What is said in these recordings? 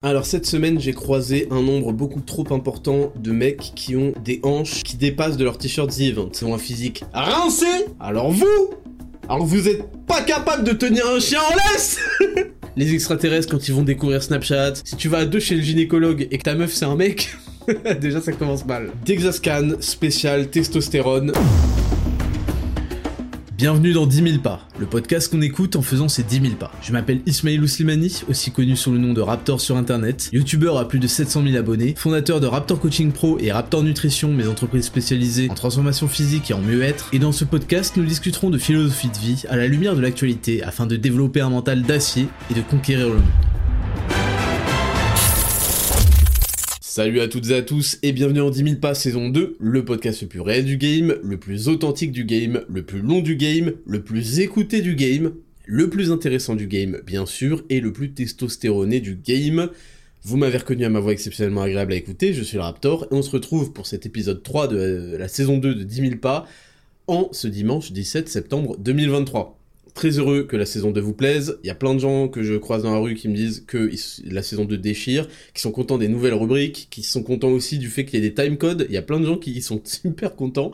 Alors cette semaine, j'ai croisé un nombre beaucoup trop important de mecs qui ont des hanches qui dépassent de leur t-shirt ZEvent. Ils ont un physique rincé. Alors vous êtes pas capable de tenir un chien en laisse. Les extraterrestres quand ils vont découvrir Snapchat, si tu vas à deux chez le gynécologue et que ta meuf c'est un mec, déjà ça commence mal. Dexascan, spécial testostérone. Bienvenue dans 10 000 pas, le podcast qu'on écoute en faisant ses 10 000 pas. Je m'appelle Ismail Ouslimani, aussi connu sous le nom de Raptor sur internet, youtubeur à plus de 700 000 abonnés, fondateur de Raptor Coaching Pro et Raptor Nutrition, mes entreprises spécialisées en transformation physique et en mieux-être. Et dans ce podcast, nous discuterons de philosophie de vie à la lumière de l'actualité afin de développer un mental d'acier et de conquérir le monde. Salut à toutes et à tous et bienvenue en 10 000 pas saison 2, le podcast le plus réel du game, le plus authentique du game, le plus long du game, le plus écouté du game, le plus intéressant du game bien sûr et le plus testostéroné du game. Vous m'avez reconnu à ma voix exceptionnellement agréable à écouter, je suis le Raptor et on se retrouve pour cet épisode 3 de la saison 2 de 10 000 pas en ce dimanche 17 septembre 2023. Très heureux que la saison 2 vous plaise, il y a plein de gens que je croise dans la rue qui me disent que la saison 2 déchire, qui sont contents des nouvelles rubriques, qui sont contents aussi du fait qu'il y ait des timecodes, il y a plein de gens qui sont super contents,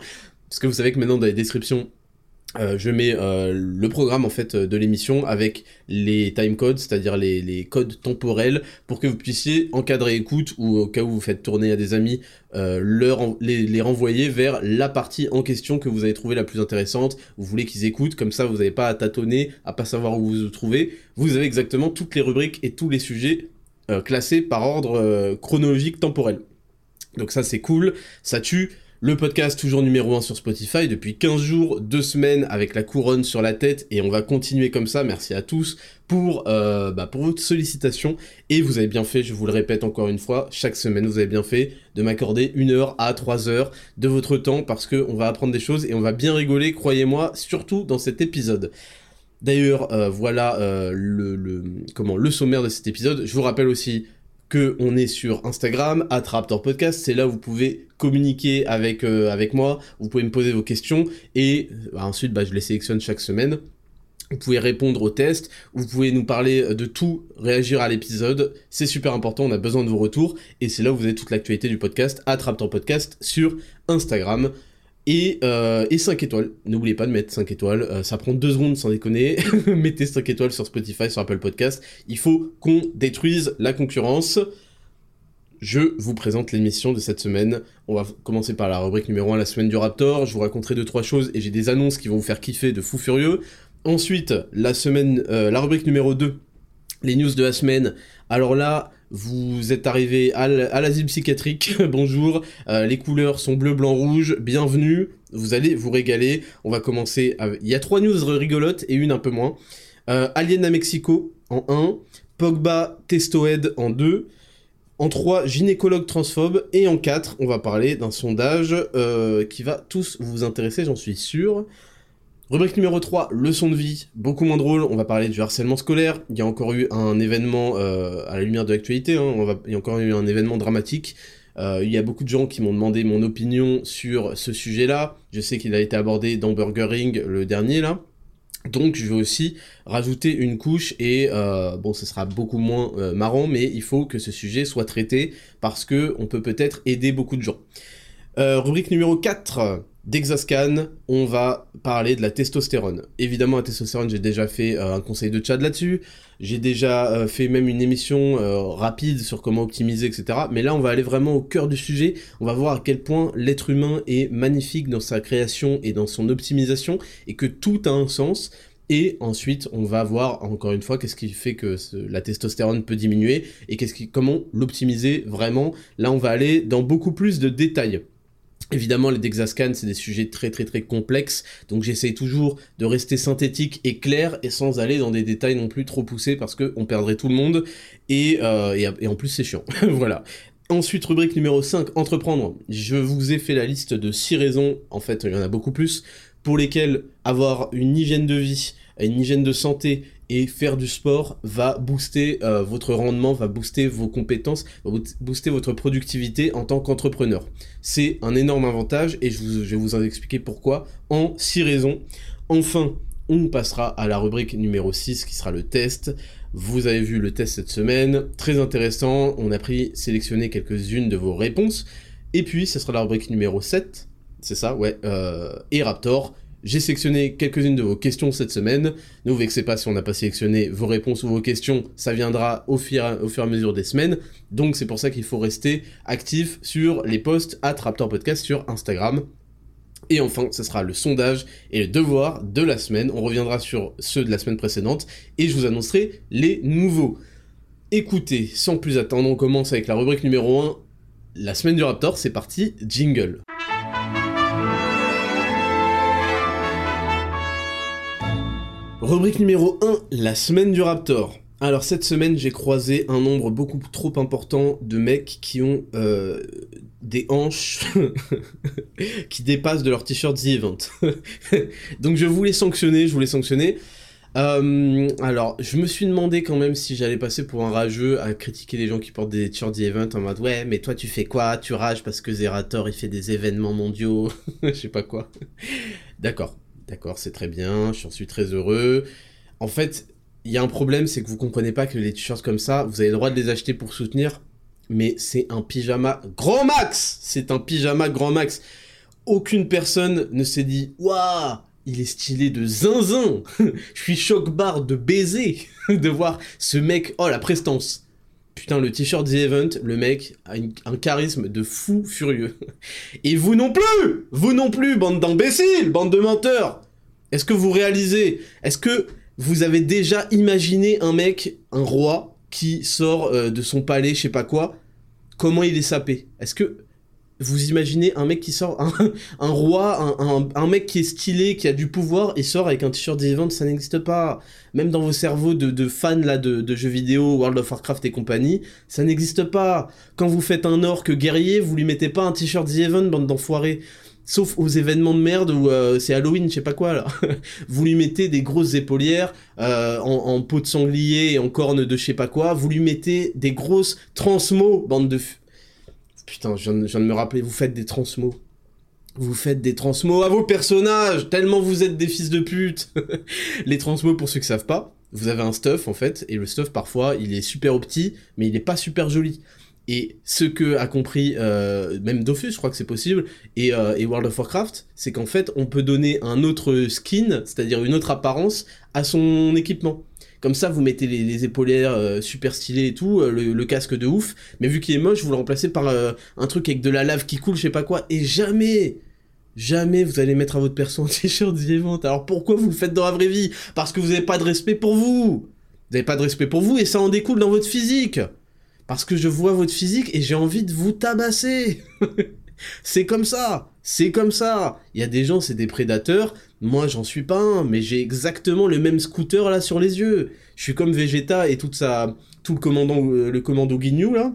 parce que vous savez que maintenant dans les descriptions, je mets le programme en fait de l'émission avec les timecodes, c'est-à-dire les codes temporels, pour que vous puissiez encadrer écoute, ou au cas où vous faites tourner à des amis, les renvoyer vers la partie en question que vous avez trouvée la plus intéressante, vous voulez qu'ils écoutent, comme ça vous n'avez pas à tâtonner, à pas savoir où vous vous trouvez, vous avez exactement toutes les rubriques et tous les sujets classés par ordre chronologique temporel. Donc ça c'est cool, ça tue. Le podcast toujours numéro 1 sur Spotify depuis 15 jours, 2 semaines avec la couronne sur la tête et on va continuer comme ça, merci à tous pour votre sollicitation et vous avez bien fait, je vous le répète encore une fois, chaque semaine vous avez bien fait de m'accorder 1 heure à 3 heures de votre temps parce qu'on va apprendre des choses et on va bien rigoler, croyez-moi, surtout dans cet épisode. D'ailleurs, voilà le sommaire de cet épisode, je vous rappelle aussi que on est sur Instagram, Attraptor Podcast, c'est là où vous pouvez communiquer avec moi, vous pouvez me poser vos questions, et ensuite je les sélectionne chaque semaine, vous pouvez répondre aux tests, vous pouvez nous parler de tout, réagir à l'épisode, c'est super important, on a besoin de vos retours, et c'est là où vous avez toute l'actualité du podcast, Attraptor Podcast sur Instagram. Et 5 étoiles, n'oubliez pas de mettre 5 étoiles, ça prend 2 secondes sans déconner, mettez 5 étoiles sur Spotify, sur Apple Podcast, il faut qu'on détruise la concurrence. Je vous présente l'émission de cette semaine, on va commencer par la rubrique numéro 1, la semaine du Raptor, je vous raconterai 2-3 choses et j'ai des annonces qui vont vous faire kiffer de fou furieux. Ensuite, la rubrique numéro 2, les news de la semaine, alors là... Vous êtes arrivé à l'asile psychiatrique, bonjour, les couleurs sont bleu, blanc, rouge, bienvenue, vous allez vous régaler, on va commencer, il y a 3 news rigolotes et une un peu moins, Alien à Mexico en 1, Pogba Testoed en 2, en 3, gynécologue transphobe, et en 4, on va parler d'un sondage qui va tous vous intéresser, j'en suis sûr. Rubrique numéro 3, leçon de vie, beaucoup moins drôle, on va parler du harcèlement scolaire, il y a encore eu un événement à la lumière de l'actualité, il y a encore eu un événement dramatique, il y a beaucoup de gens qui m'ont demandé mon opinion sur ce sujet-là, je sais qu'il a été abordé dans Burger Ring le dernier là, donc je vais aussi rajouter une couche et ce sera beaucoup moins marrant, mais il faut que ce sujet soit traité parce que on peut-être aider beaucoup de gens. Rubrique numéro 4, Dexascan, on va parler de la testostérone. Évidemment, la testostérone, j'ai déjà fait un conseil de tchad là-dessus, j'ai déjà fait même une émission rapide sur comment optimiser, etc. Mais là, on va aller vraiment au cœur du sujet, on va voir à quel point l'être humain est magnifique dans sa création et dans son optimisation, et que tout a un sens. Et ensuite, on va voir, encore une fois, qu'est-ce qui fait que la testostérone peut diminuer, et comment l'optimiser vraiment. Là, on va aller dans beaucoup plus de détails. Évidemment, les Dexascan, c'est des sujets très très très complexes, donc j'essaye toujours de rester synthétique et clair, et sans aller dans des détails non plus trop poussés, parce qu'on perdrait tout le monde, et en plus c'est chiant, voilà. Ensuite, rubrique numéro 5, entreprendre. Je vous ai fait la liste de 6 raisons, en fait il y en a beaucoup plus, pour lesquelles avoir une hygiène de vie, une hygiène de santé, et faire du sport va booster votre rendement, va booster vos compétences, va booster votre productivité en tant qu'entrepreneur. C'est un énorme avantage et je vais vous en expliquer pourquoi en 6 raisons. Enfin, on passera à la rubrique numéro 6 qui sera le test. Vous avez vu le test cette semaine, très intéressant, on a sélectionné quelques-unes de vos réponses. Et puis, ça sera la rubrique numéro 7, c'est ça, ouais, et Raptor. J'ai sélectionné quelques-unes de vos questions cette semaine. Ne vous vexez pas si on n'a pas sélectionné vos réponses ou vos questions, ça viendra au fur et à mesure des semaines. Donc c'est pour ça qu'il faut rester actif sur les posts Attraptor Podcast sur Instagram. Et enfin, ce sera le sondage et le devoir de la semaine. On reviendra sur ceux de la semaine précédente et je vous annoncerai les nouveaux. Écoutez, sans plus attendre, on commence avec la rubrique numéro 1. La semaine du Raptor, c'est parti, jingle. Rubrique numéro 1, la semaine du Raptor. Alors cette semaine, j'ai croisé un nombre beaucoup trop important de mecs qui ont des hanches qui dépassent de leur t-shirt ZEvent. Donc je voulais sanctionner, alors, je me suis demandé quand même si j'allais passer pour un rageux à critiquer les gens qui portent des t-shirts ZEvent en mode « Ouais, mais toi tu fais quoi? Tu rages parce que Zerator il fait des événements mondiaux, je sais pas quoi. » D'accord, c'est très bien, j'en suis très heureux. En fait, il y a un problème, c'est que vous comprenez pas que les t-shirts comme ça, vous avez le droit de les acheter pour soutenir, mais c'est un pyjama grand max. Aucune personne ne s'est dit « Waouh, il est stylé de zinzin. Je suis choc-barre de baiser de voir ce mec, oh la prestance. » Putain, le t-shirt ZEvent, le mec a un charisme de fou furieux. Et vous non plus! Vous non plus, bande d'imbéciles, bande de menteurs! Est-ce que vous réalisez? Est-ce que vous avez déjà imaginé un mec, un roi, qui sort de son palais, je sais pas quoi? Comment il est sapé? Est-ce que vous imaginez un mec qui sort, un roi, un mec qui est stylé, qui a du pouvoir, il sort avec un t-shirt ZEvent, ça n'existe pas. Même dans vos cerveaux de fans là, de jeux vidéo, World of Warcraft et compagnie, ça n'existe pas. Quand vous faites un orc guerrier, vous lui mettez pas un t-shirt ZEvent, bande d'enfoirés. Sauf aux événements de merde où c'est Halloween, je sais pas quoi là. Vous lui mettez des grosses épaulières en peau de sanglier et en corne de je sais pas quoi. Vous lui mettez des grosses transmos, bande de... Putain, je viens de me rappeler, vous faites des transmos. Vous faites des transmos à vos personnages, tellement vous êtes des fils de pute. Les transmos, pour ceux qui savent pas, vous avez un stuff en fait, et le stuff parfois, il est super petit, mais il est pas super joli. Et ce que a compris même Dofus, je crois que c'est possible, et World of Warcraft, c'est qu'en fait, on peut donner un autre skin, c'est-à-dire une autre apparence, à son équipement. Comme ça, vous mettez les épaulières super stylées et tout, le casque de ouf, mais vu qu'il est moche, vous le remplacez par un truc avec de la lave qui coule, je sais pas quoi, et jamais vous allez mettre à votre perso un t-shirt ZEvent. Alors pourquoi vous le faites dans la vraie vie? Parce que vous n'avez pas de respect pour vous. Vous n'avez pas de respect pour vous, et ça en découle dans votre physique. Parce que je vois votre physique, et j'ai envie de vous tabasser. C'est comme ça. Il y a des gens, c'est des prédateurs. Moi, j'en suis pas un, mais j'ai exactement le même scooter là sur les yeux. Je suis comme Vegeta et tout le commando Ginyu là.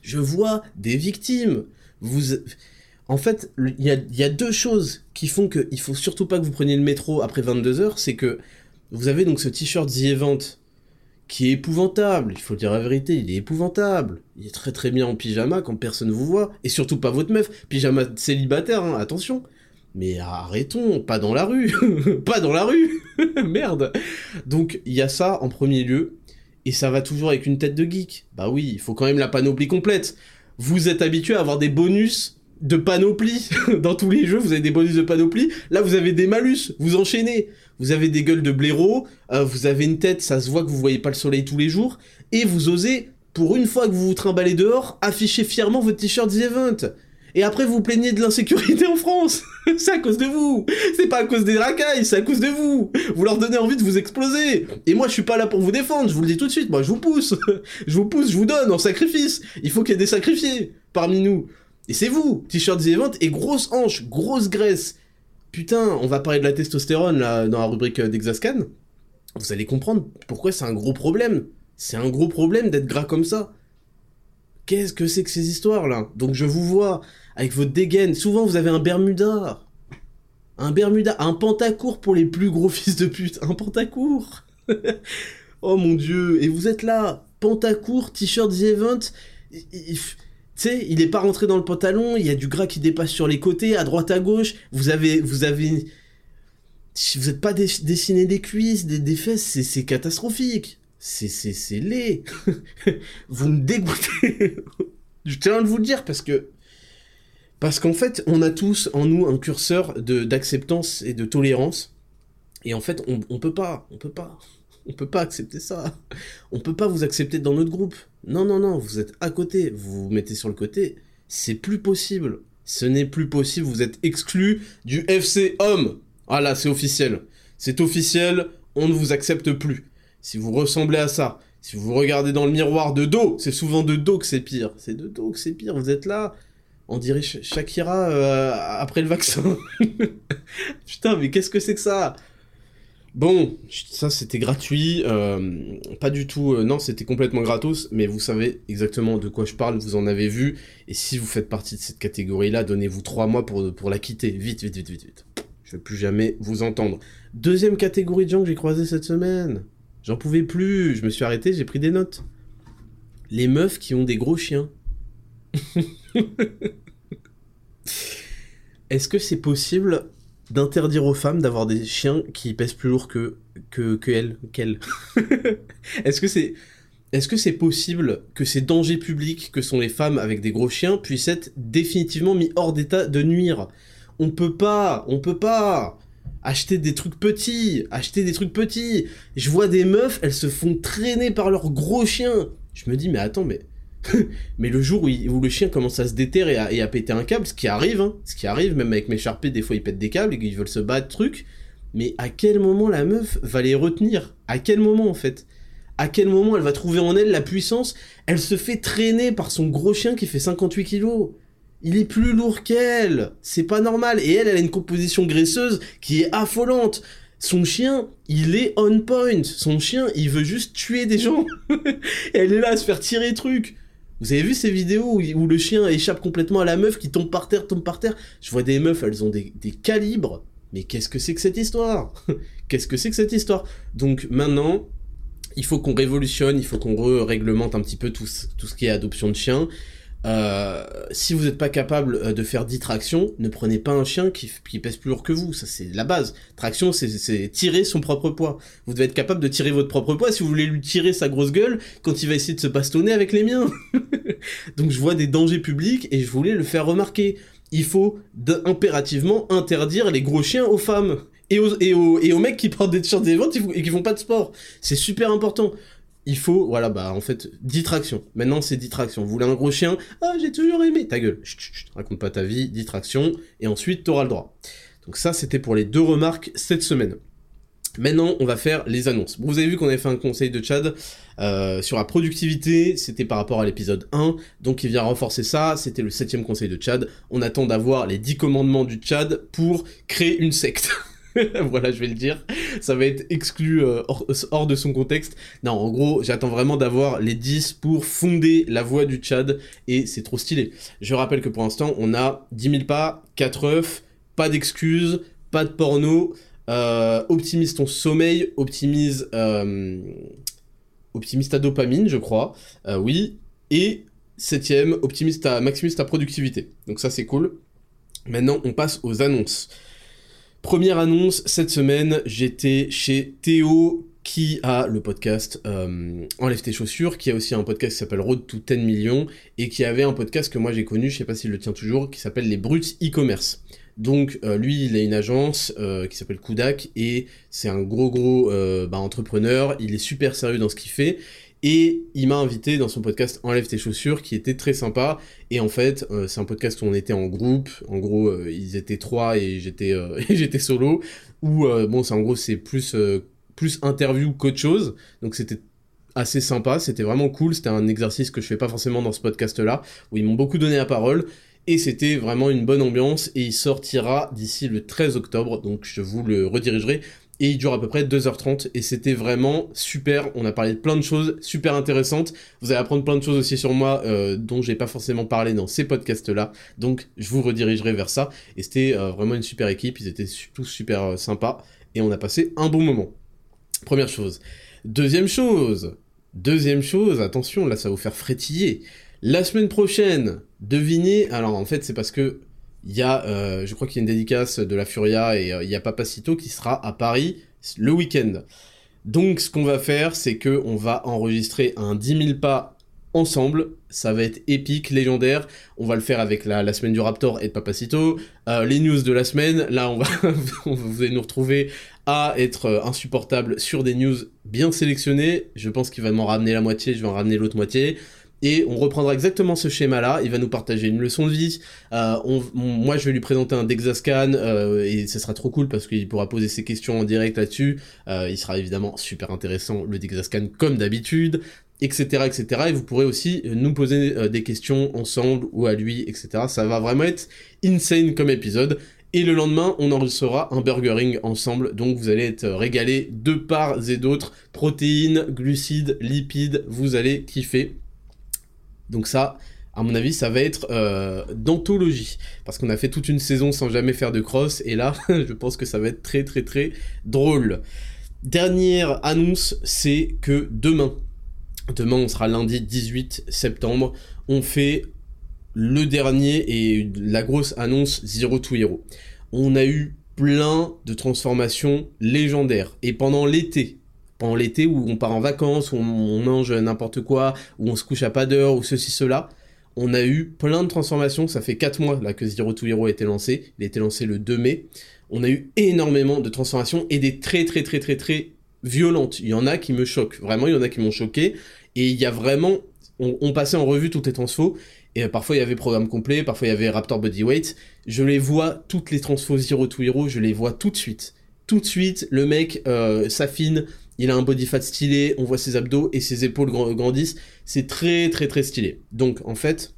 Je vois des victimes. En fait, il y a deux choses qui font que il faut surtout pas que vous preniez le métro après 22h, c'est que vous avez donc ce t-shirt ZEvent qui est épouvantable, il faut dire la vérité, il est épouvantable. Il est très très bien en pyjama quand personne vous voit, et surtout pas votre meuf, pyjama célibataire, hein, attention. Mais arrêtons, pas dans la rue, merde. Donc il y a ça en premier lieu, et ça va toujours avec une tête de geek. Bah oui, il faut quand même la panoplie complète. Vous êtes habitué à avoir des bonus de panoplie, dans tous les jeux vous avez des bonus de panoplie, là vous avez des malus, vous enchaînez. Vous avez des gueules de blaireaux, vous avez une tête, ça se voit que vous voyez pas le soleil tous les jours, et vous osez, pour une fois que vous vous trimballez dehors, afficher fièrement votre t-shirt ZEvent. Et après, vous plaignez de l'insécurité en France. C'est à cause de vous. C'est pas à cause des racailles, c'est à cause de vous. Vous leur donnez envie de vous exploser. Et moi, je suis pas là pour vous défendre, je vous le dis tout de suite. Moi, je vous pousse. Je vous donne en sacrifice. Il faut qu'il y ait des sacrifiés parmi nous. Et c'est vous, t-shirt ZEvent et grosse hanche, grosse graisse. Putain, on va parler de la testostérone, là, dans la rubrique Dexascan. Vous allez comprendre pourquoi c'est un gros problème. C'est un gros problème d'être gras comme ça. Qu'est-ce que c'est que ces histoires, là? Donc je vous vois... Avec votre dégaine, souvent vous avez un Bermuda. Un pantacourt pour les plus gros fils de pute. Un pantacourt. Oh mon dieu, et vous êtes là. Pantacourt, t-shirt ZEvent. Tu sais, il est pas rentré dans le pantalon, il y a du gras qui dépasse sur les côtés, à droite, à gauche. Vous êtes pas dessiné des cuisses, des fesses, c'est catastrophique. c'est laid. Vous me dégoûtez. Je tiens à vous le dire parce qu'en fait, on a tous en nous un curseur d'acceptance et de tolérance. Et en fait, on peut pas accepter ça. On peut pas vous accepter dans notre groupe. Non, vous êtes à côté, vous vous mettez sur le côté. C'est plus possible. Ce n'est plus possible, vous êtes exclu du FC Homme. Ah là, c'est officiel. C'est officiel, on ne vous accepte plus. Si vous ressemblez à ça, si vous regardez dans le miroir de dos, c'est souvent de dos que c'est pire. C'est de dos que c'est pire, vous êtes là. On dirait Shakira après le vaccin. Putain, mais qu'est-ce que c'est que ça ? Bon, ça c'était gratuit, pas du tout, non, c'était complètement gratos, mais vous savez exactement de quoi je parle, vous en avez vu, et si vous faites partie de cette catégorie-là, donnez-vous 3 mois pour la quitter, vite. Je ne veux plus jamais vous entendre. Deuxième catégorie de gens que j'ai croisé cette semaine, j'en pouvais plus, je me suis arrêté, j'ai pris des notes. Les meufs qui ont des gros chiens. Est-ce que c'est possible d'interdire aux femmes d'avoir des chiens qui pèsent plus lourd qu'elles. Est-ce que c'est possible que ces dangers publics que sont les femmes avec des gros chiens puissent être définitivement mis hors d'état de nuire ? On peut pas acheter des trucs petits, Je vois des meufs, elles se font traîner par leurs gros chiens. Je me dis mais attends mais mais le jour où le chien commence à se déterrer et à péter un câble, ce qui arrive, même avec mes charpés, des fois ils pètent des câbles et qu'ils veulent se battre, truc, mais à quel moment la meuf va les retenir ? À quel moment en fait ? À quel moment elle va trouver en elle la puissance ? Elle se fait traîner par son gros chien qui fait 58 kilos. Il est plus lourd qu'elle, c'est pas normal, et elle a une composition graisseuse qui est affolante. Son chien, il est on point, son chien, il veut juste tuer des gens. Elle est là à se faire tirer truc. Vous avez vu ces vidéos où le chien échappe complètement à la meuf qui tombe par terre ? Je vois des meufs, elles ont des calibres. Mais qu'est-ce que c'est que cette histoire ? Donc maintenant, il faut qu'on révolutionne, il faut qu'on réglemente un petit peu tout ce qui est adoption de chiens. Si vous n'êtes pas capable de faire 10 tractions, ne prenez pas un chien qui pèse plus lourd que vous. Ça, c'est la base. Traction, c'est tirer son propre poids. Vous devez être capable de tirer votre propre poids si vous voulez lui tirer sa grosse gueule quand il va essayer de se bastonner avec les miens. Donc, je vois des dangers publics et je voulais le faire remarquer. Il faut impérativement interdire les gros chiens aux femmes et aux mecs qui portent des t-shirts ZEvent et qui font pas de sport. C'est super important. Il faut, voilà, bah en fait, 10 tractions. Maintenant, c'est 10 tractions. Vous voulez un gros chien ? Ah, j'ai toujours aimé. Ta gueule. Chut, raconte pas ta vie. 10 tractions. Et ensuite, t'auras le droit. Donc ça, c'était pour les 2 remarques cette semaine. Maintenant, on va faire les annonces. Bon, vous avez vu qu'on avait fait un conseil de Tchad sur la productivité. C'était par rapport à l'épisode 1. Donc, il vient renforcer ça. C'était le 7e conseil de Tchad. On attend d'avoir les 10 commandements du Tchad pour créer une secte. Voilà, je vais le dire, ça va être exclu hors de son contexte. Non, en gros, j'attends vraiment d'avoir les 10 pour fonder la voix du Tchad, et c'est trop stylé. Je rappelle que pour l'instant, on a 10 000 pas, 4 œufs, pas d'excuses, pas de porno, optimise ton sommeil, optimise ta dopamine, je crois, oui, et 7ème, maximise ta productivité. Donc ça, c'est cool. Maintenant, on passe aux annonces. Première annonce, cette semaine, j'étais chez Théo, qui a le podcast Enlève tes chaussures, qui a aussi un podcast qui s'appelle Road to 10 millions, et qui avait un podcast que moi j'ai connu, je sais pas s'il le tient toujours, qui s'appelle Les bruts e-commerce. Donc lui, il a une agence qui s'appelle Kudak, et c'est un gros entrepreneur, il est super sérieux dans ce qu'il fait, et il m'a invité dans son podcast Enlève tes chaussures, qui était très sympa. Et en fait, c'est un podcast où on était en groupe. En gros, ils étaient 3 et j'étais solo. Où, c'est en gros, c'est plus interview qu'autre chose. Donc c'était assez sympa, c'était vraiment cool. C'était un exercice que je fais pas forcément dans ce podcast-là, où ils m'ont beaucoup donné la parole. Et c'était vraiment une bonne ambiance. Et il sortira d'ici le 13 octobre. Donc je vous le redirigerai. Et il dure à peu près 2h30, et c'était vraiment super, on a parlé de plein de choses super intéressantes, vous allez apprendre plein de choses aussi sur moi, dont j'ai pas forcément parlé dans ces podcasts-là, donc je vous redirigerai vers ça, et c'était vraiment une super équipe, ils étaient tous super sympas, et on a passé un bon moment. Première chose. Deuxième chose, attention, là ça va vous faire frétiller, la semaine prochaine, devinez, alors en fait c'est parce que, il y a, je crois qu'il y a une dédicace de la Furia et il y a Papacito qui sera à Paris le week-end. Donc ce qu'on va faire, c'est que on va enregistrer un 10 000 pas ensemble. Ça va être épique, légendaire. On va le faire avec la semaine du Raptor et de Papacito, les news de la semaine. Là, vous allez nous retrouver à être insupportable sur des news bien sélectionnées. Je pense qu'il va m'en ramener la moitié, je vais en ramener l'autre moitié. Et on reprendra exactement ce schéma-là. Il va nous partager une leçon de vie. Moi, je vais lui présenter un Dexascan et ce sera trop cool parce qu'il pourra poser ses questions en direct là-dessus. Il sera évidemment super intéressant, le Dexascan, comme d'habitude, etc., etc. Et vous pourrez aussi nous poser des questions ensemble ou à lui, etc. Ça va vraiment être insane comme épisode. Et le lendemain, on enregistrera un Burger Ring ensemble, donc vous allez être régalés de part et d'autre. Protéines, glucides, lipides, vous allez kiffer. Donc ça, à mon avis, ça va être d'anthologie, parce qu'on a fait toute une saison sans jamais faire de cross, et là, je pense que ça va être très très très drôle. Dernière annonce, c'est que demain on sera lundi 18 septembre, on fait le dernier et la grosse annonce Zero to Hero. On a eu plein de transformations légendaires, et pendant l'été où on part en vacances, où on mange n'importe quoi, où on se couche à pas d'heure, ou ceci, cela. On a eu plein de transformations, ça fait 4 mois là que Zero to Hero a été lancé, il a été lancé le 2 mai. On a eu énormément de transformations et des très très très très très violentes. Il y en a qui me choquent, vraiment il y en a qui m'ont choqué. Et il y a vraiment, on passait en revue toutes les transfos, et parfois il y avait programme complet, parfois il y avait Raptor Bodyweight. Je les vois, toutes les transfos Zero to Hero, je les vois tout de suite. Tout de suite, le mec s'affine, il a un body fat stylé, on voit ses abdos et ses épaules grandissent. C'est très très très stylé. Donc en fait,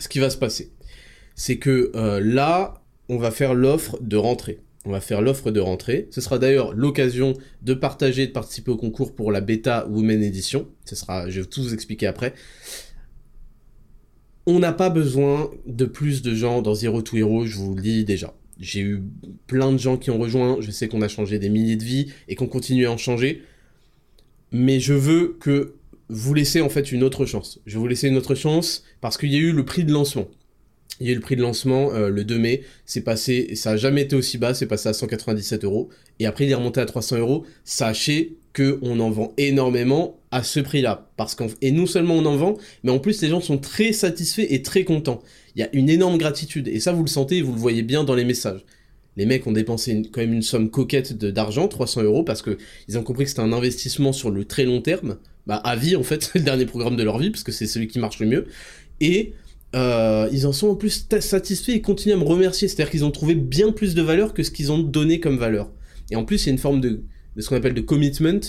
ce qui va se passer, c'est que là, on va faire l'offre de rentrée. Ce sera d'ailleurs l'occasion de partager, de participer au concours pour la bêta Women Edition. Je vais tout vous expliquer après. On n'a pas besoin de plus de gens dans Zero to Hero, je vous le dis déjà. J'ai eu plein de gens qui ont rejoint, je sais qu'on a changé des milliers de vies et qu'on continue à en changer. Mais je veux que vous laissez en fait une autre chance. Je vais vous laisser une autre chance parce qu'il y a eu le prix de lancement. Il y a eu le prix de lancement le 2 mai, c'est passé, et ça n'a jamais été aussi bas, c'est passé à 197 €. Et après il est remonté à 300 €. Sachez qu'on en vend énormément à ce prix-là. Et non seulement on en vend, mais en plus les gens sont très satisfaits et très contents. Il y a une énorme gratitude, et ça vous le sentez et vous le voyez bien dans les messages. Les mecs ont dépensé quand même une somme coquette d'argent, 300 €, parce qu'ils ont compris que c'était un investissement sur le très long terme, à vie en fait, c'est le dernier programme de leur vie, parce que c'est celui qui marche le mieux, et ils en sont en plus satisfaits et continuent à me remercier, c'est-à-dire qu'ils ont trouvé bien plus de valeur que ce qu'ils ont donné comme valeur. Et en plus, il y a une forme de ce qu'on appelle de commitment,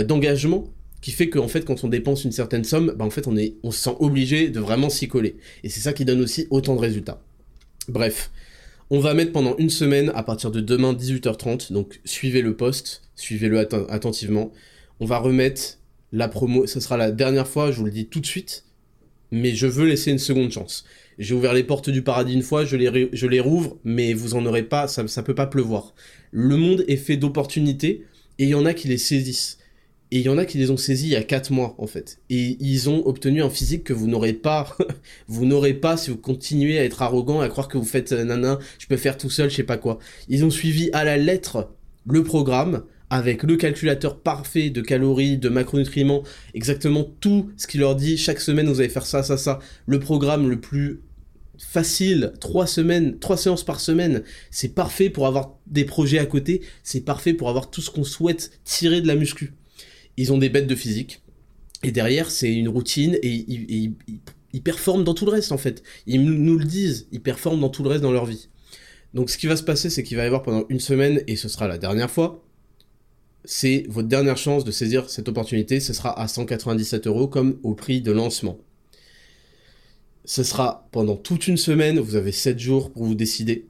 d'engagement, qui fait qu'en fait, quand on dépense une certaine somme, en fait, on se sent obligé de vraiment s'y coller. Et c'est ça qui donne aussi autant de résultats. Bref, on va mettre pendant une semaine, à partir de demain, 18h30, donc suivez le post, suivez-le attentivement. On va remettre la promo, ce sera la dernière fois, je vous le dis tout de suite, mais je veux laisser une seconde chance. J'ai ouvert les portes du paradis une fois, je les rouvre, mais vous en aurez pas, ça ne peut pas pleuvoir. Le monde est fait d'opportunités, et il y en a qui les saisissent. Et il y en a qui les ont saisis il y a 4 mois, en fait. Et ils ont obtenu un physique que vous n'aurez pas. Vous n'aurez pas si vous continuez à être arrogant, à croire que vous faites nana, je peux faire tout seul, je sais pas quoi. Ils ont suivi à la lettre le programme, avec le calculateur parfait de calories, de macronutriments, exactement tout ce qui leur dit, chaque semaine vous allez faire ça, ça, ça. Le programme le plus facile, 3 séances par semaine, c'est parfait pour avoir des projets à côté, c'est parfait pour avoir tout ce qu'on souhaite tirer de la muscu. Ils ont des bêtes de physique, et derrière, c'est une routine, et ils performent dans tout le reste, en fait. Ils nous le disent, ils performent dans tout le reste dans leur vie. Donc, ce qui va se passer, c'est qu'il va y avoir pendant une semaine, et ce sera la dernière fois, c'est votre dernière chance de saisir cette opportunité, ce sera à 197 € comme au prix de lancement. Ce sera pendant toute une semaine, vous avez 7 jours pour vous décider,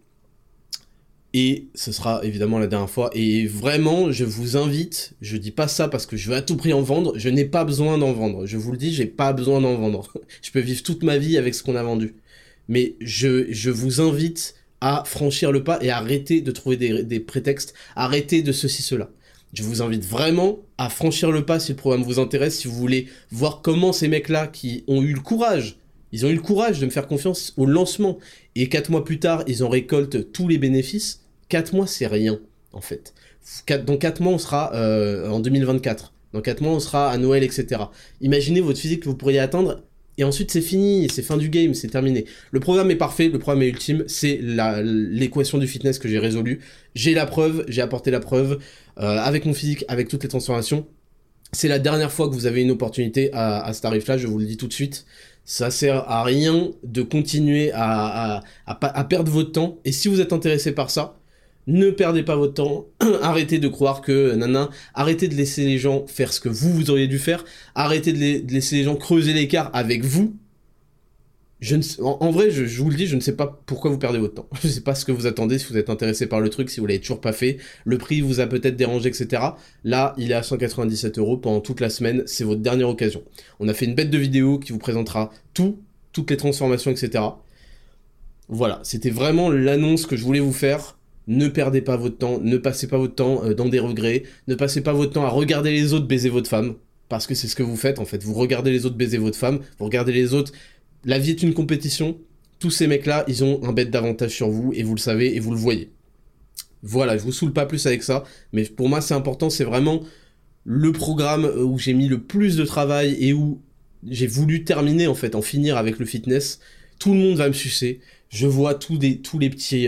et ce sera évidemment la dernière fois. Et vraiment, je vous invite, je dis pas ça parce que je veux à tout prix en vendre, je n'ai pas besoin d'en vendre. Je vous le dis, j'ai pas besoin d'en vendre. Je peux vivre toute ma vie avec ce qu'on a vendu. Mais je vous invite à franchir le pas et arrêter de trouver des prétextes, arrêter de ceci, cela. Je vous invite vraiment à franchir le pas si le programme vous intéresse, si vous voulez voir comment ces mecs-là qui ont eu le courage. Ils ont eu le courage de me faire confiance au lancement. Et 4 mois plus tard, ils en récoltent tous les bénéfices. 4 mois, c'est rien. en fait. Dans 4 mois, on sera en 2024. Dans 4 mois, on sera à Noël, etc. Imaginez votre physique que vous pourriez atteindre. Et ensuite, c'est fini, c'est fin du game, c'est terminé. Le programme est parfait, le programme est ultime. C'est l'équation du fitness que j'ai résolue. J'ai la preuve, j'ai apporté la preuve avec mon physique, avec toutes les transformations. C'est la dernière fois que vous avez une opportunité à ce tarif-là, je vous le dis tout de suite. Ça sert à rien de continuer à perdre votre temps. Et si vous êtes intéressé par ça, ne perdez pas votre temps, arrêtez de croire que nanana, arrêtez de laisser les gens faire ce que vous auriez dû faire, arrêtez de laisser les gens creuser l'écart avec vous. En vrai, je vous le dis, je ne sais pas pourquoi vous perdez votre temps. Je ne sais pas ce que vous attendez, si vous êtes intéressé par le truc, si vous l'avez toujours pas fait, le prix vous a peut-être dérangé, etc. Là, il est à 197 € pendant toute la semaine, c'est votre dernière occasion. On a fait une bête de vidéo qui vous présentera toutes les transformations, etc. Voilà, c'était vraiment l'annonce que je voulais vous faire. Ne perdez pas votre temps, ne passez pas votre temps dans des regrets, ne passez pas votre temps à regarder les autres baiser votre femme, parce que c'est ce que vous faites en fait, vous regardez les autres baiser votre femme, vous regardez les autres, la vie est une compétition, tous ces mecs-là, ils ont un bête d'avantage sur vous, et vous le savez, et vous le voyez. Voilà, je vous saoule pas plus avec ça, mais pour moi c'est important, c'est vraiment le programme où j'ai mis le plus de travail, et où j'ai voulu terminer en fait, en finir avec le fitness. Tout le monde va me sucer. Je vois tous les petits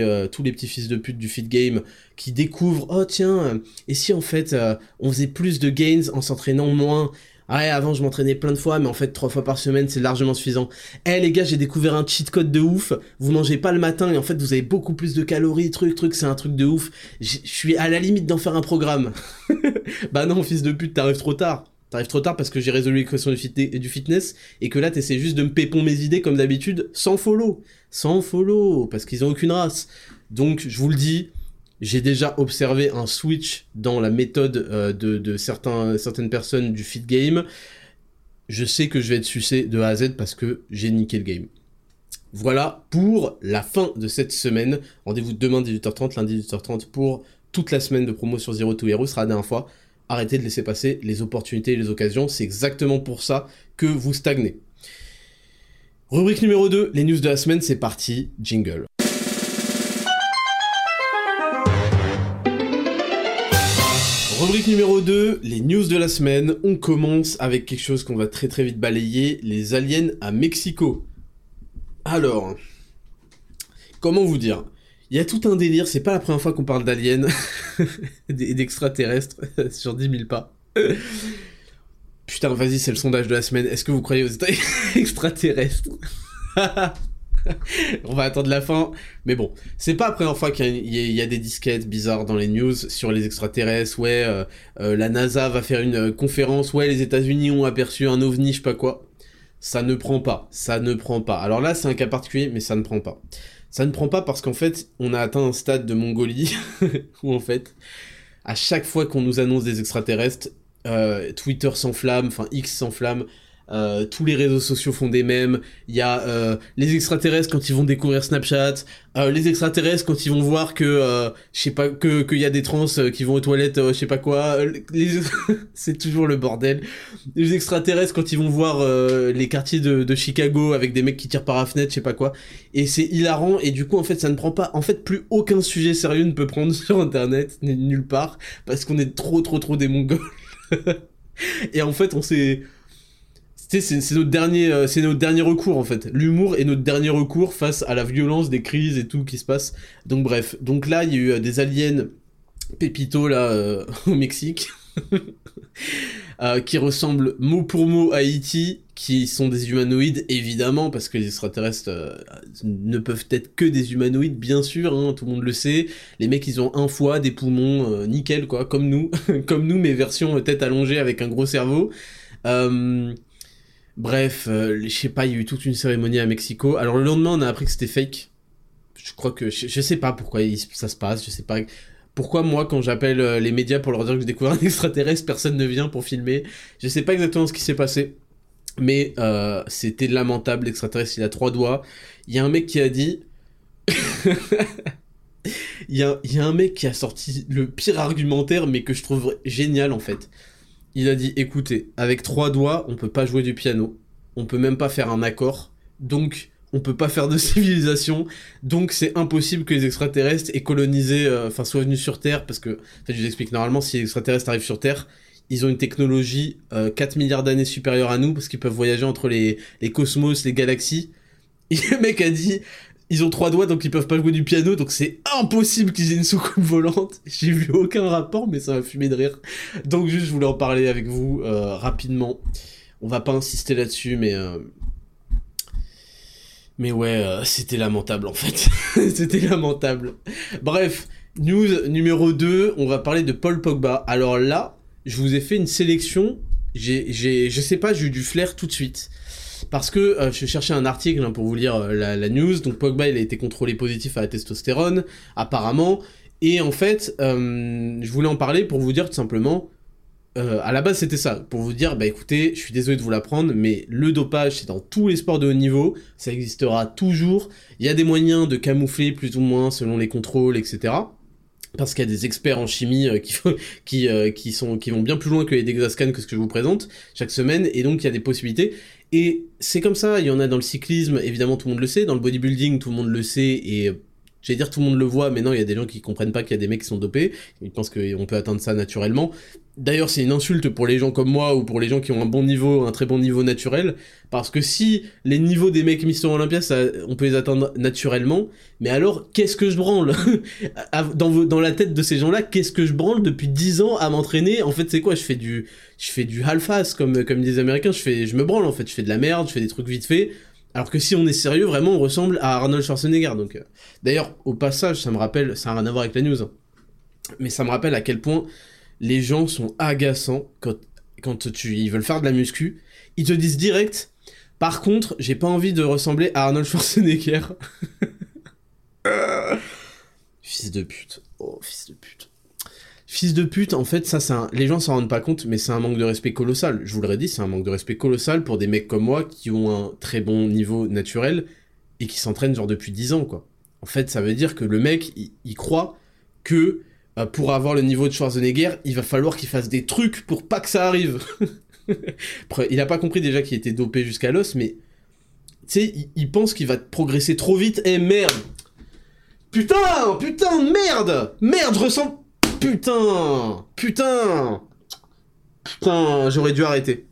fils de pute du fit game qui découvrent « Oh tiens, et si en fait on faisait plus de gains en s'entraînant moins ? Ouais, avant je m'entraînais plein de fois, mais en fait 3 fois par semaine c'est largement suffisant. Eh les gars, j'ai découvert un cheat code de ouf, vous mangez pas le matin et en fait vous avez beaucoup plus de calories, c'est un truc de ouf. Je suis à la limite d'en faire un programme. » Bah non, fils de pute, t'arrives trop tard. T'arrives trop tard parce que j'ai résolu l'équation du fitness et que là t'essaies juste de me pépon mes idées comme d'habitude sans follow parce qu'ils ont aucune race. Donc je vous le dis, j'ai déjà observé un switch dans la méthode de certaines personnes du fit game. Je sais que je vais être sucé de A à Z parce que j'ai niqué le game. Voilà pour la fin de cette semaine. Rendez-vous demain 18h30, lundi 18h30 pour toute la semaine de promo sur Zero to Hero. Ce sera la dernière fois. Arrêtez de laisser passer les opportunités et les occasions, c'est exactement pour ça que vous stagnez. Rubrique numéro 2, les news de la semaine, c'est parti, jingle. Rubrique numéro 2, les news de la semaine, on commence avec quelque chose qu'on va très très vite balayer, les aliens à Mexico. Alors, comment vous dire ? Il y a tout un délire, c'est pas la première fois qu'on parle d'aliens et d'extraterrestres sur 10 000 pas. Putain, vas-y, c'est le sondage de la semaine. Est-ce que vous croyez aux extraterrestres ? On va attendre la fin. Mais bon, c'est pas la première fois qu'il y a des disquettes bizarres dans les news sur les extraterrestres. Ouais, la NASA va faire une conférence. Ouais, les États-Unis ont aperçu un ovni, je sais pas quoi. Ça ne prend pas. Alors là, c'est un cas particulier, mais ça ne prend pas. Ça ne prend pas parce qu'en fait, on a atteint un stade de Mongolie où en fait, à chaque fois qu'on nous annonce des extraterrestres, Twitter s'enflamme, enfin X s'enflamme, tous les réseaux sociaux font des mèmes, il y a les extraterrestres quand ils vont découvrir Snapchat, les extraterrestres quand ils vont voir que, je sais pas, qu'il y a des trans qui vont aux toilettes, je sais pas quoi, c'est toujours le bordel. Les extraterrestres quand ils vont voir les quartiers de Chicago avec des mecs qui tirent par la fenêtre, je sais pas quoi, et c'est hilarant, et du coup en fait ça ne prend pas, en fait plus aucun sujet sérieux ne peut prendre sur internet, nulle part, parce qu'on est trop des Mongols. Et en fait on s'est... C'est notre dernier recours en fait. L'humour est notre dernier recours face à la violence des crises et tout qui se passe. Donc bref, donc là il y a eu des aliens Pépito là au Mexique qui ressemblent mot pour mot à E.T., qui sont des humanoïdes évidemment parce que les extraterrestres ne peuvent être que des humanoïdes bien sûr, hein, tout le monde le sait. Les mecs ils ont un foie, des poumons, nickel quoi, comme nous mais version tête allongée avec un gros cerveau. Bref, je sais pas, il y a eu toute une cérémonie à Mexico. Alors le lendemain, on a appris que c'était fake. Je crois que... Je sais pas pourquoi ça se passe, je sais pas... Pourquoi moi, quand j'appelle les médias pour leur dire que j'ai découvert un extraterrestre, personne ne vient pour filmer. Je sais pas exactement ce qui s'est passé. Mais c'était lamentable, l'extraterrestre, il a 3 doigts. Il y a un mec qui a dit... Il y a un mec qui a sorti le pire argumentaire, mais que je trouve génial en fait. Il a dit, écoutez, avec 3 doigts, on peut pas jouer du piano, on peut même pas faire un accord, donc on peut pas faire de civilisation, donc c'est impossible que les extraterrestres aient colonisé, enfin soient venus sur Terre, parce que, je vous explique, normalement si les extraterrestres arrivent sur Terre, ils ont une technologie 4 milliards d'années supérieure à nous, parce qu'ils peuvent voyager entre les cosmos, les galaxies, et le mec a dit... Ils ont 3 doigts, donc ils peuvent pas jouer du piano, donc c'est impossible qu'ils aient une soucoupe volante. J'ai vu aucun rapport, mais ça m'a fumé de rire. Donc juste, je voulais en parler avec vous rapidement. On va pas insister là-dessus, mais ouais, c'était lamentable en fait. C'était lamentable. Bref, news numéro 2, on va parler de Paul Pogba. Alors là, je vous ai fait une sélection. Je sais pas, j'ai eu du flair tout de suite. Parce que je cherchais un article hein, pour vous lire la news. Donc Pogba, il a été contrôlé positif à la testostérone, apparemment. Et en fait, je voulais en parler pour vous dire tout simplement... à la base, c'était ça. Pour vous dire, bah écoutez, je suis désolé de vous l'apprendre, mais le dopage, c'est dans tous les sports de haut niveau. Ça existera toujours. Il y a des moyens de camoufler plus ou moins selon les contrôles, etc. Parce qu'il y a des experts en chimie qui vont bien plus loin que les Dexascan, que ce que je vous présente chaque semaine. Et donc, il y a des possibilités... Et c'est comme ça, il y en a dans le cyclisme, évidemment tout le monde le sait, dans le bodybuilding tout le monde le sait, et j'allais dire tout le monde le voit, mais non, il y a des gens qui comprennent pas qu'il y a des mecs qui sont dopés, ils pensent qu'on peut atteindre ça naturellement. D'ailleurs c'est une insulte pour les gens comme moi, ou pour les gens qui ont un bon niveau, un très bon niveau naturel, parce que si les niveaux des mecs Mister Olympia, ça, on peut les atteindre naturellement, mais alors qu'est-ce que je branle dans la tête de ces gens-là, qu'est-ce que je branle depuis 10 ans à m'entraîner? En fait c'est quoi, je fais du half-ass comme disent les Américains, je me branle en fait, je fais de la merde, je fais des trucs vite fait. Alors que si on est sérieux, vraiment, on ressemble à Arnold Schwarzenegger. Donc, d'ailleurs, au passage, ça me rappelle, ça n'a rien à voir avec la news, hein, mais ça me rappelle à quel point les gens sont agaçants quand ils veulent faire de la muscu. Ils te disent direct, par contre, j'ai pas envie de ressembler à Arnold Schwarzenegger. Fils de pute. Oh, fils de pute. Fils de pute, en fait, ça, les gens s'en rendent pas compte, mais c'est un manque de respect colossal. Je vous l'aurais dit, c'est un manque de respect colossal pour des mecs comme moi qui ont un très bon niveau naturel et qui s'entraînent genre depuis 10 ans, quoi. En fait, ça veut dire que le mec, il croit que pour avoir le niveau de Schwarzenegger, il va falloir qu'il fasse des trucs pour pas que ça arrive. Il a pas compris déjà qu'il était dopé jusqu'à l'os, mais tu sais, il pense qu'il va progresser trop vite. Eh merde! Putain, merde! Merde, je ressens... Putain, j'aurais dû arrêter.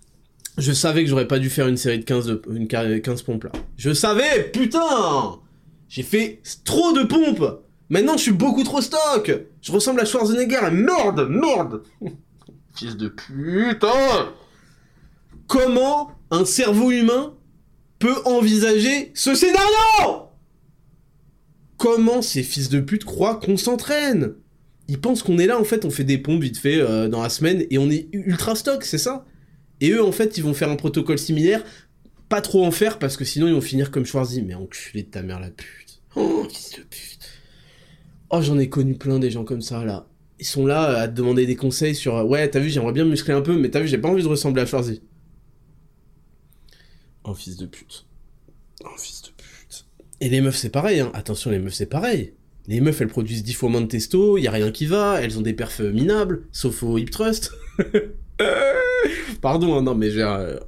Je savais que j'aurais pas dû faire une série de 15 pompes là. Je savais, putain. J'ai fait trop de pompes. Maintenant, je suis beaucoup trop stock. Je ressemble à Schwarzenegger. Merde. Fils de putain. Comment un cerveau humain peut envisager ce scénario? Comment ces fils de pute croient qu'on s'entraîne? Ils pensent qu'on est là, en fait, on fait des pompes vite fait dans la semaine, et on est ultra stock, c'est ça? Et eux, en fait, ils vont faire un protocole similaire, pas trop en faire, parce que sinon, ils vont finir comme Schwarzy. Mais enculé de ta mère, la pute. Oh, fils de pute. Oh, j'en ai connu plein des gens comme ça, là. Ils sont là à te demander des conseils sur... ouais, t'as vu, j'aimerais bien me muscler un peu, mais t'as vu, j'ai pas envie de ressembler à Schwarzy. Oh, fils de pute. Oh, fils de pute. Et les meufs, c'est pareil, hein. Attention, les meufs, c'est pareil. Les meufs, elles produisent 10 fois moins de testo, y a rien qui va, elles ont des perfs minables, sauf au hip trust. Pardon, hein, non, mais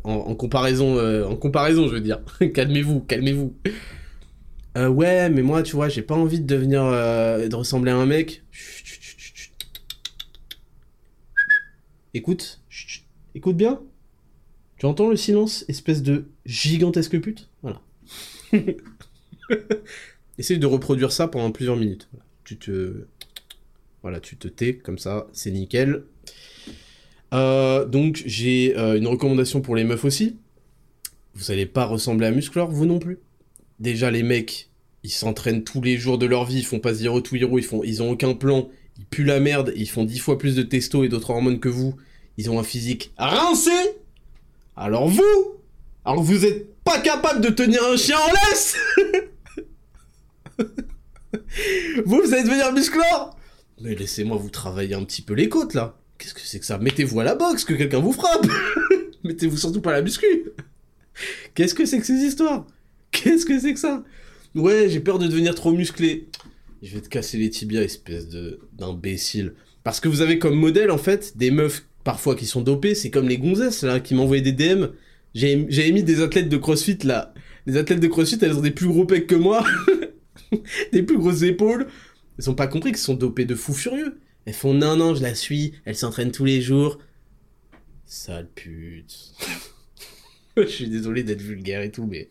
en comparaison, je veux dire. calmez-vous. Ouais, mais moi, tu vois, j'ai pas envie de devenir, de ressembler à un mec. Chut. Écoute, chut. Écoute bien. Tu entends le silence, espèce de gigantesque pute? Voilà. Essaye de reproduire ça pendant plusieurs minutes. Tu te tais, comme ça, c'est nickel. Donc, j'ai une recommandation pour les meufs aussi. Vous allez pas ressembler à Musclor, vous non plus. Déjà, les mecs, ils s'entraînent tous les jours de leur vie, ils font pas Zero to Hero, ils ont aucun plan, ils puent la merde, ils font 10 fois plus de testo et d'autres hormones que vous. Ils ont un physique rincé. Alors vous êtes pas capable de tenir un chien en laisse. Vous allez devenir musclor? Mais laissez-moi vous travailler un petit peu les côtes, là. Qu'est-ce que c'est que ça? Mettez-vous à la boxe, que quelqu'un vous frappe. Mettez-vous surtout pas à la muscu. Qu'est-ce que c'est que ces histoires? Qu'est-ce que c'est que ça? Ouais, j'ai peur de devenir trop musclé. Je vais te casser les tibias, espèce d'imbécile. Parce que vous avez comme modèle, en fait, des meufs, parfois, qui sont dopées. C'est comme les gonzesses, là, qui m'envoyaient des DM. J'avais mis des athlètes de crossfit, là. Les athlètes de CrossFit, elles ont des plus gros pecs que moi, des plus grosses épaules. Elles ont pas compris qu'elles sont dopées de fou furieux. Elles font non, non, je la suis, elle s'entraîne tous les jours. Sale pute. Je suis désolé d'être vulgaire et tout, mais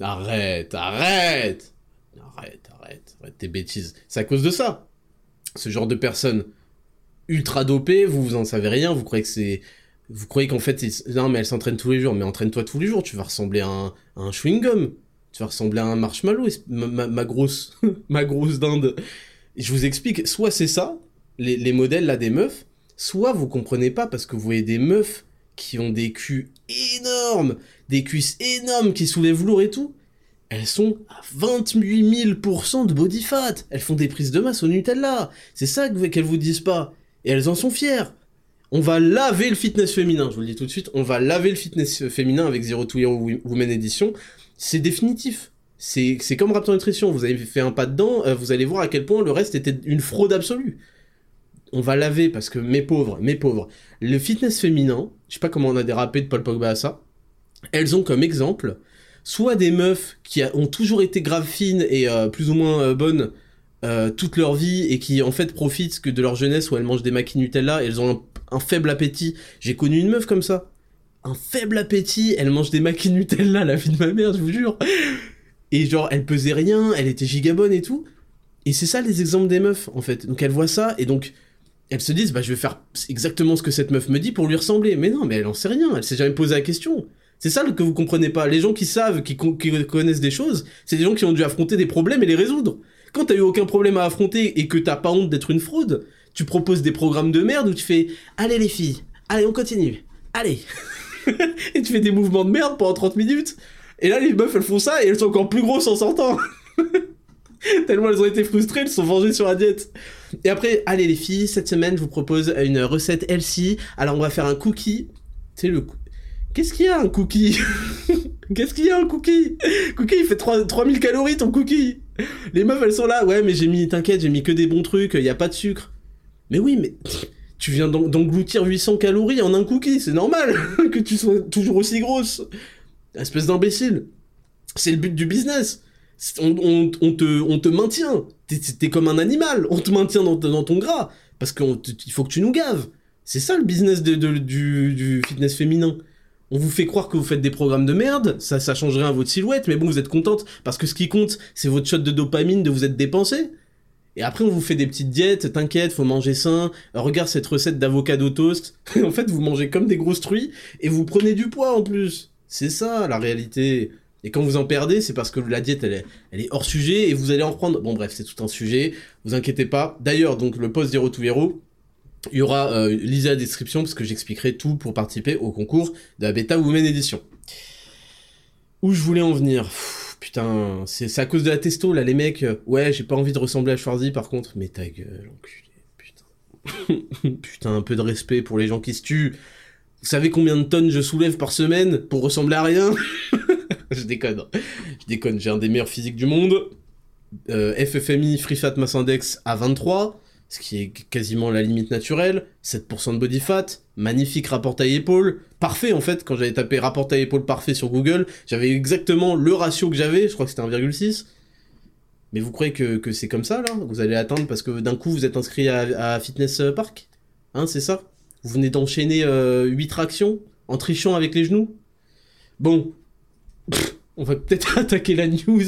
arrête tes bêtises. C'est à cause de ça. Ce genre de personnes ultra dopées, vous en savez rien, vous croyez que c'est... Vous croyez qu'en fait, non mais elle s'entraîne tous les jours, mais entraîne-toi tous les jours, tu vas ressembler à un chewing-gum, tu vas ressembler à un marshmallow, ma grosse ma grosse dinde. Je vous explique, soit c'est ça, les modèles là des meufs, soit vous comprenez pas parce que vous voyez des meufs qui ont des culs énormes, des cuisses énormes qui soulèvent lourd et tout, elles sont à 28 000% de body fat, elles font des prises de masse au Nutella, c'est ça qu'elles vous disent pas, et elles en sont fières. On va laver le fitness féminin, je vous le dis tout de suite, on va laver le fitness féminin avec Zero to Hero Women Edition, c'est définitif, c'est comme Raptor Nutrition, vous avez fait un pas dedans, vous allez voir à quel point le reste était une fraude absolue. On va laver parce que mes pauvres, le fitness féminin, je sais pas comment on a dérapé de Paul Pogba à ça, elles ont comme exemple, soit des meufs qui ont toujours été grave fines et plus ou moins bonnes, toute leur vie et qui en fait profitent que de leur jeunesse où elles mangent des maquis Nutella et elles ont un faible appétit. J'ai connu une meuf comme ça, un faible appétit, elle mange des maquis Nutella, la vie de ma mère, je vous jure. Et genre elle pesait rien, elle était gigabonne et tout. Et c'est ça les exemples des meufs en fait. Donc elles voient ça et donc elles se disent bah je vais faire exactement ce que cette meuf me dit pour lui ressembler. Mais non, mais elle en sait rien, elle s'est jamais posée la question. C'est ça que vous comprenez pas. Les gens qui savent, qui connaissent des choses, c'est des gens qui ont dû affronter des problèmes et les résoudre. Quand t'as eu aucun problème à affronter et que t'as pas honte d'être une fraude, tu proposes des programmes de merde où tu fais « Allez les filles, allez on continue, allez !» Et tu fais des mouvements de merde pendant 30 minutes. Et là les meufs elles font ça et elles sont encore plus grosses en sortant. Tellement elles ont été frustrées, elles sont vengées sur la diète. Et après « Allez les filles, cette semaine je vous propose une recette healthy, alors on va faire un cookie. » Tu sais le cookie. Qu'est-ce qu'il y a un cookie? Cookie, il fait 3000 calories ton cookie. Les meufs, elles sont là. Ouais, mais t'inquiète, j'ai mis que des bons trucs, y a pas de sucre. Mais oui, mais tu viens d'engloutir 800 calories en un cookie, c'est normal que tu sois toujours aussi grosse. Espèce d'imbécile. C'est le but du business. On te maintient. T'es comme un animal. On te maintient dans ton gras. Parce qu'il faut que tu nous gaves. C'est ça le business du fitness féminin. On vous fait croire que vous faites des programmes de merde, ça change rien à votre silhouette, mais bon, vous êtes contente, parce que ce qui compte, c'est votre shot de dopamine de vous être dépensé. Et après, on vous fait des petites diètes, t'inquiète, faut manger sain, regarde cette recette d'avocado toast. En fait, vous mangez comme des grosses truies, et vous prenez du poids en plus. C'est ça, la réalité. Et quand vous en perdez, c'est parce que la diète, elle est hors sujet, et vous allez en reprendre. Bon bref, c'est tout un sujet, vous inquiétez pas. D'ailleurs, donc, le post Zero to Hero, il y aura, lisez la description parce que j'expliquerai tout pour participer au concours de la Beta Women Edition. Où je voulais en venir? Putain, c'est à cause de la testo là, les mecs. Ouais, j'ai pas envie de ressembler à Schwarzy par contre. Mais ta gueule, enculé, putain. Putain, un peu de respect pour les gens qui se tuent. Vous savez combien de tonnes je soulève par semaine pour ressembler à rien? Je déconne, j'ai un des meilleurs physiques du monde. FFMI, Free Fat Mass Index à 23. Ce qui est quasiment la limite naturelle, 7% de body fat, magnifique rapport taille-épaule, parfait en fait, quand j'avais tapé rapport taille-épaule parfait sur Google, j'avais exactement le ratio que j'avais, je crois que c'était 1,6, mais vous croyez que c'est comme ça là, vous allez atteindre parce que d'un coup vous êtes inscrit à Fitness Park, hein c'est ça, vous venez d'enchaîner 8 tractions en trichant avec les genoux, bon, on va peut-être attaquer la news,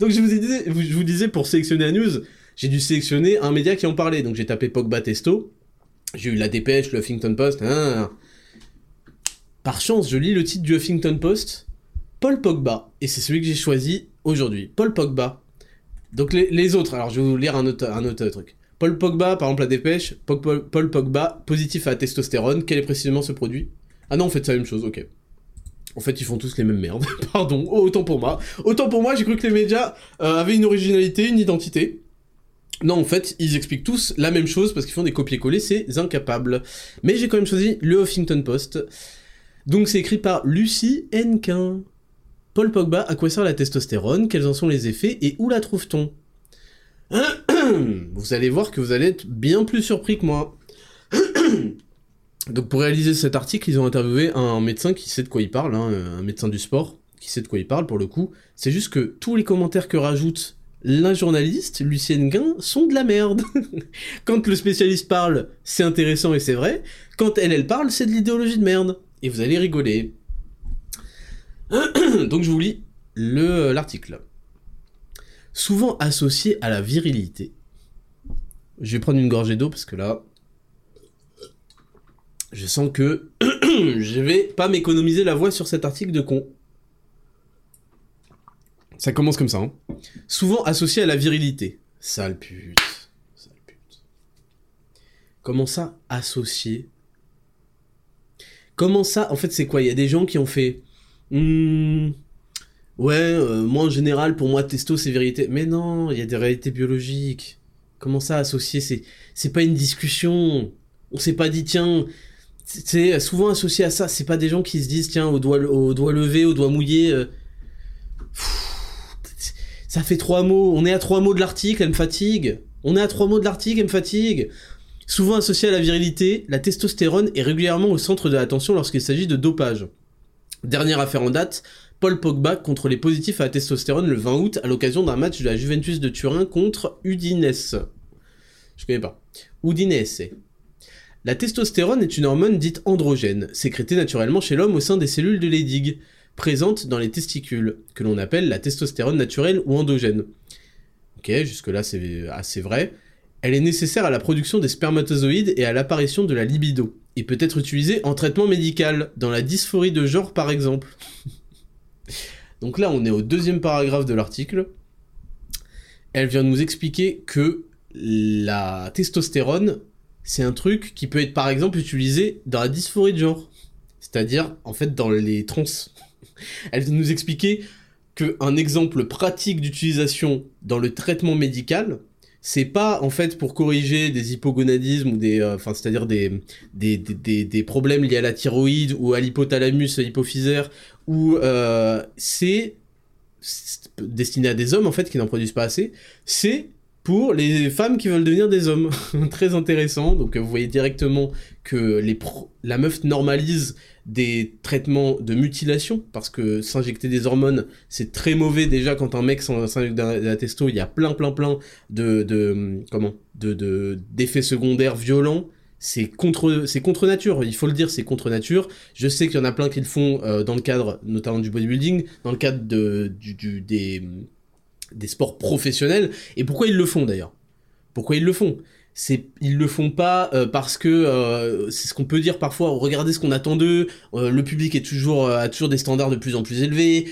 donc je vous disais pour sélectionner la news, j'ai dû sélectionner un média qui en parlait, donc j'ai tapé Pogba Testo, j'ai eu la Dépêche, le Huffington Post, Par chance, je lis le titre du Huffington Post, Paul Pogba, et c'est celui que j'ai choisi aujourd'hui, Paul Pogba. Donc les autres, alors je vais vous lire un autre truc. Paul Pogba, par exemple la Dépêche, Paul Pogba, positif à la testostérone, quel est précisément ce produit? Ah non, en fait c'est la même chose, ok. En fait, ils font tous les mêmes merdes, pardon, autant pour moi, j'ai cru que les médias avaient une originalité, une identité. Non, en fait, ils expliquent tous la même chose parce qu'ils font des copier-coller, c'est incapable. Mais j'ai quand même choisi le Huffington Post. Donc c'est écrit par Lucie Henquin. Paul Pogba, à quoi sert la testostérone? Quels en sont les effets et où la trouve-t-on? Vous allez voir que vous allez être bien plus surpris que moi. Donc pour réaliser cet article, ils ont interviewé un médecin qui sait de quoi il parle, hein, un médecin du sport, qui sait de quoi il parle pour le coup, c'est juste que tous les commentaires que rajoute la journaliste, Lucienne Guin, sont de la merde. Quand le spécialiste parle, c'est intéressant et c'est vrai. Quand elle parle, c'est de l'idéologie de merde. Et vous allez rigoler. Donc je vous lis l'article. Souvent associé à la virilité. Je vais prendre une gorgée d'eau parce que là, je sens que je vais pas m'économiser la voix sur cet article de con. Ça commence comme ça, hein. Souvent associé à la virilité. Sale pute. Sale pute. Comment ça, associé ? Comment ça, en fait, c'est quoi ? Il y a des gens qui ont fait... moi en général, pour moi, testo, c'est virilité. Mais non, il y a des réalités biologiques. Comment ça, associé ? C'est pas une discussion. On s'est pas dit, tiens... C'est souvent associé à ça. C'est pas des gens qui se disent, tiens, au doigt levé, au doigt mouillé... Ça fait 3 mots, on est à 3 mots de l'article, elle me fatigue. Souvent associée à la virilité, la testostérone est régulièrement au centre de l'attention lorsqu'il s'agit de dopage. Dernière affaire en date, Paul Pogba contre les positifs à la testostérone le 20 août à l'occasion d'un match de la Juventus de Turin contre Udinese. Je connais pas. Udinese. La testostérone est une hormone dite androgène, sécrétée naturellement chez l'homme au sein des cellules de Leydig, présente dans les testicules, que l'on appelle la testostérone naturelle ou endogène. Ok, jusque-là c'est assez vrai. Elle est nécessaire à la production des spermatozoïdes et à l'apparition de la libido, et peut être utilisée en traitement médical, dans la dysphorie de genre par exemple. Donc là on est au 2e paragraphe de l'article. Elle vient de nous expliquer que la testostérone, c'est un truc qui peut être par exemple utilisé dans la dysphorie de genre. C'est-à-dire en fait dans les trans. Elle nous expliquait qu'un exemple pratique d'utilisation dans le traitement médical, c'est pas en fait pour corriger des hypogonadismes ou des problèmes liés à la thyroïde ou à l'hypothalamus, à l'hypophysaire, ou c'est destiné à des hommes en fait qui n'en produisent pas assez. C'est pour les femmes qui veulent devenir des hommes. Très intéressant. Donc vous voyez directement que la meuf normalise des traitements de mutilation, parce que s'injecter des hormones, c'est très mauvais déjà. Quand un mec s'injecte de la testo, il y a plein d'effets secondaires violents. C'est contre nature, il faut le dire, c'est contre nature. Je sais qu'il y en a plein qui le font dans le cadre notamment du bodybuilding, dans le cadre des sports professionnels. Et pourquoi ils le font d'ailleurs ? Pourquoi ils le font ? Ils le font pas parce que c'est ce qu'on peut dire parfois, regardez ce qu'on attend d'eux, le public est toujours, a toujours des standards de plus en plus élevés,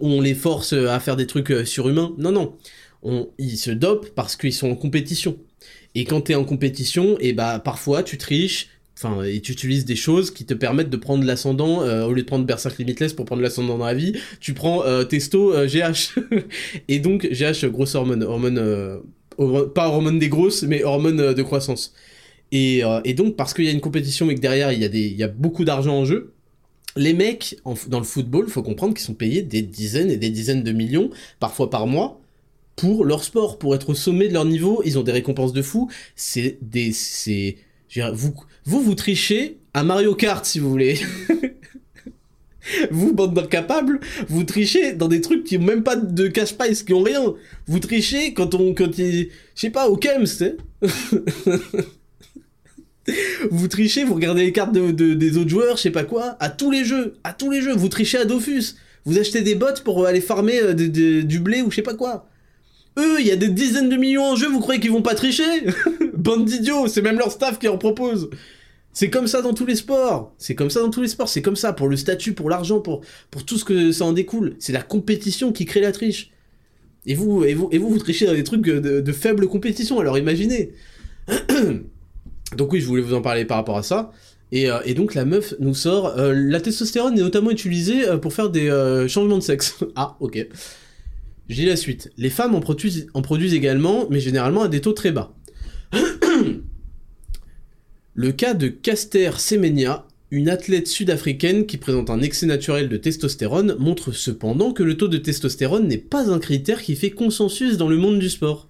on les force à faire des trucs surhumains. Non, ils se dopent parce qu'ils sont en compétition. Et quand t'es en compétition, et bah parfois tu triches, enfin, et tu utilises des choses qui te permettent de prendre l'ascendant, au lieu de prendre Berserk Limitless pour prendre l'ascendant dans la vie, tu prends Testo GH. Et donc GH, grosse hormone, pas hormone des grosses, mais hormone de croissance. Et donc, parce qu'il y a une compétition et que derrière, il y a beaucoup d'argent en jeu, les mecs, dans le football, il faut comprendre qu'ils sont payés des dizaines et des dizaines de millions, parfois par mois, pour leur sport, pour être au sommet de leur niveau. Ils ont des récompenses de fou. Vous trichez à Mario Kart, si vous voulez. Vous, bande d'incapables, vous trichez dans des trucs qui n'ont même pas de cash prize, qui n'ont rien. Vous trichez je sais pas, au KEMS, Vous trichez, vous regardez les cartes des autres joueurs, je sais pas quoi, à tous les jeux. Vous trichez à Dofus. Vous achetez des bots pour aller farmer du blé ou je sais pas quoi. Eux, il y a des dizaines de millions en jeu, vous croyez qu'ils vont pas tricher ? Bande d'idiots, c'est même leur staff qui en propose. C'est comme ça dans tous les sports. C'est comme ça pour le statut, pour l'argent, pour tout ce que ça en découle. C'est la compétition qui crée la triche. Et vous trichez dans des trucs de faible compétition, alors imaginez. Donc oui, je voulais vous en parler par rapport à ça. Et donc la meuf nous sort... la testostérone est notamment utilisée pour faire des changements de sexe. Ah, ok. Je lis la suite. Les femmes en produisent également, mais généralement à des taux très bas. Le cas de Caster Semenya, une athlète sud-africaine qui présente un excès naturel de testostérone, montre cependant que le taux de testostérone n'est pas un critère qui fait consensus dans le monde du sport.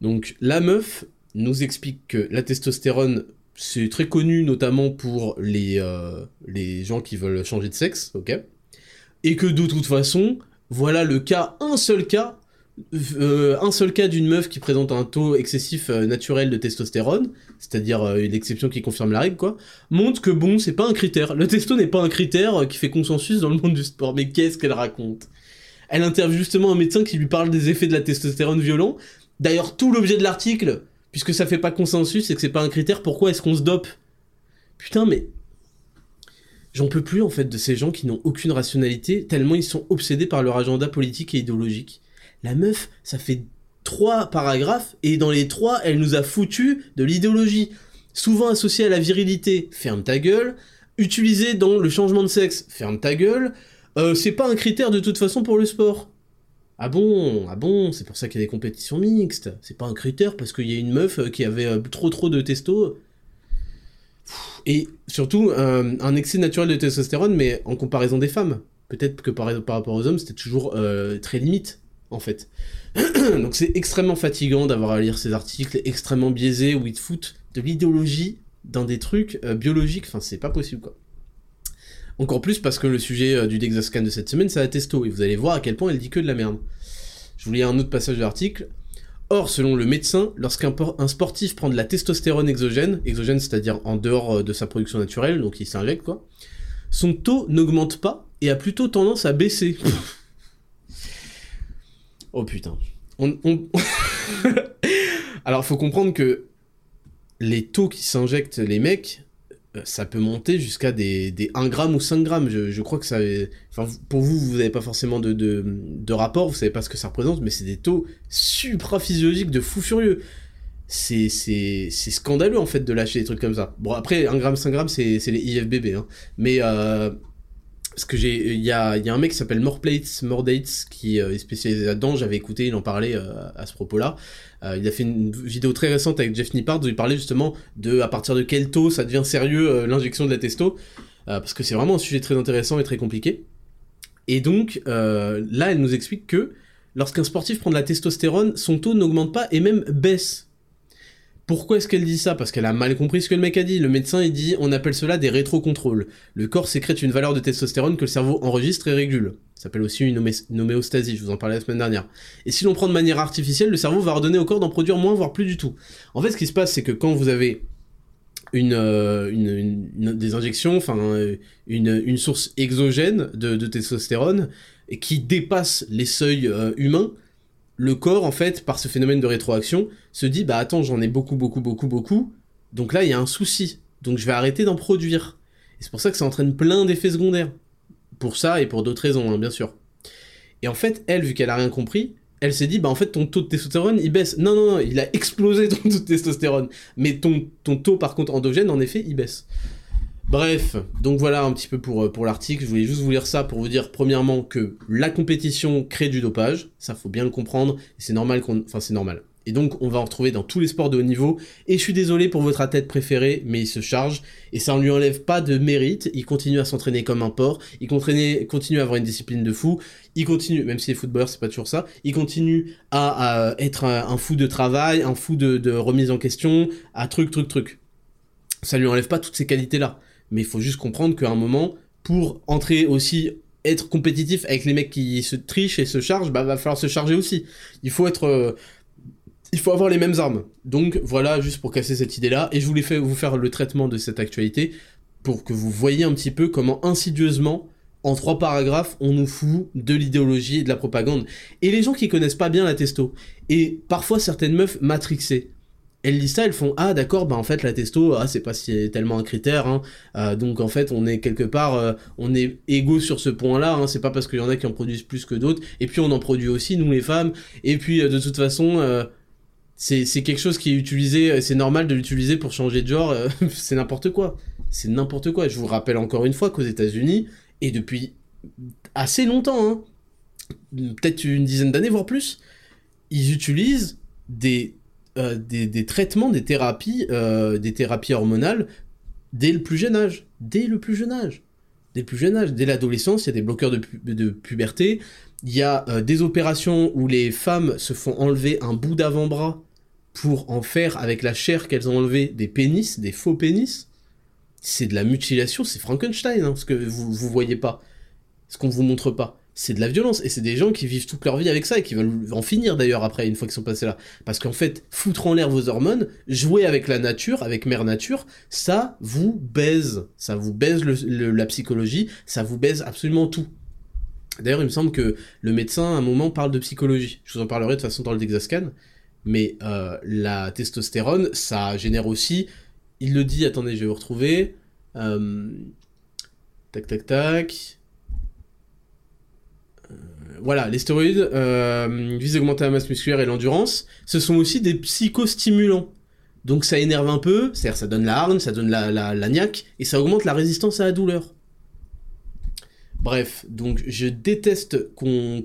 Donc la meuf nous explique que la testostérone, c'est très connu notamment pour les gens qui veulent changer de sexe, ok ? et que de toute façon, voilà le cas, un seul cas d'une meuf qui présente un taux excessif naturel de testostérone, c'est-à-dire une exception qui confirme la règle, quoi, montre que bon, c'est pas un critère. Le testo n'est pas un critère qui fait consensus dans le monde du sport. Mais qu'est-ce qu'elle raconte ? Elle interviewe justement un médecin qui lui parle des effets de la testostérone violent. D'ailleurs, tout l'objet de l'article, puisque ça fait pas consensus et que c'est pas un critère, pourquoi est-ce qu'on se dope ? Putain, mais... j'en peux plus, en fait, de ces gens qui n'ont aucune rationalité, tellement ils sont obsédés par leur agenda politique et idéologique. La meuf, ça fait 3 paragraphes, et dans les 3, elle nous a foutu de l'idéologie. Souvent associée à la virilité, ferme ta gueule. Utilisée dans le changement de sexe, ferme ta gueule. C'est pas un critère de toute façon pour le sport. Ah bon, c'est pour ça qu'il y a des compétitions mixtes. C'est pas un critère parce qu'il y a une meuf qui avait trop de testo. Et surtout, un excès naturel de testostérone, mais en comparaison des femmes. Peut-être que par rapport aux hommes, c'était toujours très limite, en fait. Donc c'est extrêmement fatigant d'avoir à lire ces articles extrêmement biaisés où ils te foutent de l'idéologie dans des trucs biologiques. Enfin, c'est pas possible, quoi. Encore plus parce que le sujet du Dexascan de cette semaine, c'est la testo. Et vous allez voir à quel point elle dit que de la merde. Je vous lis un autre passage de l'article. Or, selon le médecin, lorsqu'un sportif prend de la testostérone exogène, c'est-à-dire en dehors de sa production naturelle, donc il s'injecte, quoi, son taux n'augmente pas et a plutôt tendance à baisser. Oh putain. Alors, faut comprendre que les taux qui s'injectent, les mecs, ça peut monter jusqu'à des 1 gramme ou 5 grammes. Je crois que ça... Enfin, pour vous, vous n'avez pas forcément de rapport, vous savez pas ce que ça représente, mais c'est des taux supraphysiologiques de fou furieux. C'est scandaleux, en fait, de lâcher des trucs comme ça. Bon, après, 1 gramme, 5 grammes, c'est les IFBB. Hein. Mais... parce que il y a un mec qui s'appelle Mordates qui est spécialisé là-dedans, j'avais écouté, il en parlait à ce propos-là. Il a fait une vidéo très récente avec Jeff Nippard où il parlait justement de à partir de quel taux ça devient sérieux l'injection de la testo, parce que c'est vraiment un sujet très intéressant et très compliqué. Et donc là, elle nous explique que lorsqu'un sportif prend de la testostérone, son taux n'augmente pas et même baisse. Pourquoi est-ce qu'elle dit ça ? Parce qu'elle a mal compris ce que le mec a dit. Le médecin, il dit, on appelle cela des rétrocontrôles. Le corps sécrète une valeur de testostérone que le cerveau enregistre et régule. Ça s'appelle aussi une homéostasie, je vous en parlais la semaine dernière. Et si l'on prend de manière artificielle, le cerveau va redonner au corps d'en produire moins, voire plus du tout. En fait, ce qui se passe, c'est que quand vous avez des injections, une source exogène de testostérone qui dépasse les seuils humains, le corps, en fait, par ce phénomène de rétroaction, se dit « Bah attends, j'en ai beaucoup, donc là, il y a un souci, donc je vais arrêter d'en produire. » Et c'est pour ça que ça entraîne plein d'effets secondaires. Pour ça et pour d'autres raisons, hein, bien sûr. Et en fait, elle, vu qu'elle a rien compris, elle s'est dit « Bah en fait, ton taux de testostérone, il baisse. » Non, il a explosé ton taux de testostérone. Mais ton taux, par contre, endogène, en effet, il baisse. Bref, donc voilà un petit peu pour l'article, je voulais juste vous lire ça pour vous dire premièrement que la compétition crée du dopage, ça faut bien le comprendre, et c'est normal c'est normal. Et donc on va en retrouver dans tous les sports de haut niveau, et je suis désolé pour votre athlète préféré, mais il se charge, et ça ne lui enlève pas de mérite, il continue à s'entraîner comme un porc, il continue à avoir une discipline de fou, il continue, même si les footballeurs c'est pas toujours ça, il continue à être un fou de travail, un fou de remise en question, à truc. Ça lui enlève pas toutes ces qualités-là. Mais il faut juste comprendre qu'à un moment, pour entrer aussi, être compétitif avec les mecs qui se trichent et se chargent, bah va falloir se charger aussi. Il faut avoir les mêmes armes. Donc voilà, juste pour casser cette idée-là. Et je voulais vous faire le traitement de cette actualité pour que vous voyez un petit peu comment insidieusement, en 3 paragraphes, on nous fout de l'idéologie et de la propagande. Et les gens qui connaissent pas bien la testo, et parfois certaines meufs matrixées, elles lisent ça, elles font « Ah d'accord, bah en fait la testo, c'est pas tellement un critère, hein. Donc en fait on est quelque part, on est égaux sur ce point-là, hein. C'est pas parce qu'il y en a qui en produisent plus que d'autres, et puis on en produit aussi, nous les femmes, et puis de toute façon, c'est quelque chose qui est utilisé, c'est normal de l'utiliser pour changer de genre, c'est n'importe quoi, Je vous rappelle encore une fois qu'aux États-Unis et depuis assez longtemps, hein, peut-être une dizaine d'années, voire plus, ils utilisent des traitements, des thérapies hormonales dès le plus jeune âge, dès l'adolescence. Il y a des bloqueurs de puberté, il y a des opérations où les femmes se font enlever un bout d'avant-bras pour en faire avec la chair qu'elles ont enlevée des pénis, des faux pénis. C'est de la mutilation, c'est Frankenstein, hein, ce que vous voyez pas. ce qu'on vous montre pas, c'est de la violence, et c'est des gens qui vivent toute leur vie avec ça et qui veulent en finir d'ailleurs après, une fois qu'ils sont passés là, parce qu'en fait, foutre en l'air vos hormones, jouer avec la nature, avec mère nature, ça vous baise la psychologie, ça vous baise absolument tout. D'ailleurs, il me semble que le médecin, à un moment, parle de psychologie. Je vous en parlerai de toute façon dans le Dexascan. Mais la testostérone, ça génère aussi... Il le dit... Attendez, je vais vous retrouver. Voilà, les stéroïdes visent à augmenter la masse musculaire et l'endurance. Ce sont aussi des psychostimulants. Donc ça énerve un peu, c'est-à-dire ça donne la hargne, ça donne la niaque, et ça augmente la résistance à la douleur. Bref, donc je déteste qu'on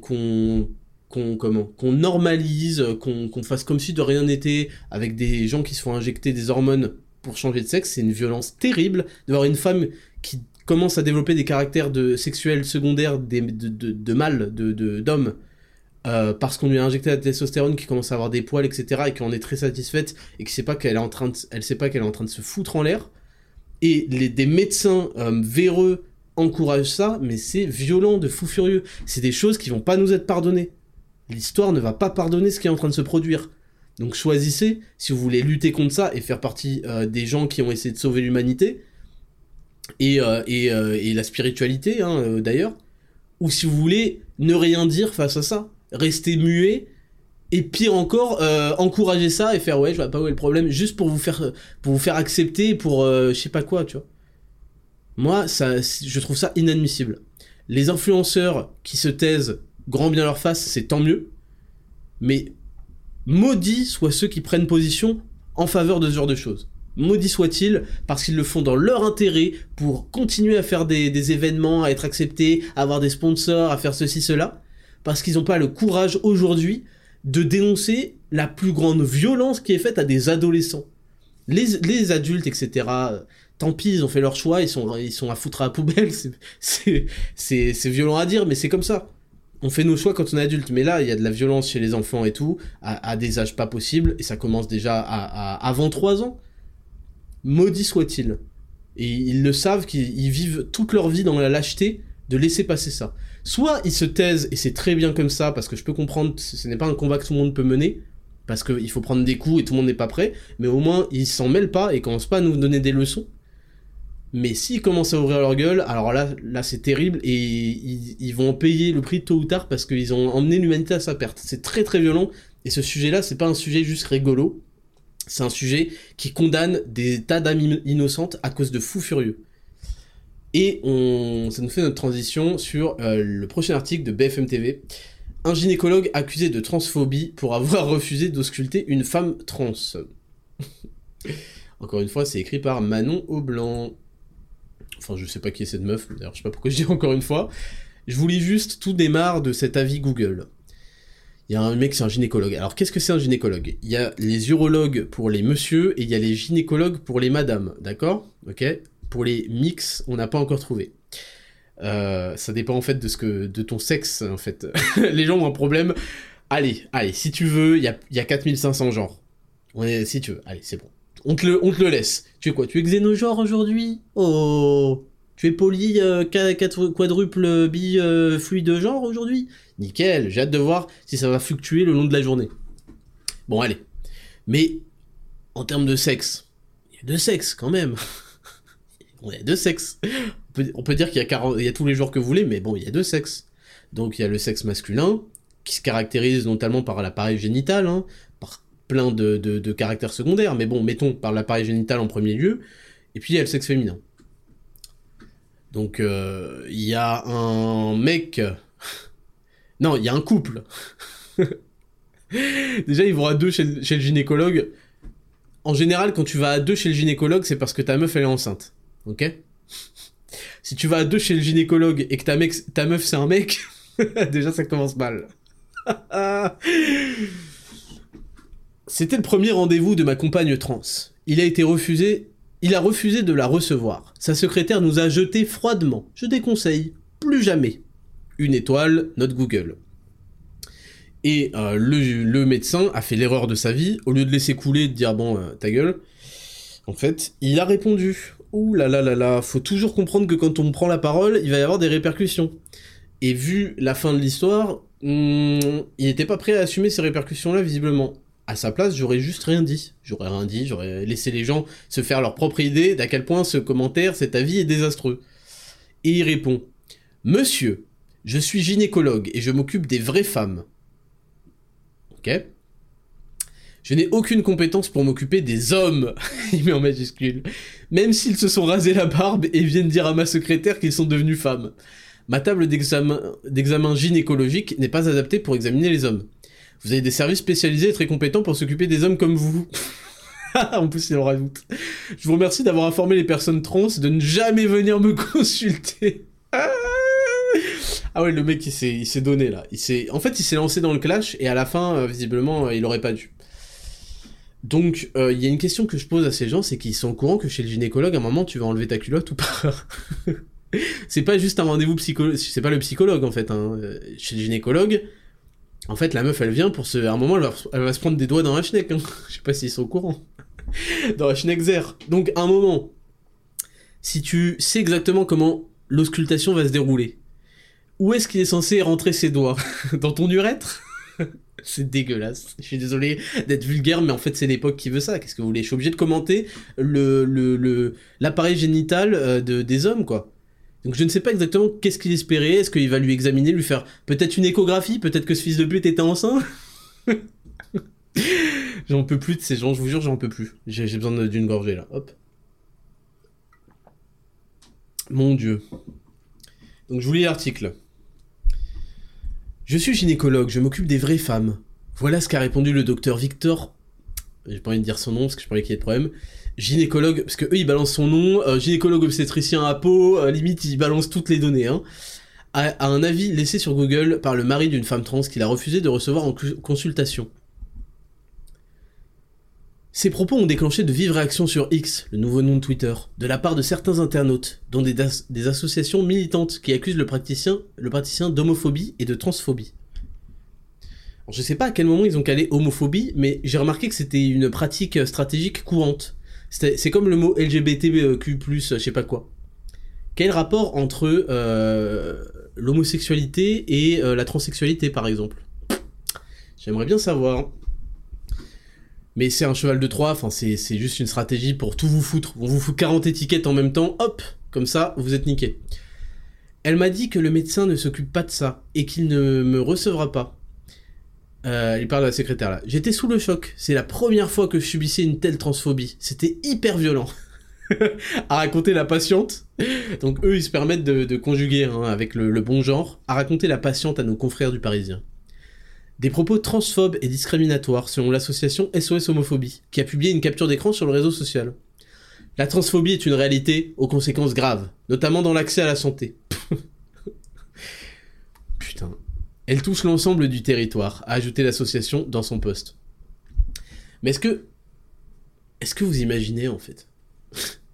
normalise, qu'on fasse comme si de rien n'était, avec des gens qui se font injecter des hormones pour changer de sexe. C'est une violence terrible de voir une femme qui commence à développer des caractères sexuels secondaires de mâle, d'homme, parce qu'on lui a injecté la testostérone, qui commence à avoir des poils, etc., et qui en est très satisfaite, et qui sait pas qu'elle est en train de se foutre en l'air. Et des médecins véreux encourage ça, mais c'est violent de fou furieux. C'est des choses qui vont pas nous être pardonnées. L'histoire ne va pas pardonner ce qui est en train de se produire. Donc choisissez, si vous voulez lutter contre ça et faire partie des gens qui ont essayé de sauver l'humanité et la spiritualité, d'ailleurs, ou si vous voulez ne rien dire face à ça, rester muet, et pire encore, encourager ça et faire ouais, je vois pas où est le problème, juste pour vous faire accepter, pour je sais pas quoi, tu vois. Moi, je trouve ça inadmissible. Les influenceurs qui se taisent, grand bien leur face, c'est tant mieux. Mais maudits soient ceux qui prennent position en faveur de ce genre de choses. Maudits soient-ils, parce qu'ils le font dans leur intérêt, pour continuer à faire des événements, à être acceptés, à avoir des sponsors, à faire ceci, cela. Parce qu'ils n'ont pas le courage aujourd'hui de dénoncer la plus grande violence qui est faite à des adolescents. Les adultes, etc., tant pis, ils ont fait leur choix, ils sont à foutre à la poubelle, c'est violent à dire, mais c'est comme ça. On fait nos choix quand on est adulte, mais là, il y a de la violence chez les enfants et tout, à des âges pas possibles, et ça commence déjà avant 3 ans. Maudits soient-ils. Et ils le savent, qu'ils vivent toute leur vie dans la lâcheté de laisser passer ça. Soit ils se taisent, et c'est très bien comme ça, parce que je peux comprendre, ce n'est pas un combat que tout le monde peut mener, parce qu'il faut prendre des coups et tout le monde n'est pas prêt, mais au moins, ils s'en mêlent pas et commencent pas à nous donner des leçons. Mais s'ils commencent à ouvrir leur gueule, alors là c'est terrible, et ils vont en payer le prix tôt ou tard, parce qu'ils ont emmené l'humanité à sa perte. C'est très très violent, et ce sujet-là, c'est pas un sujet juste rigolo, c'est un sujet qui condamne des tas d'âmes innocentes à cause de fous furieux. Et ça nous fait notre transition sur le prochain article de BFM TV. Un gynécologue accusé de transphobie pour avoir refusé d'ausculter une femme trans. Encore une fois, c'est écrit par Manon Aublanc. Enfin, je sais pas qui est cette meuf, d'ailleurs je sais pas pourquoi je dis encore une fois. Je vous lis juste, tout démarre de cet avis Google. Il y a un mec, c'est un gynécologue. Alors qu'est-ce que c'est un gynécologue ? Il y a les urologues pour les messieurs et il y a les gynécologues pour les madames, d'accord ? Ok ? Pour les mix, on n'a pas encore trouvé. Ça dépend en fait de ton sexe, en fait. Les gens ont un problème. Allez, si tu veux, il y a 4500 genres. Si tu veux, allez, c'est bon. On te le laisse. Tu es quoi ? Tu es xénogenre aujourd'hui ? Oh ! Tu es poly, quadruple, bi, fluide de genre aujourd'hui ? Nickel, j'ai hâte de voir si ça va fluctuer le long de la journée. Bon, allez. Mais, en termes de sexe, il y a deux sexes quand même. On a deux sexes. On peut dire qu'il y a, il y a tous les genres que vous voulez, mais bon, il y a deux sexes. Donc il y a le sexe masculin, qui se caractérise notamment par l'appareil génital, par plein de caractères secondaires, mais bon, mettons par l'appareil génital en premier lieu, et puis il y a le sexe féminin. Donc il y a un mec... Non, il y a un couple. Déjà, ils vont à deux chez le gynécologue. En général, quand tu vas à deux chez le gynécologue, c'est parce que ta meuf, elle est enceinte. Ok ? Si tu vas à deux chez le gynécologue et que ta meuf c'est un mec, déjà ça commence mal. C'était le premier rendez-vous de ma compagne trans. Il a refusé de la recevoir. Sa secrétaire nous a jeté froidement. Je déconseille, plus jamais. Une étoile, note Google. Et le médecin a fait l'erreur de sa vie. Au lieu de laisser couler et de dire bon, ta gueule, en fait, il a répondu. Ouh là là là là, faut toujours comprendre que quand on prend la parole, il va y avoir des répercussions. Et vu la fin de l'histoire, il n'était pas prêt à assumer ces répercussions-là, visiblement. À sa place, j'aurais juste rien dit. J'aurais laissé les gens se faire leur propre idée d'à quel point ce commentaire, cet avis est désastreux. Et il répond « Monsieur, je suis gynécologue et je m'occupe des vraies femmes. » Ok. Je n'ai aucune compétence pour m'occuper des hommes, il met en majuscule, même s'ils se sont rasés la barbe et viennent dire à ma secrétaire qu'ils sont devenus femmes. Ma table d'examen gynécologique n'est pas adaptée pour examiner les hommes. Vous avez des services spécialisés et très compétents pour s'occuper des hommes comme vous. En plus, il en rajoute. Je vous remercie d'avoir informé les personnes trans de ne jamais venir me consulter. Ah ouais, le mec, il s'est donné là. En fait, il s'est lancé dans le clash et à la fin, visiblement, il aurait pas dû. Donc, il y a une question que je pose à ces gens, c'est qu'ils sont au courant que chez le gynécologue, à un moment, tu vas enlever ta culotte ou pas. C'est pas juste un rendez-vous psychologue, c'est pas le psychologue, en fait. Hein. Chez le gynécologue, en fait, la meuf, elle vient pour se... À un moment, elle va se prendre des doigts dans la schneck. Hein. Je sais pas s'ils sont au courant. Dans la schneckzer. Donc, à un moment, si tu sais exactement comment l'auscultation va se dérouler, où est-ce qu'il est censé rentrer ses doigts? Dans ton urètre? C'est dégueulasse. Je suis désolé d'être vulgaire, mais en fait, c'est l'époque qui veut ça. Qu'est-ce que vous voulez? Je suis obligé de commenter l'appareil génital des hommes, quoi. Donc, je ne sais pas exactement qu'est-ce qu'il espérait. Est-ce qu'il va lui examiner, lui faire peut-être une échographie? Peut-être que ce fils de pute était enceint? J'en peux plus de ces gens, je vous jure, j'en peux plus. J'ai besoin d'une gorgée, là. Hop. Mon Dieu. Donc, je vous lis l'article. « Je suis gynécologue, je m'occupe des vraies femmes. » Voilà ce qu'a répondu le docteur Victor... J'ai pas envie de dire son nom, parce que je parlais qu'il y ait de problème. Gynécologue, parce que eux, ils balancent son nom. Gynécologue obstétricien à peau, limite, ils balancent toutes les données. Hein. À un avis laissé sur Google par le mari d'une femme trans qu'il a refusé de recevoir en consultation. Ces propos ont déclenché de vives réactions sur X, le nouveau nom de Twitter, de la part de certains internautes, dont des associations militantes qui accusent le praticien d'homophobie et de transphobie. Alors, je sais pas à quel moment ils ont calé homophobie, mais j'ai remarqué que c'était une pratique stratégique courante. C'est comme le mot LGBTQ+, je sais pas quoi. Quel rapport entre l'homosexualité et la transsexualité, par exemple? J'aimerais bien savoir... Mais c'est un cheval de Troie, enfin c'est juste une stratégie pour tout vous foutre. On vous fout 40 étiquettes en même temps, hop, comme ça, vous êtes niqués. Elle m'a dit que le médecin ne s'occupe pas de ça, et qu'il ne me recevra pas. Il parle à la secrétaire là. J'étais sous le choc, c'est la première fois que je subissais une telle transphobie. C'était hyper violent. À raconter la patiente. Donc eux, ils se permettent de conjuguer hein, avec le bon genre. À raconter la patiente à nos confrères du Parisien. Des propos transphobes et discriminatoires selon l'association SOS Homophobie, qui a publié une capture d'écran sur le réseau social. La transphobie est une réalité aux conséquences graves, notamment dans l'accès à la santé. Putain. Elle touche l'ensemble du territoire, a ajouté l'association dans son post. Mais est-ce que vous imaginez, en fait?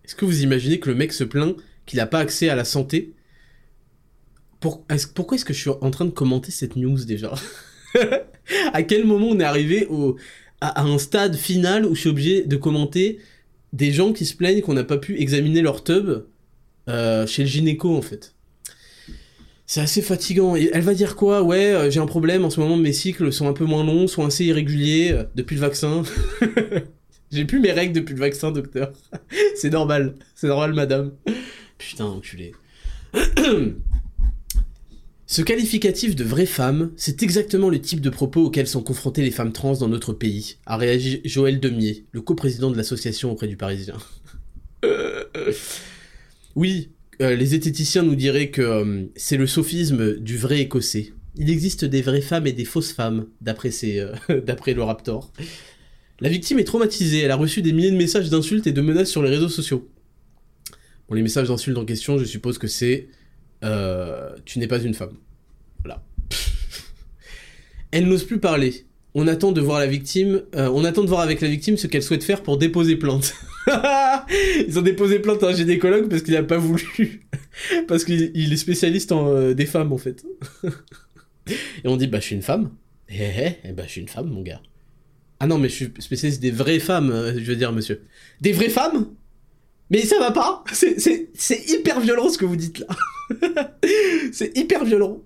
Est-ce que vous imaginez que le mec se plaint qu'il n'a pas accès à la santé? Pourquoi est-ce que je suis en train de commenter cette news, déjà? À quel moment on est arrivé à un stade final où je suis obligé de commenter des gens qui se plaignent qu'on n'a pas pu examiner leur tub chez le gynéco, en fait. C'est assez fatigant. Et elle va dire quoi? Ouais, j'ai un problème, en ce moment mes cycles sont un peu moins longs, sont assez irréguliers depuis le vaccin. J'ai plus mes règles depuis le vaccin, docteur. C'est normal, madame. Putain, enculé. Ce qualificatif de vraie femme, c'est exactement le type de propos auxquels sont confrontées les femmes trans dans notre pays, a réagi Joël Demier, le coprésident de l'association auprès du Parisien. Oui, les zététiciens nous diraient que c'est le sophisme du vrai écossais. Il existe des vraies femmes et des fausses femmes, d'après le Raptor. La victime est traumatisée, elle a reçu des milliers de messages d'insultes et de menaces sur les réseaux sociaux. Bon, les messages d'insultes en question, je suppose que c'est... tu n'es pas une femme. Voilà. Elle n'ose plus parler. On attend de voir avec la victime ce qu'elle souhaite faire pour déposer plainte. Ils ont déposé plainte à un gynécologue parce qu'il n'a pas voulu. Parce qu'il est spécialiste en des femmes, en fait. Et on dit, bah, je suis une femme. Bah, je suis une femme, mon gars. Ah non, mais je suis spécialiste des vraies femmes, je veux dire, monsieur. Des vraies femmes? Mais ça va pas? C'est hyper violent ce que vous dites là. C'est hyper violent.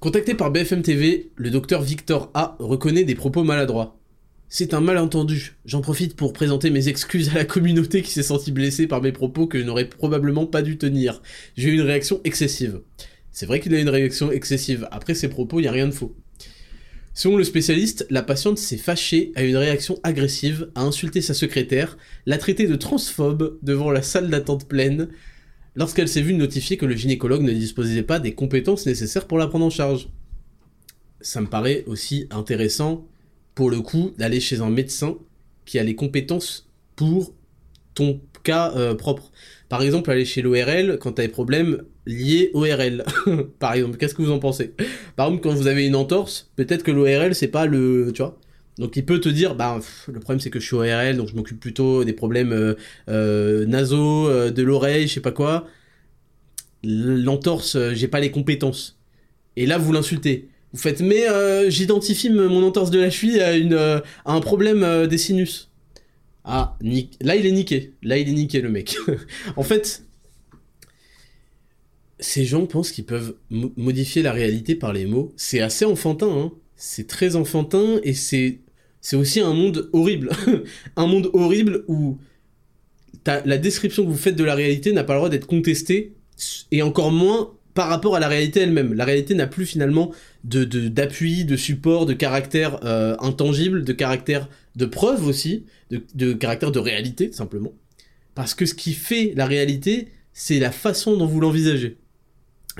Contacté par BFM TV, le docteur Victor A reconnaît des propos maladroits. C'est un malentendu. J'en profite pour présenter mes excuses à la communauté qui s'est sentie blessée par mes propos que je n'aurais probablement pas dû tenir. J'ai eu une réaction excessive. C'est vrai qu'il a une réaction excessive. Après ses propos, il n'y a rien de faux. Selon le spécialiste, la patiente s'est fâchée, a eu une réaction agressive, a insulté sa secrétaire, l'a traitée de transphobe devant la salle d'attente pleine, lorsqu'elle s'est vue notifier que le gynécologue ne disposait pas des compétences nécessaires pour la prendre en charge. Ça me paraît aussi intéressant, pour le coup, d'aller chez un médecin qui a les compétences pour ton cas propre. Par exemple, aller chez l'ORL quand t'as des problèmes liés ORL. Par exemple, qu'est-ce que vous en pensez ? Par exemple, quand vous avez une entorse, peut-être que l'ORL, c'est pas le... tu vois ? Donc il peut te dire, bah le problème c'est que je suis ORL, donc je m'occupe plutôt des problèmes nasaux, de l'oreille, je sais pas quoi. L'entorse, j'ai pas les compétences. Et là, vous l'insultez. Vous faites, mais j'identifie mon entorse de la cheville à un problème des sinus. Ah, là il est niqué. Là il est niqué le mec. En fait, ces gens pensent qu'ils peuvent modifier la réalité par les mots. C'est assez enfantin, hein. C'est très enfantin et c'est aussi un monde horrible. Un monde horrible où la description que vous faites de la réalité n'a pas le droit d'être contestée, et encore moins par rapport à la réalité elle-même. La réalité n'a plus finalement d'appui, de support, de caractère intangible, de caractère de preuve aussi, de caractère de réalité simplement. Parce que ce qui fait la réalité, c'est la façon dont vous l'envisagez.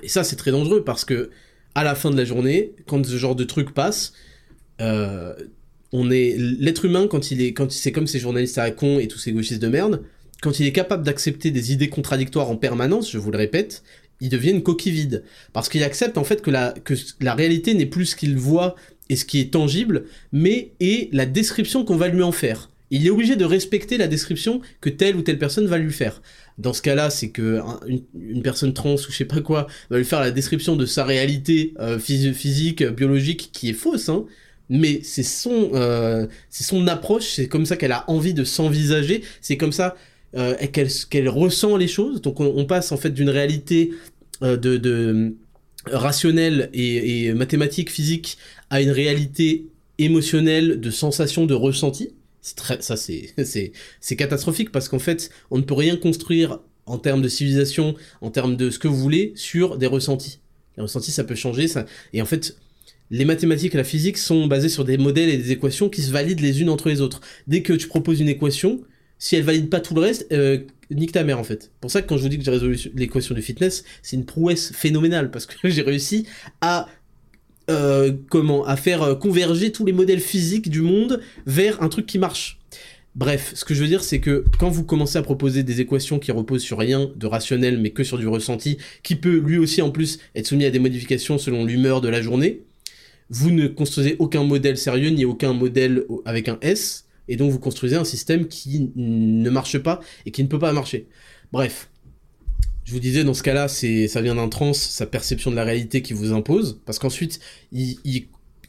Et ça, c'est très dangereux parce que à la fin de la journée, quand ce genre de truc passe, l'être humain, quand c'est comme ces journalistes à la con et tous ces gauchistes de merde, quand il est capable d'accepter des idées contradictoires en permanence, je vous le répète, il devient une coquille vide. Parce qu'il accepte en fait que la réalité n'est plus ce qu'il voit et ce qui est tangible, mais est la description qu'on va lui en faire. Il est obligé de respecter la description que telle ou telle personne va lui faire. Dans ce cas-là, c'est que une personne trans ou je sais pas quoi va lui faire la description de sa réalité physique, biologique, qui est fausse, hein. Mais c'est son approche, c'est comme ça qu'elle a envie de s'envisager, c'est comme ça qu'elle ressent les choses. Donc on passe en fait d'une réalité de rationnelle et mathématique, physique, à une réalité émotionnelle, de sensation, de ressenti. C'est catastrophique parce qu'en fait, on ne peut rien construire en termes de civilisation, en termes de ce que vous voulez, sur des ressentis. Les ressentis, ça peut changer. Ça... Et en fait, les mathématiques et la physique sont basées sur des modèles et des équations qui se valident les unes entre les autres. Dès que tu proposes une équation, si elle valide pas tout le reste, nique ta mère en fait. Pour ça que quand je vous dis que j'ai résolu l'équation du fitness, c'est une prouesse phénoménale parce que j'ai réussi à faire converger tous les modèles physiques du monde vers un truc qui marche. Bref, ce que je veux dire, c'est que quand vous commencez à proposer des équations qui reposent sur rien de rationnel, mais que sur du ressenti, qui peut lui aussi en plus être soumis à des modifications selon l'humeur de la journée, vous ne construisez aucun modèle sérieux, ni aucun modèle avec un S, et donc vous construisez un système qui ne marche pas et qui ne peut pas marcher. Bref. Je vous disais, dans ce cas-là, ça vient d'un trans, sa perception de la réalité qui vous impose, parce qu'ensuite, il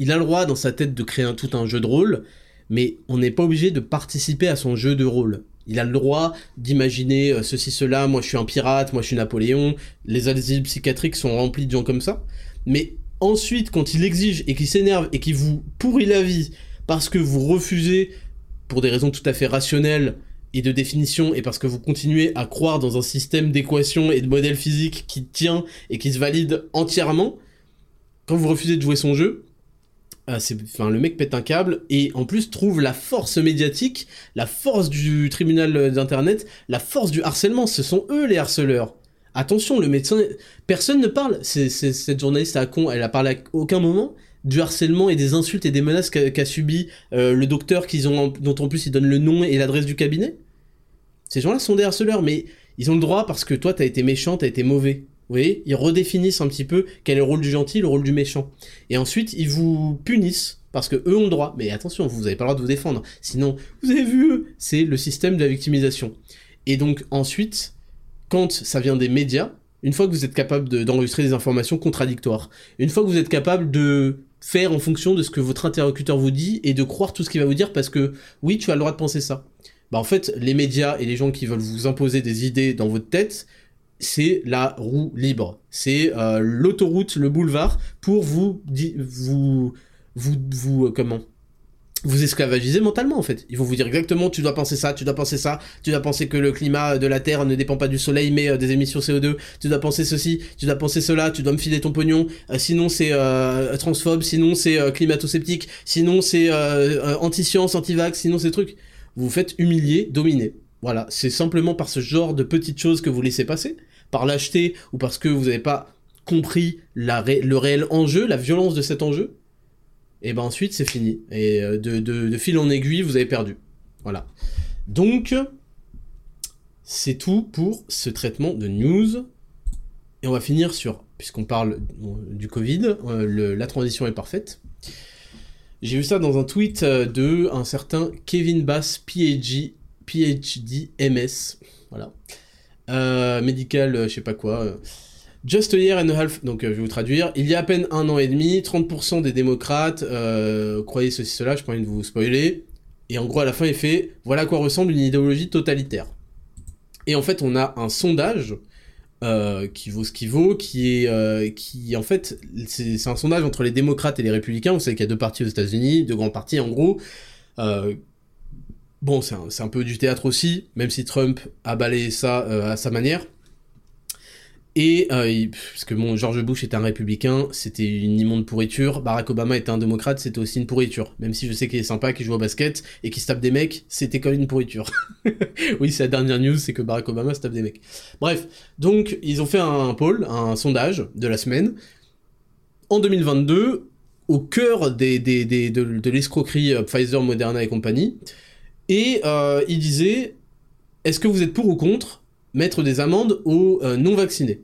a le droit dans sa tête de créer tout un jeu de rôle, mais on n'est pas obligé de participer à son jeu de rôle. Il a le droit d'imaginer ceci, cela, moi je suis un pirate, moi je suis Napoléon, les asiles psychiatriques sont remplis de gens comme ça, mais ensuite, quand il exige et qu'il s'énerve et qu'il vous pourrit la vie parce que vous refusez, pour des raisons tout à fait rationnelles, et de définition, et parce que vous continuez à croire dans un système d'équations et de modèles physiques qui tient et qui se valide entièrement, quand vous refusez de jouer son jeu, le mec pète un câble, et en plus trouve la force médiatique, la force du tribunal d'internet, la force du harcèlement, ce sont eux les harceleurs. Attention, le médecin... Personne ne parle, cette journaliste à con, elle a parlé à aucun moment du harcèlement et des insultes et des menaces qu'a subi le docteur dont en plus ils donnent le nom et l'adresse du cabinet. Ces gens-là sont des harceleurs, mais ils ont le droit parce que toi, t'as été méchant, t'as été mauvais. Vous voyez, ils redéfinissent un petit peu quel est le rôle du gentil, le rôle du méchant. Et ensuite, ils vous punissent parce que eux ont le droit. Mais attention, vous n'avez pas le droit de vous défendre. Sinon, vous avez vu, c'est le système de la victimisation. Et donc ensuite, quand ça vient des médias, une fois que vous êtes capable d'enregistrer des informations contradictoires, une fois que vous êtes capable de faire en fonction de ce que votre interlocuteur vous dit et de croire tout ce qu'il va vous dire parce que oui, tu as le droit de penser ça. Bah en fait, les médias et les gens qui veulent vous imposer des idées dans votre tête c'est la roue libre, c'est l'autoroute, le boulevard pour vous esclavagiser mentalement en fait. Ils vont vous dire exactement tu dois penser ça, tu dois penser ça, tu dois penser que le climat de la Terre ne dépend pas du soleil mais des émissions CO2, tu dois penser ceci, tu dois penser cela, tu dois me filer ton pognon, sinon c'est transphobe, sinon c'est climato-sceptique, sinon c'est anti-science, anti-vax, sinon c'est truc. Vous vous faites humilier, dominer. Voilà, c'est simplement par ce genre de petites choses que vous laissez passer, par lâcheté ou parce que vous n'avez pas compris le réel enjeu, la violence de cet enjeu. Et ben ensuite c'est fini, et de fil en aiguille vous avez perdu, voilà. Donc c'est tout pour ce traitement de news, et on va finir sur, puisqu'on parle du Covid, la transition est parfaite. J'ai vu ça dans un tweet de un certain Kevin Bass, PhD MS, voilà, médical je sais pas quoi... Just a year and a half, donc je vais vous traduire, il y a à peine un an et demi, 30% des démocrates croyaient ceci, cela, je n'ai pas envie de vous spoiler, et en gros à la fin il fait, voilà à quoi ressemble une idéologie totalitaire. Et en fait on a un sondage qui vaut ce qu'il vaut, qui en fait, c'est un sondage entre les démocrates et les républicains, vous savez qu'il y a deux partis aux États-Unis, deux grands partis en gros, bon c'est un peu du théâtre aussi, même si Trump a balayé ça à sa manière. Et parce que bon, George Bush était un républicain, c'était une immonde pourriture. Barack Obama était un démocrate, c'était aussi une pourriture. Même si je sais qu'il est sympa, qu'il joue au basket et qu'il se tape des mecs, c'était quand même une pourriture. Oui, c'est la dernière news, c'est que Barack Obama se tape des mecs. Bref, donc ils ont fait un poll, un sondage de la semaine. En 2022, au cœur de l'escroquerie Pfizer, Moderna et compagnie, et ils disaient, est-ce que vous êtes pour ou contre mettre des amendes aux non-vaccinés.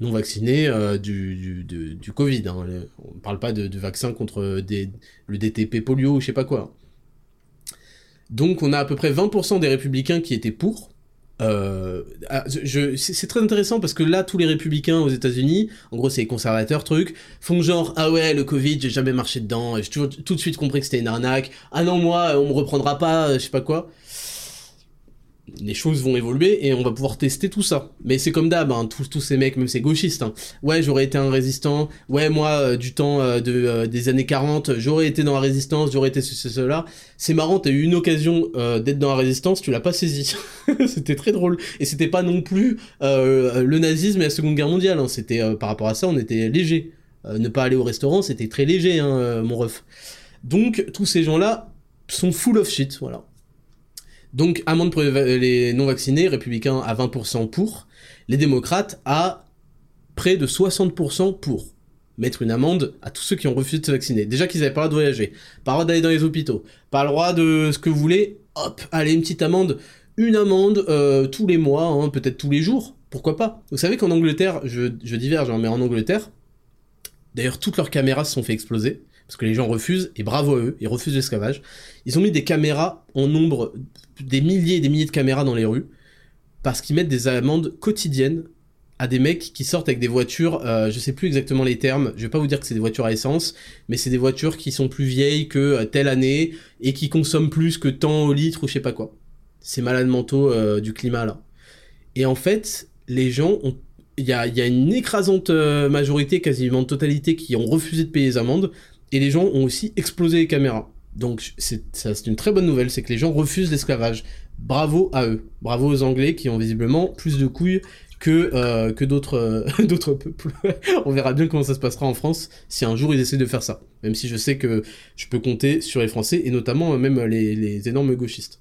Non-vaccinés du Covid. Hein. On ne parle pas de vaccin contre le DTP polio ou je sais pas quoi. Donc on a à peu près 20% des républicains qui étaient pour. C'est très intéressant parce que là, tous les républicains aux États-Unis, en gros c'est les conservateurs trucs, font genre « Ah ouais, le Covid, j'ai jamais marché dedans, j'ai tout de suite compris que c'était une arnaque. Ah non, moi, on me reprendra pas, je sais pas quoi. » Les choses vont évoluer et on va pouvoir tester tout ça. Mais c'est comme d'hab, hein, tous ces mecs, même ces gauchistes. Hein. Ouais, j'aurais été un résistant. Ouais, moi, du temps des années 40, j'aurais été dans la résistance, j'aurais été cela. C'est marrant, t'as eu une occasion d'être dans la résistance, tu l'as pas saisie. C'était très drôle. Et c'était pas non plus le nazisme et la Seconde Guerre mondiale. Hein. C'était, par rapport à ça, on était léger. Ne pas aller au restaurant, c'était très léger, hein, mon ref. Donc, tous ces gens-là sont full of shit, voilà. Donc, amende pour les non-vaccinés, républicains à 20% pour, les démocrates à près de 60% pour mettre une amende à tous ceux qui ont refusé de se vacciner. Déjà qu'ils n'avaient pas le droit de voyager, pas le droit d'aller dans les hôpitaux, pas le droit de ce que vous voulez, hop, allez, une amende tous les mois, hein, peut-être tous les jours, pourquoi pas. Vous savez qu'en Angleterre, je diverge, hein, mais en Angleterre, d'ailleurs, toutes leurs caméras se sont fait exploser. Parce que les gens refusent, et bravo à eux, ils refusent l'esclavage. Ils ont mis des caméras en nombre, des milliers et des milliers de caméras dans les rues, parce qu'ils mettent des amendes quotidiennes à des mecs qui sortent avec des voitures, je sais plus exactement les termes, je vais pas vous dire que c'est des voitures à essence, mais c'est des voitures qui sont plus vieilles que telle année, et qui consomment plus que tant au litre, ou je sais pas quoi. Ces malades mentaux du climat, là. Et en fait, les gens ont... Il y a une écrasante majorité, quasiment de totalité, qui ont refusé de payer les amendes, et les gens ont aussi explosé les caméras. Donc c'est une très bonne nouvelle, c'est que les gens refusent l'esclavage. Bravo à eux. Bravo aux Anglais qui ont visiblement plus de couilles que d'autres peuples. On verra bien comment ça se passera en France si un jour ils essaient de faire ça. Même si je sais que je peux compter sur les Français, et notamment même les énormes gauchistes.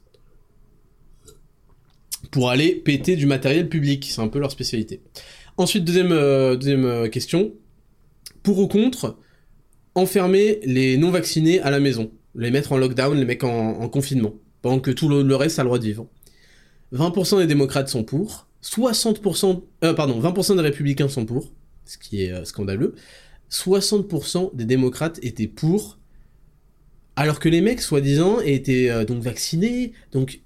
Pour aller péter du matériel public, c'est un peu leur spécialité. Ensuite, deuxième question. Pour ou contre enfermer les non-vaccinés à la maison, les mettre en lockdown, les mecs en confinement, pendant que tout le reste a le droit de vivre. 20% des démocrates sont pour, 20% des républicains sont pour, ce qui est scandaleux, 60% des démocrates étaient pour, alors que les mecs, soi-disant, étaient donc vaccinés, donc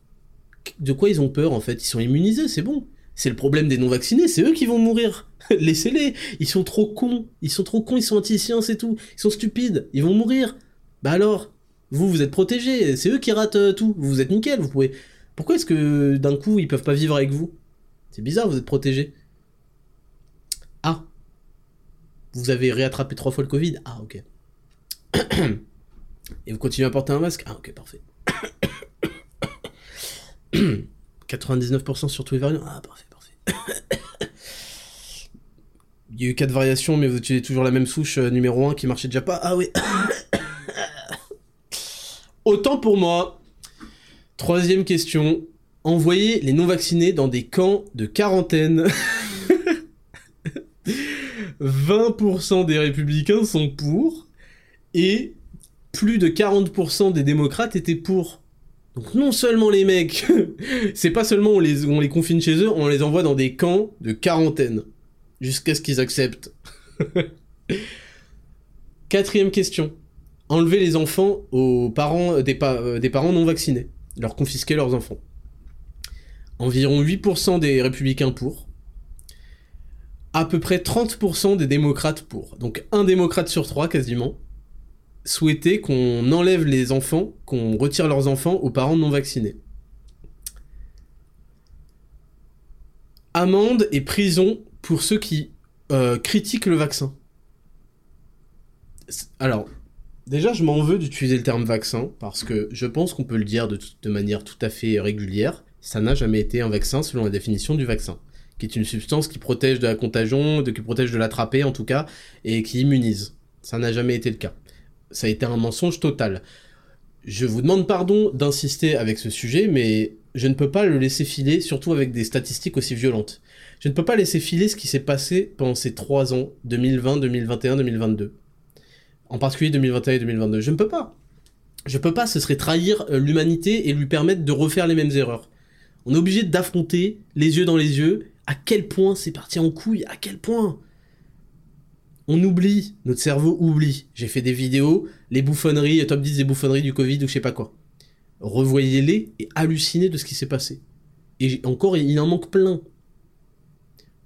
de quoi ils ont peur en fait ? Ils sont immunisés, c'est bon. C'est le problème des non-vaccinés, c'est eux qui vont mourir. Laissez-les, ils sont trop cons, ils sont anti-science et tout, ils sont stupides, ils vont mourir. Bah alors, vous êtes protégés, c'est eux qui ratent tout, vous êtes nickel, vous pouvez... Pourquoi est-ce que d'un coup, ils peuvent pas vivre avec vous ? C'est bizarre, vous êtes protégés. vous avez réattrapé 3 fois le Covid. Ah, ok. Et vous continuez à porter un masque. Ah, ok, parfait. 99% sur tous les variants. Ah, parfait, parfait. Il y a eu 4 variations, mais vous utilisez toujours la même souche numéro 1 qui marchait déjà pas. Ah, oui. Autant pour moi. 3e question. Envoyer les non-vaccinés dans des camps de quarantaine. 20% des républicains sont pour et plus de 40% des démocrates étaient pour. Donc non seulement les mecs, c'est pas seulement on les confine chez eux, on les envoie dans des camps de quarantaine. Jusqu'à ce qu'ils acceptent. 4e question. Enlever les enfants aux parents des parents non vaccinés. Leur confisquer leurs enfants. Environ 8% des républicains pour. À peu près 30% des démocrates pour. Donc un démocrate sur 3 quasiment souhaitait qu'on enlève les enfants, qu'on retire leurs enfants aux parents non vaccinés. Amende et prison pour ceux qui critiquent le vaccin. Alors, déjà je m'en veux d'utiliser le terme vaccin, parce que je pense qu'on peut le dire de manière tout à fait régulière, ça n'a jamais été un vaccin selon la définition du vaccin, qui est une substance qui protège de la contagion, qui protège de l'attraper en tout cas, et qui immunise. Ça n'a jamais été le cas. Ça a été un mensonge total. Je vous demande pardon d'insister avec ce sujet, mais je ne peux pas le laisser filer, surtout avec des statistiques aussi violentes. Je ne peux pas laisser filer ce qui s'est passé pendant ces 3 ans, 2020, 2021, 2022. En particulier 2021 et 2022. Je ne peux pas. Je peux pas, ce serait trahir l'humanité et lui permettre de refaire les mêmes erreurs. On est obligé d'affronter, les yeux dans les yeux, à quel point c'est parti en couille, à quel point on oublie, notre cerveau oublie. J'ai fait des vidéos, les bouffonneries, top 10 des bouffonneries du Covid ou je sais pas quoi. Revoyez-les et hallucinez de ce qui s'est passé. Et encore, il en manque plein.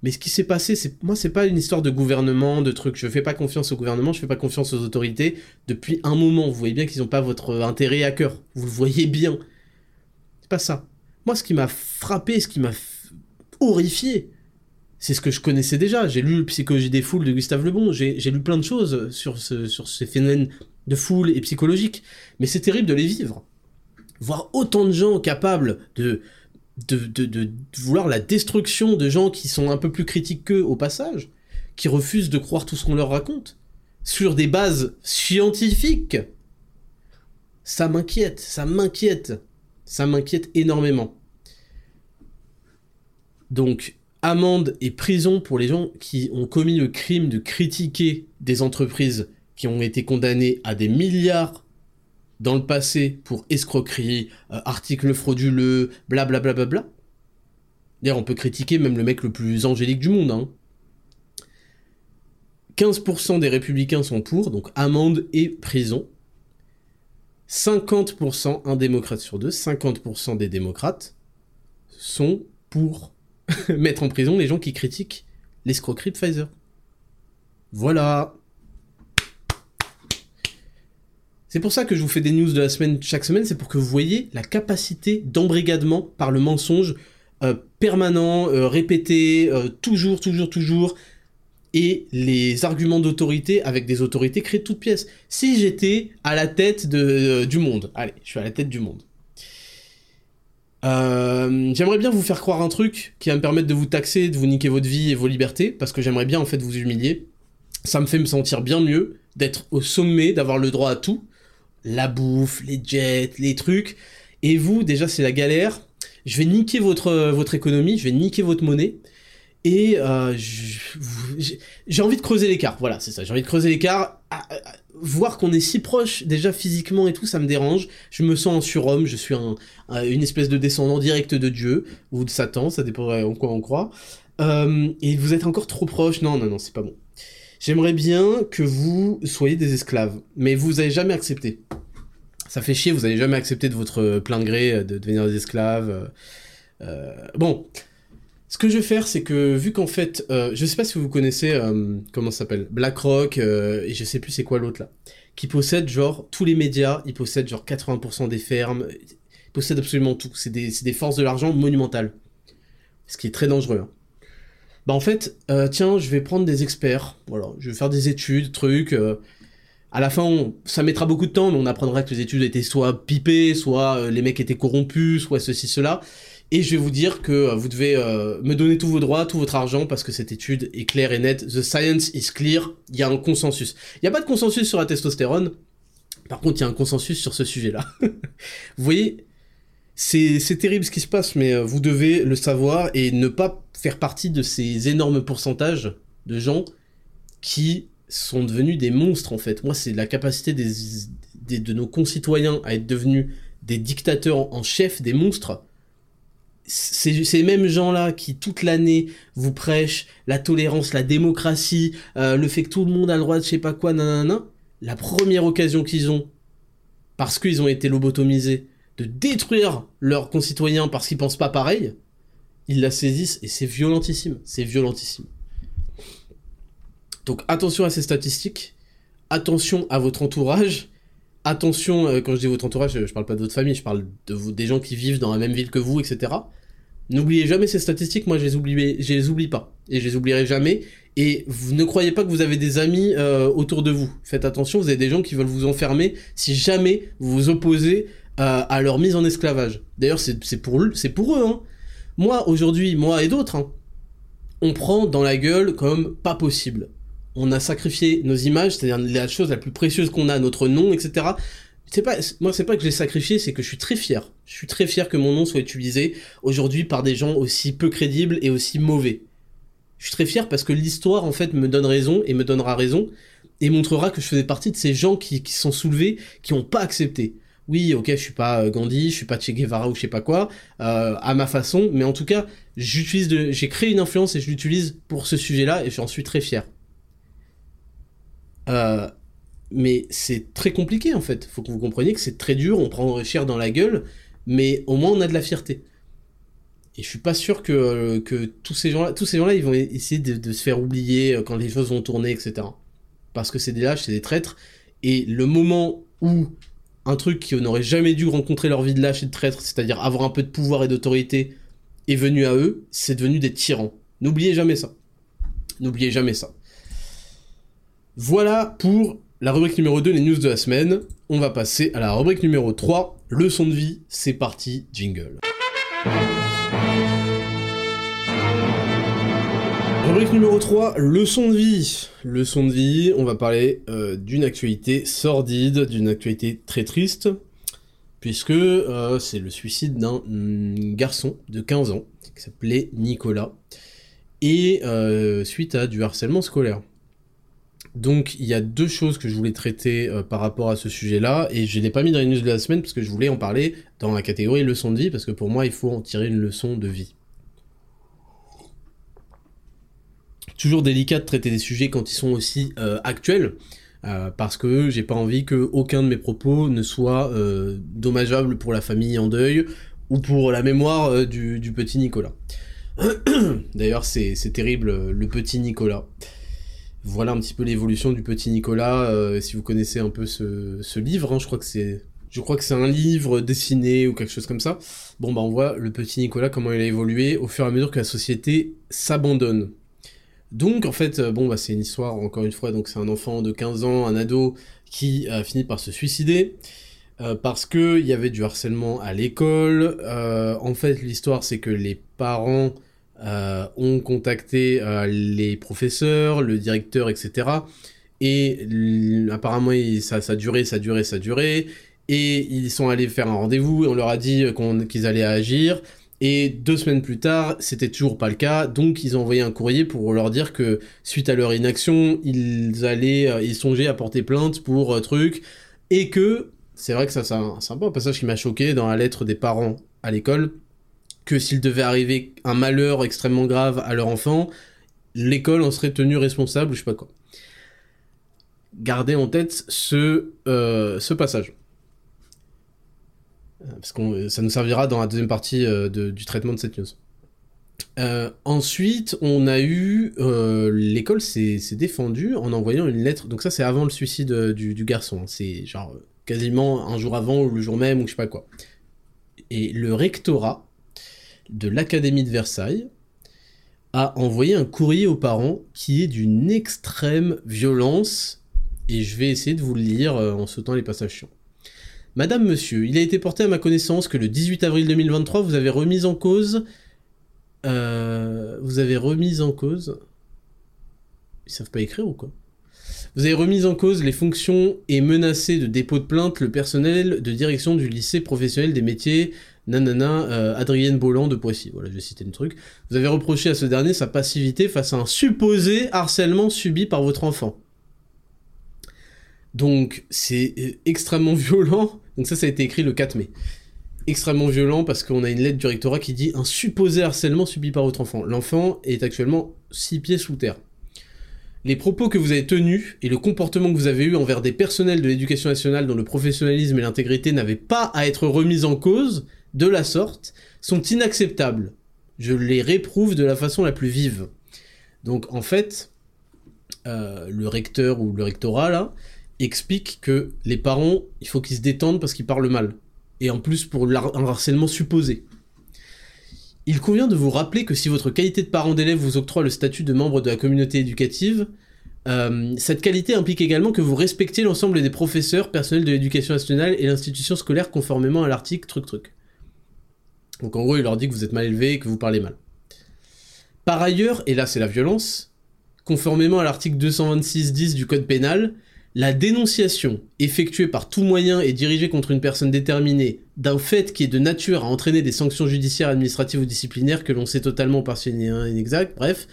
Mais ce qui s'est passé, moi c'est pas une histoire de gouvernement, de trucs. Je fais pas confiance au gouvernement, je fais pas confiance aux autorités. Depuis un moment, vous voyez bien qu'ils ont pas votre intérêt à cœur. Vous le voyez bien. C'est pas ça. Moi ce qui m'a frappé, ce qui m'a horrifié. C'est ce que je connaissais déjà. J'ai lu Psychologie des foules de Gustave Le Bon. J'ai lu plein de choses sur ces phénomènes de foule et psychologiques. Mais c'est terrible de les vivre. Voir autant de gens capables de vouloir la destruction de gens qui sont un peu plus critiques qu'eux au passage, qui refusent de croire tout ce qu'on leur raconte, sur des bases scientifiques. Ça m'inquiète énormément. Donc, amende et prison pour les gens qui ont commis le crime de critiquer des entreprises qui ont été condamnées à des milliards dans le passé pour escroquerie, articles frauduleux, blablabla. D'ailleurs, on peut critiquer même le mec le plus angélique du monde. 15% des républicains sont pour, donc amende et prison. 50%, un démocrate sur deux, 50% des démocrates sont pour mettre en prison les gens qui critiquent l'escroquerie de Pfizer. Voilà. C'est pour ça que je vous fais des news de la semaine chaque semaine, c'est pour que vous voyez la capacité d'embrigadement par le mensonge permanent, répété, toujours, et les arguments d'autorité avec des autorités créées de toutes pièces. Si j'étais à la tête du monde, allez, je suis à la tête du monde. J'aimerais bien vous faire croire un truc qui va me permettre de vous taxer, de vous niquer votre vie et vos libertés, parce que j'aimerais bien en fait vous humilier. Ça me fait me sentir bien mieux d'être au sommet, d'avoir le droit à tout. La bouffe, les jets, les trucs. Et vous, déjà, c'est la galère. Je vais niquer votre économie, je vais niquer votre monnaie. Et j'ai envie de creuser l'écart. Voilà, c'est ça. J'ai envie de creuser l'écart. Voir qu'on est si proche, déjà physiquement et tout, ça me dérange. Je me sens en surhomme. Je suis une espèce de descendant direct de Dieu ou de Satan. Ça dépend en quoi on croit. Et vous êtes encore trop proche. Non, c'est pas bon. J'aimerais bien que vous soyez des esclaves, mais vous avez jamais accepté. Ça fait chier, vous n'avez jamais accepté de votre plein gré de devenir des esclaves. Bon, ce que je vais faire, c'est que vu qu'en fait, je sais pas si vous connaissez, comment ça s'appelle, BlackRock, et je sais plus c'est quoi l'autre là, qui possède genre tous les médias, ils possèdent genre 80% des fermes, ils possèdent absolument tout. C'est des forces de l'argent monumentales, ce qui est très dangereux. bah en fait, tiens, je vais prendre des experts, voilà, je vais faire des études, trucs. À la fin, ça mettra beaucoup de temps, mais on apprendra que les études étaient soit pipées, soit les mecs étaient corrompus, soit ceci, cela. Et je vais vous dire que vous devez me donner tous vos droits, tout votre argent, parce que cette étude est claire et nette. The science is clear. Il y a un consensus. Il n'y a pas de consensus sur la testostérone. Par contre, il y a un consensus sur ce sujet-là. Vous voyez, c'est terrible ce qui se passe, mais vous devez le savoir et ne pas faire partie de ces énormes pourcentages de gens qui sont devenus des monstres, en fait. Moi, c'est la capacité de nos concitoyens à être devenus des dictateurs en chef, des monstres. Ces mêmes gens-là qui, toute l'année, vous prêchent la tolérance, la démocratie, le fait que tout le monde a le droit de je sais pas quoi, nanana, la première occasion qu'ils ont, parce qu'ils ont été lobotomisés, de détruire leurs concitoyens parce qu'ils pensent pas pareil, ils la saisissent et c'est violentissime, c'est violentissime. Donc attention à ces statistiques, attention à votre entourage, attention, quand je dis votre entourage, je parle pas de votre famille, je parle des gens qui vivent dans la même ville que vous, etc. N'oubliez jamais ces statistiques, moi je les oublie pas, et je les oublierai jamais, et vous ne croyez pas que vous avez des amis autour de vous. Faites attention, vous avez des gens qui veulent vous enfermer si jamais vous vous opposez à leur mise en esclavage. D'ailleurs, c'est pour eux, hein. Moi, aujourd'hui, moi et d'autres, hein, on prend dans la gueule comme pas possible. On a sacrifié nos images, c'est-à-dire la chose la plus précieuse qu'on a, notre nom, etc. Moi, c'est pas que je l'ai sacrifié, c'est que je suis très fier. Je suis très fier que mon nom soit utilisé aujourd'hui par des gens aussi peu crédibles et aussi mauvais. Je suis très fier parce que l'histoire, en fait, me donne raison et me donnera raison et montrera que je faisais partie de ces gens qui sont soulevés, qui n'ont pas accepté. Oui, ok, je suis pas Gandhi, je suis pas Che Guevara ou je sais pas quoi, à ma façon, mais en tout cas, j'ai créé une influence et je l'utilise pour ce sujet-là et j'en suis très fier. Mais c'est très compliqué en fait, faut que vous compreniez que c'est très dur, on prend cher dans la gueule, mais au moins on a de la fierté. Et je suis pas sûr que tous ces gens-là, ils vont essayer de se faire oublier quand les choses vont tourner, etc. Parce que c'est des lâches, c'est des traîtres, et le moment où un truc qui n'aurait jamais dû rencontrer leur vie de lâche et de traître, c'est-à-dire avoir un peu de pouvoir et d'autorité, est venu à eux, c'est devenu des tyrans. N'oubliez jamais ça. N'oubliez jamais ça. Voilà pour la rubrique numéro 2, les news de la semaine. On va passer à la rubrique numéro 3, leçon de vie. C'est parti, jingle. Rubrique numéro 3, leçon de vie. Leçon de vie, on va parler d'une actualité sordide, d'une actualité très triste, puisque c'est le suicide d'un garçon de 15 ans, qui s'appelait Nicolas, et suite à du harcèlement scolaire. Donc il y a deux choses que je voulais traiter par rapport à ce sujet-là, et je ne l'ai pas mis dans les news de la semaine parce que je voulais en parler dans la catégorie leçon de vie, parce que pour moi il faut en tirer une leçon de vie. Toujours délicat de traiter des sujets quand ils sont aussi actuels, parce que j'ai pas envie qu'aucun de mes propos ne soit dommageable pour la famille en deuil, ou pour la mémoire du petit Nicolas. D'ailleurs c'est terrible, le petit Nicolas. Voilà un petit peu l'évolution du petit Nicolas, si vous connaissez un peu ce livre, hein, je crois que c'est un livre dessiné ou quelque chose comme ça. Bon bah on voit le petit Nicolas comment il a évolué au fur et à mesure que la société s'abandonne. Donc en fait, bon bah c'est une histoire, encore une fois, donc c'est un enfant de 15 ans, un ado, qui a fini par se suicider, parce qu'il y avait du harcèlement à l'école. En fait l'histoire c'est que les parents... ont contacté les professeurs, le directeur, etc. Et apparemment, ça a duré. Et ils sont allés faire un rendez-vous et on leur a dit qu'ils allaient agir. Et 2 semaines plus tard, c'était toujours pas le cas. Donc, ils ont envoyé un courrier pour leur dire que, suite à leur inaction, ils songeaient à porter plainte pour truc. Et que, c'est vrai que ça, c'est un peu un passage qui m'a choqué dans la lettre des parents à l'école, que s'il devait arriver un malheur extrêmement grave à leur enfant, l'école en serait tenue responsable, je sais pas quoi. Gardez en tête ce passage. Parce que ça nous servira dans la deuxième partie du traitement de cette news. Ensuite, on a eu... l'école s'est défendue en envoyant une lettre... Donc ça, c'est avant le suicide du garçon. Hein. C'est genre quasiment un jour avant ou le jour même ou je sais pas quoi. Et le rectorat de l'Académie de Versailles a envoyé un courrier aux parents qui est d'une extrême violence, et je vais essayer de vous le lire en sautant les passages chiants. Madame, monsieur, il a été porté à ma connaissance que le 18 avril 2023, vous avez remis en cause... Ils savent pas écrire ou quoi ? Vous avez remis en cause les fonctions et menacé de dépôt de plainte le personnel de direction du lycée professionnel des métiers, Adrienne Bolland de Poissy. Voilà, je vais citer le truc. Vous avez reproché à ce dernier sa passivité face à un supposé harcèlement subi par votre enfant. Donc, c'est extrêmement violent. Donc ça a été écrit le 4 mai. Extrêmement violent parce qu'on a une lettre du rectorat qui dit « Un supposé harcèlement subi par votre enfant. L'enfant est actuellement 6 pieds sous terre. » Les propos que vous avez tenus et le comportement que vous avez eu envers des personnels de l'éducation nationale dont le professionnalisme et l'intégrité n'avaient pas à être remis en cause, de la sorte, sont inacceptables. Je les réprouve de la façon la plus vive. Donc en fait, le recteur ou le rectorat là, explique que les parents, il faut qu'ils se détendent parce qu'ils parlent mal. Et en plus pour un harcèlement supposé. Il convient de vous rappeler que si votre qualité de parent d'élève vous octroie le statut de membre de la communauté éducative, cette qualité implique également que vous respectiez l'ensemble des professeurs, personnels de l'éducation nationale et l'institution scolaire conformément à l'article truc. Donc en gros, il leur dit que vous êtes mal élevé et que vous parlez mal. Par ailleurs, et là c'est la violence, conformément à l'article 226-10 du Code pénal, la dénonciation effectuée par tout moyen et dirigée contre une personne déterminée d'un fait qui est de nature à entraîner des sanctions judiciaires, administratives ou disciplinaires que l'on sait totalement partiellement inexactes, bref,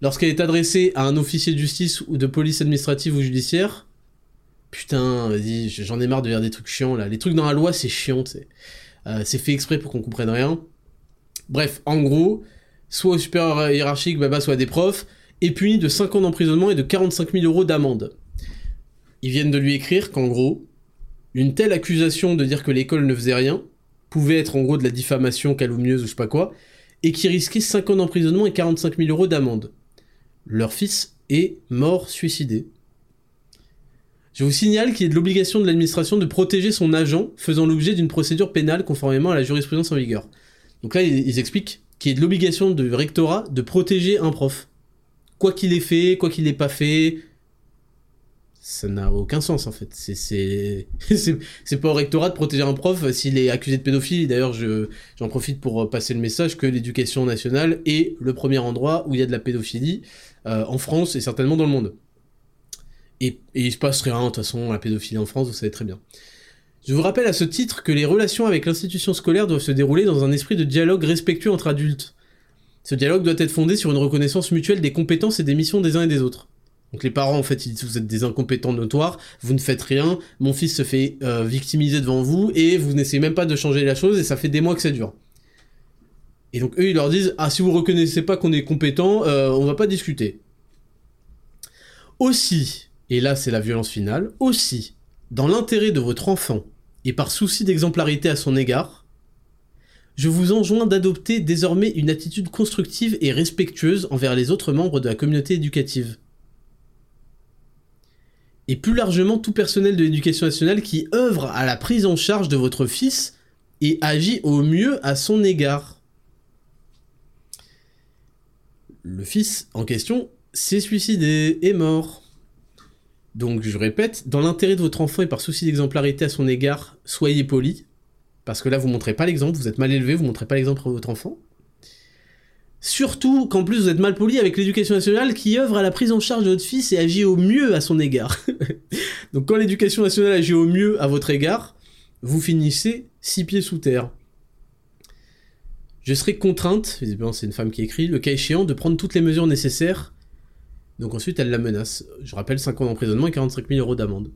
lorsqu'elle est adressée à un officier de justice ou de police administrative ou judiciaire, putain, vas-y, j'en ai marre de lire des trucs chiants là, les trucs dans la loi c'est chiant, tu sais. C'est fait exprès pour qu'on comprenne rien. Bref, en gros, soit au supérieur hiérarchique, baba, soit à des profs, est puni de 5 ans d'emprisonnement et de 45 000 € d'amende. Ils viennent de lui écrire qu'en gros, une telle accusation de dire que l'école ne faisait rien pouvait être en gros de la diffamation calomnieuse ou je sais pas quoi, et qui risquait 5 ans d'emprisonnement et 45 000 € d'amende. Leur fils est mort suicidé. Je vous signale qu'il est de l'obligation de l'administration de protéger son agent faisant l'objet d'une procédure pénale conformément à la jurisprudence en vigueur. Donc là, ils expliquent qu'il est de l'obligation du rectorat de protéger un prof. Quoi qu'il ait fait, quoi qu'il n'ait pas fait... Ça n'a aucun sens en fait, c'est pas au rectorat de protéger un prof s'il est accusé de pédophilie. D'ailleurs j'en profite pour passer le message que l'éducation nationale est le premier endroit où il y a de la pédophilie en France et certainement dans le monde. Et il se passe rien de toute façon, la pédophilie en France, vous savez très bien. Je vous rappelle à ce titre que les relations avec l'institution scolaire doivent se dérouler dans un esprit de dialogue respectueux entre adultes. Ce dialogue doit être fondé sur une reconnaissance mutuelle des compétences et des missions des uns et des autres. Donc les parents, en fait, ils disent « vous êtes des incompétents notoires, vous ne faites rien, mon fils se fait victimiser devant vous, et vous n'essayez même pas de changer la chose, et ça fait des mois que ça dure. » Et donc eux, ils leur disent « ah, si vous reconnaissez pas qu'on est compétent, on va pas discuter. » Aussi, et là c'est la violence finale, aussi, dans l'intérêt de votre enfant, et par souci d'exemplarité à son égard, je vous enjoins d'adopter désormais une attitude constructive et respectueuse envers les autres membres de la communauté éducative. Et plus largement tout personnel de l'éducation nationale qui œuvre à la prise en charge de votre fils et agit au mieux à son égard. Le fils en question s'est suicidé, est mort. Donc je répète, dans l'intérêt de votre enfant et par souci d'exemplarité à son égard, soyez poli, parce que là vous montrez pas l'exemple, vous êtes mal élevé, vous montrez pas l'exemple à votre enfant. Surtout qu'en plus vous êtes mal poli avec l'éducation nationale qui œuvre à la prise en charge de votre fils et agit au mieux à son égard. Donc quand l'éducation nationale agit au mieux à votre égard, vous finissez 6 pieds sous terre. Je serai contrainte, visiblement c'est une femme qui écrit, le cas échéant, de prendre toutes les mesures nécessaires. Donc ensuite elle la menace. Je rappelle 5 ans d'emprisonnement et 45 000 € d'amende.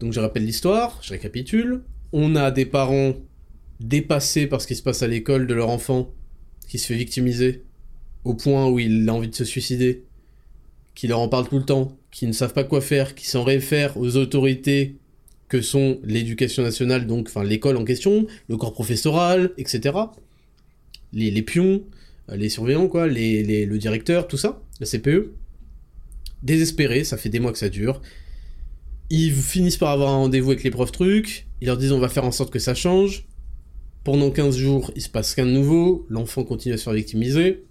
Donc je rappelle l'histoire, je récapitule. On a des parents dépassés par ce qui se passe à l'école de leur enfant, qui se fait victimiser, au point où il a envie de se suicider, qui leur en parle tout le temps, qui ne savent pas quoi faire, qui s'en réfèrent aux autorités que sont l'éducation nationale, donc enfin l'école en question, le corps professoral, etc. Les pions, les surveillants, quoi, le directeur, tout ça, la CPE. Désespérés, ça fait des mois que ça dure. Ils finissent par avoir un rendez-vous avec les profs trucs, ils leur disent on va faire en sorte que ça change. Pendant 15 jours, il se passe rien de nouveau, l'enfant continue à se faire victimiser.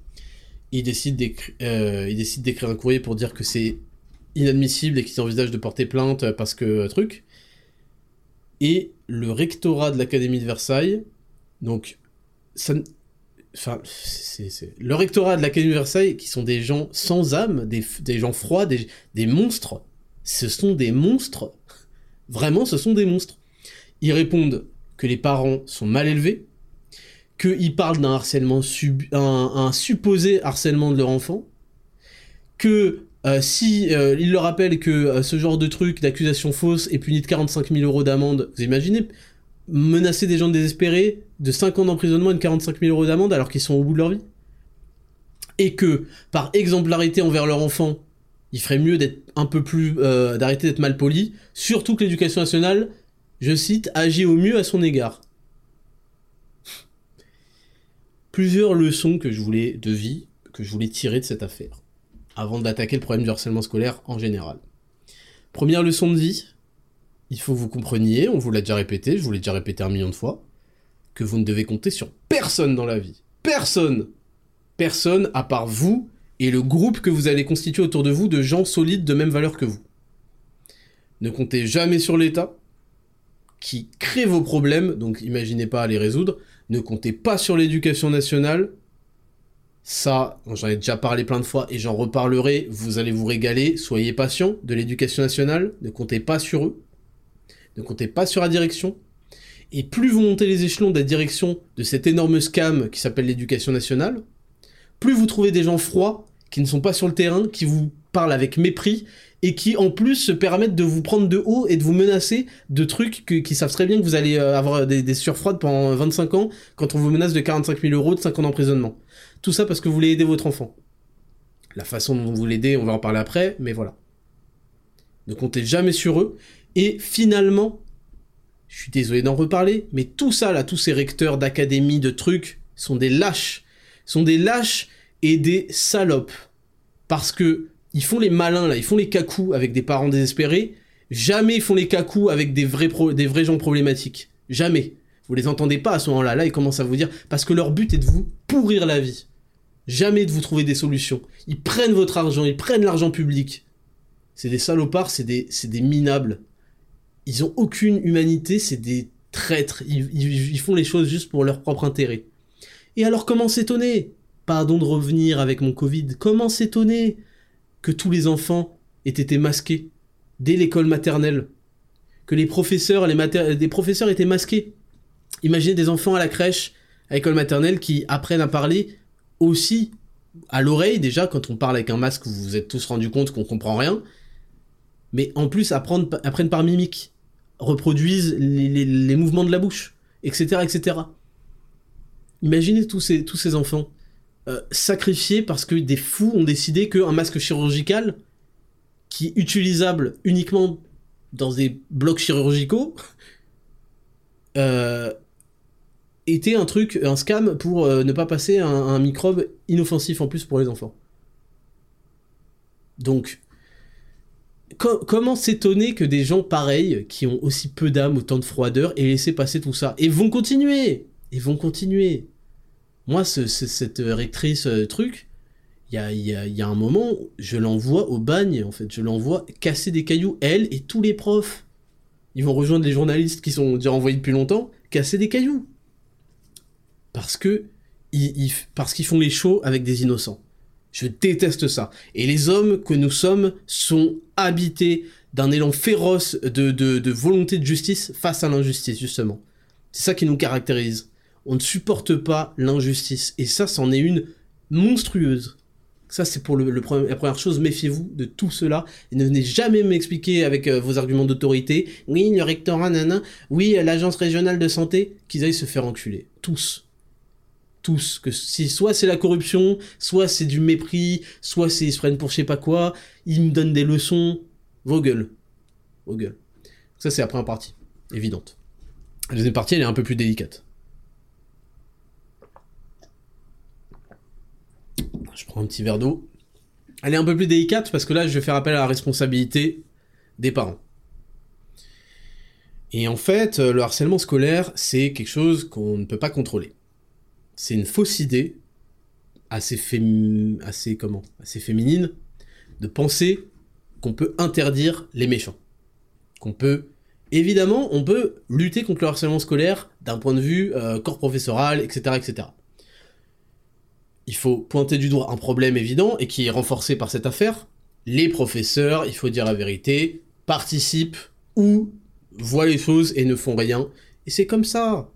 il décide d'écrire un courrier pour dire que c'est inadmissible et qu'il envisage de porter plainte parce que truc. Et le rectorat de l'Académie de Versailles, donc ça, enfin, c'est le rectorat de l'Académie de Versailles, qui sont des gens sans âme, des gens froids, des monstres. Ce sont des monstres. Vraiment, ce sont des monstres. Ils répondent que les parents sont mal élevés, qu'ils parlent d'un harcèlement, un supposé harcèlement de leur enfant, que si ils leur rappellent que ce genre de truc d'accusation fausse est puni de 45 000 € d'amende, vous imaginez, menacer des gens désespérés de 5 ans d'emprisonnement et de 45 000 € d'amende alors qu'ils sont au bout de leur vie, et que par exemplarité envers leur enfant, il ferait mieux d'être un peu plus d'arrêter d'être mal poli, surtout que l'éducation nationale, je cite, agit au mieux à son égard. Plusieurs leçons que je voulais de vie, que je voulais tirer de cette affaire, avant d'attaquer le problème du harcèlement scolaire en général. Première leçon de vie, il faut que vous compreniez, on vous l'a déjà répété, je vous l'ai déjà répété 1 million de fois, que vous ne devez compter sur personne dans la vie. Personne! Personne à part vous et le groupe que vous allez constituer autour de vous de gens solides de même valeur que vous. Ne comptez jamais sur l'État, qui crée vos problèmes, donc imaginez pas à les résoudre. Ne comptez pas sur l'éducation nationale. Ça, j'en ai déjà parlé plein de fois et j'en reparlerai, vous allez vous régaler, soyez patient de l'éducation nationale, ne comptez pas sur eux, ne comptez pas sur la direction. Et plus vous montez les échelons de la direction de cet énorme scam qui s'appelle l'éducation nationale, plus vous trouvez des gens froids, qui ne sont pas sur le terrain, qui vous parlent avec mépris, et qui en plus se permettent de vous prendre de haut et de vous menacer de trucs qui savent très bien que vous allez avoir des sueurs froides pendant 25 ans quand on vous menace de 45 000 € de 5 ans d'emprisonnement. Tout ça parce que vous voulez aider votre enfant. La façon dont vous l'aidez, on va en parler après, mais voilà. Ne comptez jamais sur eux. Et finalement, je suis désolé d'en reparler, mais tout ça là, tous ces recteurs d'académie, de trucs, sont des lâches. Sont des lâches et des salopes. Parce que ils font les malins, là, ils font les cacous avec des parents désespérés. Jamais ils font les cacous avec des vrais gens problématiques. Jamais. Vous les entendez pas à ce moment-là. Là, ils commencent à vous dire... Parce que leur but est de vous pourrir la vie. Jamais de vous trouver des solutions. Ils prennent votre argent, ils prennent l'argent public. C'est des salopards, c'est des minables. Ils ont aucune humanité, c'est des traîtres. Ils font les choses juste pour leur propre intérêt. Et alors, comment s'étonner ? Pardon de revenir avec mon Covid. Comment s'étonner ? Que tous les enfants aient été masqués dès l'école maternelle, que les professeurs, des professeurs étaient masqués. Imaginez des enfants à la crèche, à l'école maternelle, qui apprennent à parler aussi à l'oreille. Déjà, quand on parle avec un masque, vous vous êtes tous rendu compte qu'on comprend rien. Mais en plus, apprennent par mimique, reproduisent les mouvements de la bouche, etc., etc. Imaginez tous ces enfants. Sacrifiés parce que des fous ont décidé qu'un masque chirurgical, qui est utilisable uniquement dans des blocs chirurgicaux, était un scam pour ne pas passer un microbe inoffensif en plus pour les enfants. Donc, comment s'étonner que des gens pareils, qui ont aussi peu d'âme, autant de froideur, aient laissé passer tout ça ? Et vont continuer ! Moi, cette rectrice truc, il y a un moment, je l'envoie au bagne, en fait. Je l'envoie casser des cailloux, elle et tous les profs. Ils vont rejoindre les journalistes qui sont déjà envoyés depuis longtemps, casser des cailloux. Parce qu'ils font les shows avec des innocents. Je déteste ça. Et les hommes que nous sommes sont habités d'un élan féroce de volonté de justice face à l'injustice, justement. C'est ça qui nous caractérise. On ne supporte pas l'injustice. Et ça, c'en est une monstrueuse. Ça, c'est pour la première chose. Méfiez-vous de tout cela. Et ne venez jamais m'expliquer avec vos arguments d'autorité. Oui, le rectorat, nanan. Oui, l'agence régionale de santé. Qu'ils aillent se faire enculer. Tous. Que si, soit c'est la corruption, soit c'est du mépris, soit ils se prennent pour je sais pas quoi. Ils me donnent des leçons. Vos gueules. Ça, c'est la première partie. Évidente. La deuxième partie, elle est un peu plus délicate. Je prends un petit verre d'eau. Elle est un peu plus délicate parce que là, je vais faire appel à la responsabilité des parents. Et en fait, le harcèlement scolaire, c'est quelque chose qu'on ne peut pas contrôler. C'est une fausse idée assez féminine de penser qu'on peut interdire les méchants. Qu'on peut... Évidemment, on peut lutter contre le harcèlement scolaire d'un point de vue corps professoral, etc., etc. Il faut pointer du doigt un problème évident et qui est renforcé par cette affaire. Les professeurs, il faut dire la vérité, participent ou voient les choses et ne font rien. Et c'est comme ça.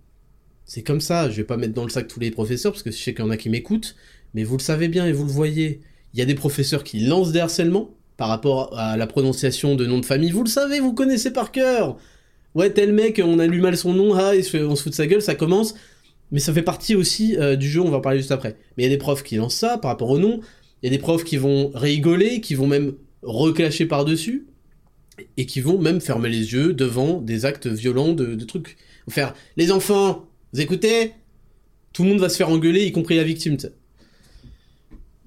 C'est comme ça. Je vais pas mettre dans le sac tous les professeurs parce que je sais qu'il y en a qui m'écoutent, mais vous le savez bien et vous le voyez. Il y a des professeurs qui lancent des harcèlements par rapport à la prononciation de nom de famille. Vous le savez, vous connaissez par cœur. Ouais, tel mec, on a lu mal son nom, ah, on se fout de sa gueule, ça commence. Mais ça fait partie aussi du jeu, on va en parler juste après. Mais il y a des profs qui lancent ça par rapport au nom. Il y a des profs qui vont rigoler, qui vont même reclasher par-dessus, et qui vont même fermer les yeux devant des actes violents de trucs. Faire « Les enfants, vous écoutez ?» Tout le monde va se faire engueuler, y compris la victime, t'sais.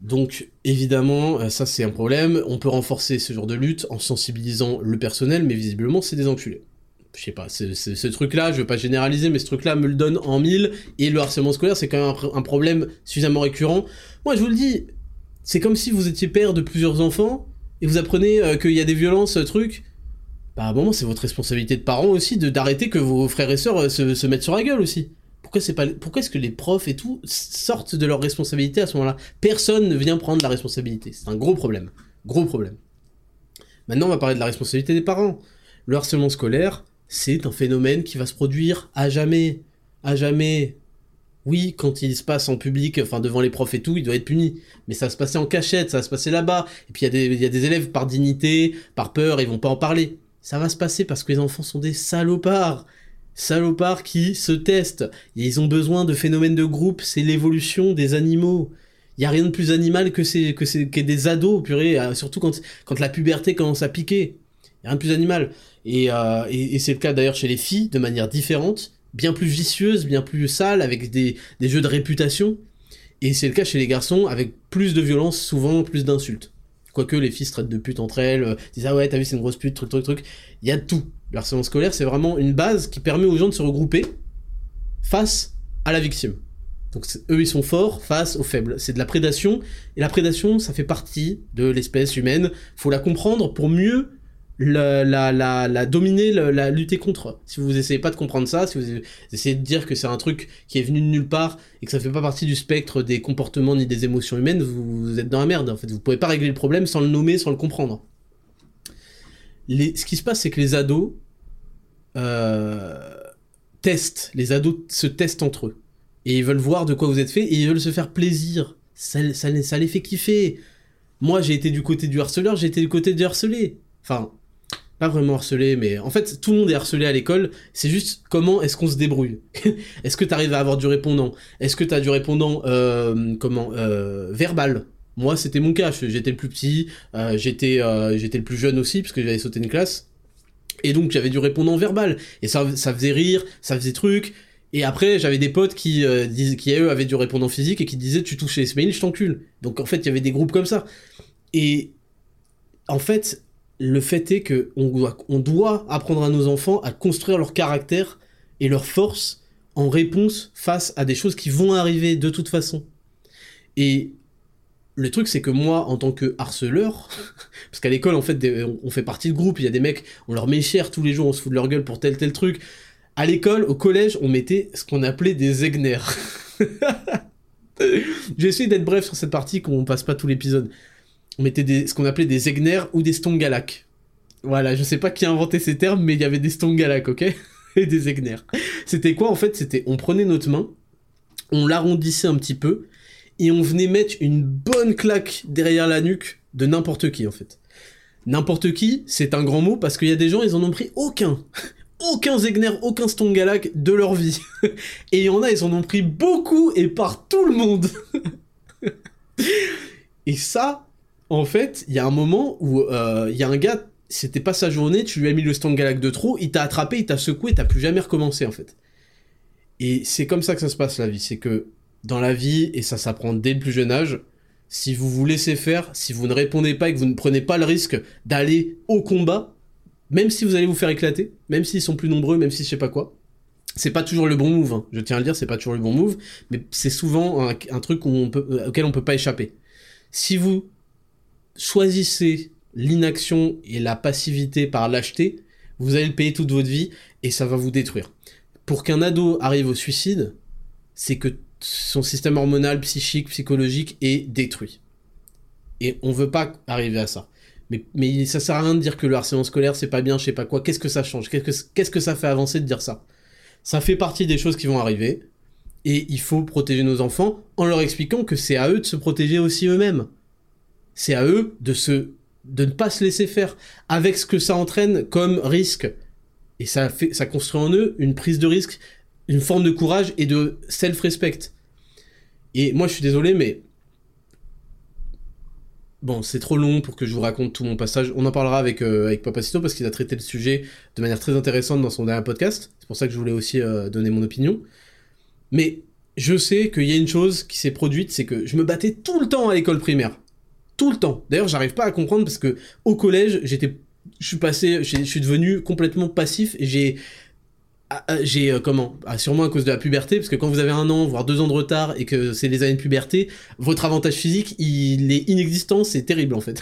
Donc, évidemment, ça c'est un problème. On peut renforcer ce genre de lutte en sensibilisant le personnel, mais visiblement, c'est des enculés. Je sais pas, ce truc-là, je veux pas généraliser, mais ce truc-là me le donne en mille, et le harcèlement scolaire, c'est quand même un problème suffisamment récurrent. Moi, je vous le dis, c'est comme si vous étiez père de plusieurs enfants, et vous apprenez qu'il y a des violences, trucs... Bah, à un moment, c'est votre responsabilité de parents aussi d'arrêter que vos frères et sœurs se mettent sur la gueule aussi. Pourquoi est-ce que les profs et tout sortent de leur responsabilité à ce moment-là ? Personne ne vient prendre la responsabilité. C'est un gros problème. Gros problème. Maintenant, on va parler de la responsabilité des parents. Le harcèlement scolaire, c'est un phénomène qui va se produire à jamais. À jamais. Oui, quand il se passe en public, enfin devant les profs et tout, il doit être puni. Mais ça va se passer en cachette, ça va se passer là-bas. Et puis il y a des élèves par dignité, par peur, ils vont pas en parler. Ça va se passer parce que les enfants sont des salopards. Salopards qui se testent. Et ils ont besoin de phénomènes de groupe, c'est l'évolution des animaux. Il n'y a rien de plus animal que des ados, purée, surtout quand la puberté commence à piquer. Il n'y a rien de plus animal. Et c'est le cas d'ailleurs chez les filles, de manière différente, bien plus vicieuse, bien plus sale, avec des jeux de réputation. Et c'est le cas chez les garçons, avec plus de violence, souvent plus d'insultes. Quoique les filles se traitent de putes entre elles, disent « Ah ouais, t'as vu, c'est une grosse pute, truc. » Il y a de tout. Le harcèlement scolaire, c'est vraiment une base qui permet aux gens de se regrouper face à la victime. Donc eux, ils sont forts face aux faibles. C'est de la prédation. Et la prédation, ça fait partie de l'espèce humaine. Faut la comprendre pour mieux la dominer, la lutter contre. Si vous essayez pas de comprendre ça, si vous essayez de dire que c'est un truc qui est venu de nulle part et que ça fait pas partie du spectre des comportements ni des émotions humaines, vous êtes dans la merde. En fait, vous pouvez pas régler le problème sans le nommer, sans le comprendre. Ce qui se passe, c'est que les ados testent. Les ados se testent entre eux. Et ils veulent voir de quoi vous êtes fait et ils veulent se faire plaisir. Ça les fait kiffer. Moi, j'ai été du côté du harceleur, j'ai été du côté du harcelé. Enfin, pas vraiment harcelé, mais en fait, tout le monde est harcelé à l'école. C'est juste comment est-ce qu'on se débrouille. Est-ce que t'arrives à avoir du répondant ? Est-ce que t'as du répondant verbal ? Moi, c'était mon cas. J'étais le plus petit, j'étais le plus jeune aussi, parce que j'avais sauté une classe. Et donc, j'avais du répondant verbal. Et ça faisait rire, ça faisait truc. Et après, j'avais des potes qui eux, avaient du répondant physique et qui disaient « Tu touches Ismail, je t'encule ». Donc, en fait, il y avait des groupes comme ça. Et en fait... Le fait est qu'on doit apprendre à nos enfants à construire leur caractère et leur force en réponse face à des choses qui vont arriver de toute façon. Et le truc, c'est que moi, en tant que harceleur, parce qu'à l'école, en fait, on fait partie de groupe, il y a des mecs, on leur met cher tous les jours, on se fout de leur gueule pour tel truc. À l'école, au collège, on mettait ce qu'on appelait des egnères. J'ai essayé d'être bref sur cette partie, qu'on passe pas tout l'épisode. On mettait ce qu'on appelait des egnères ou des stongalak. Voilà, je sais pas qui a inventé ces termes, mais il y avait des stongalak, ok ? Et des egnères. C'était quoi en fait ? C'était on prenait notre main, on l'arrondissait un petit peu, et on venait mettre une bonne claque derrière la nuque de n'importe qui en fait. N'importe qui, c'est un grand mot parce qu'il y a des gens, ils en ont pris aucun. Aucun zegner, aucun stongalak de leur vie. Et il y en a, ils en ont pris beaucoup et par tout le monde. Et ça... En fait, il y a un moment où il y a un gars, c'était pas sa journée, tu lui as mis le stangalak de trop, il t'a attrapé, il t'a secoué, t'as plus jamais recommencé en fait. Et c'est comme ça que ça se passe la vie, c'est que dans la vie, et ça s'apprend dès le plus jeune âge, si vous vous laissez faire, si vous ne répondez pas et que vous ne prenez pas le risque d'aller au combat, même si vous allez vous faire éclater, même s'ils sont plus nombreux, même si je sais pas quoi, c'est pas toujours le bon move, hein. Je tiens à le dire, c'est pas toujours le bon move, mais c'est souvent un truc auquel on peut pas échapper. Si vous choisissez l'inaction et la passivité par lâcheté, vous allez le payer toute votre vie et ça va vous détruire. Pour qu'un ado arrive au suicide, c'est que son système hormonal, psychique, psychologique est détruit. Et on veut pas arriver à ça. Mais ça sert à rien de dire que le harcèlement scolaire c'est pas bien, je sais pas quoi, qu'est-ce que ça change ? Qu'est-ce que ça fait avancer de dire ça ? Ça fait partie des choses qui vont arriver et il faut protéger nos enfants en leur expliquant que c'est à eux de se protéger aussi eux-mêmes. C'est à eux de ne pas se laisser faire avec ce que ça entraîne comme risque. Et ça construit en eux une prise de risque, une forme de courage et de self-respect. Et moi, je suis désolé, mais... Bon, c'est trop long pour que je vous raconte tout mon passage. On en parlera avec Papacito parce qu'il a traité le sujet de manière très intéressante dans son dernier podcast. C'est pour ça que je voulais aussi donner mon opinion. Mais je sais qu'il y a une chose qui s'est produite, c'est que je me battais tout le temps à l'école primaire. Tout le temps. D'ailleurs, j'arrive pas à comprendre parce que au collège, je suis devenu complètement passif et sûrement à cause de la puberté, parce que quand vous avez 1 an, voire 2 ans de retard et que c'est les années de puberté, votre avantage physique, il est inexistant, c'est terrible en fait.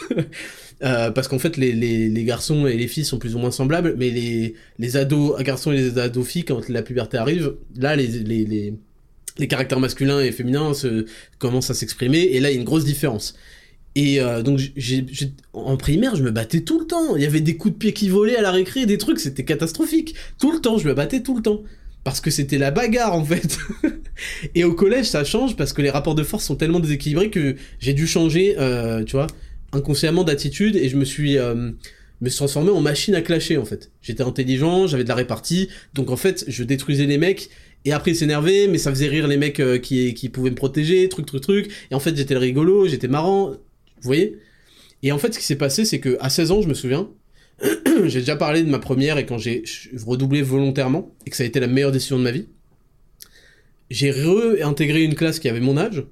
Parce qu'en fait, les garçons et les filles sont plus ou moins semblables, mais les ados garçons et les ados filles, quand la puberté arrive, là, les caractères masculins et féminins commencent à s'exprimer, et là, il y a une grosse différence. Et donc en primaire, je me battais tout le temps. Il y avait des coups de pied qui volaient à la récré, des trucs, c'était catastrophique. Tout le temps, je me battais tout le temps. Parce que c'était la bagarre, en fait. Et au collège, ça change parce que les rapports de force sont tellement déséquilibrés que j'ai dû changer, tu vois, inconsciemment d'attitude et je me suis transformé en machine à clasher, en fait. J'étais intelligent, j'avais de la répartie, donc en fait, je détruisais les mecs. Et après, ils s'énervaient, mais ça faisait rire les mecs qui pouvaient me protéger, truc. Et en fait, j'étais le rigolo, j'étais marrant. Vous voyez ? Et en fait, ce qui s'est passé, c'est qu'à 16 ans, je me souviens, j'ai déjà parlé de ma première et quand j'ai redoublé volontairement, et que ça a été la meilleure décision de ma vie, j'ai réintégré une classe qui avait mon âge,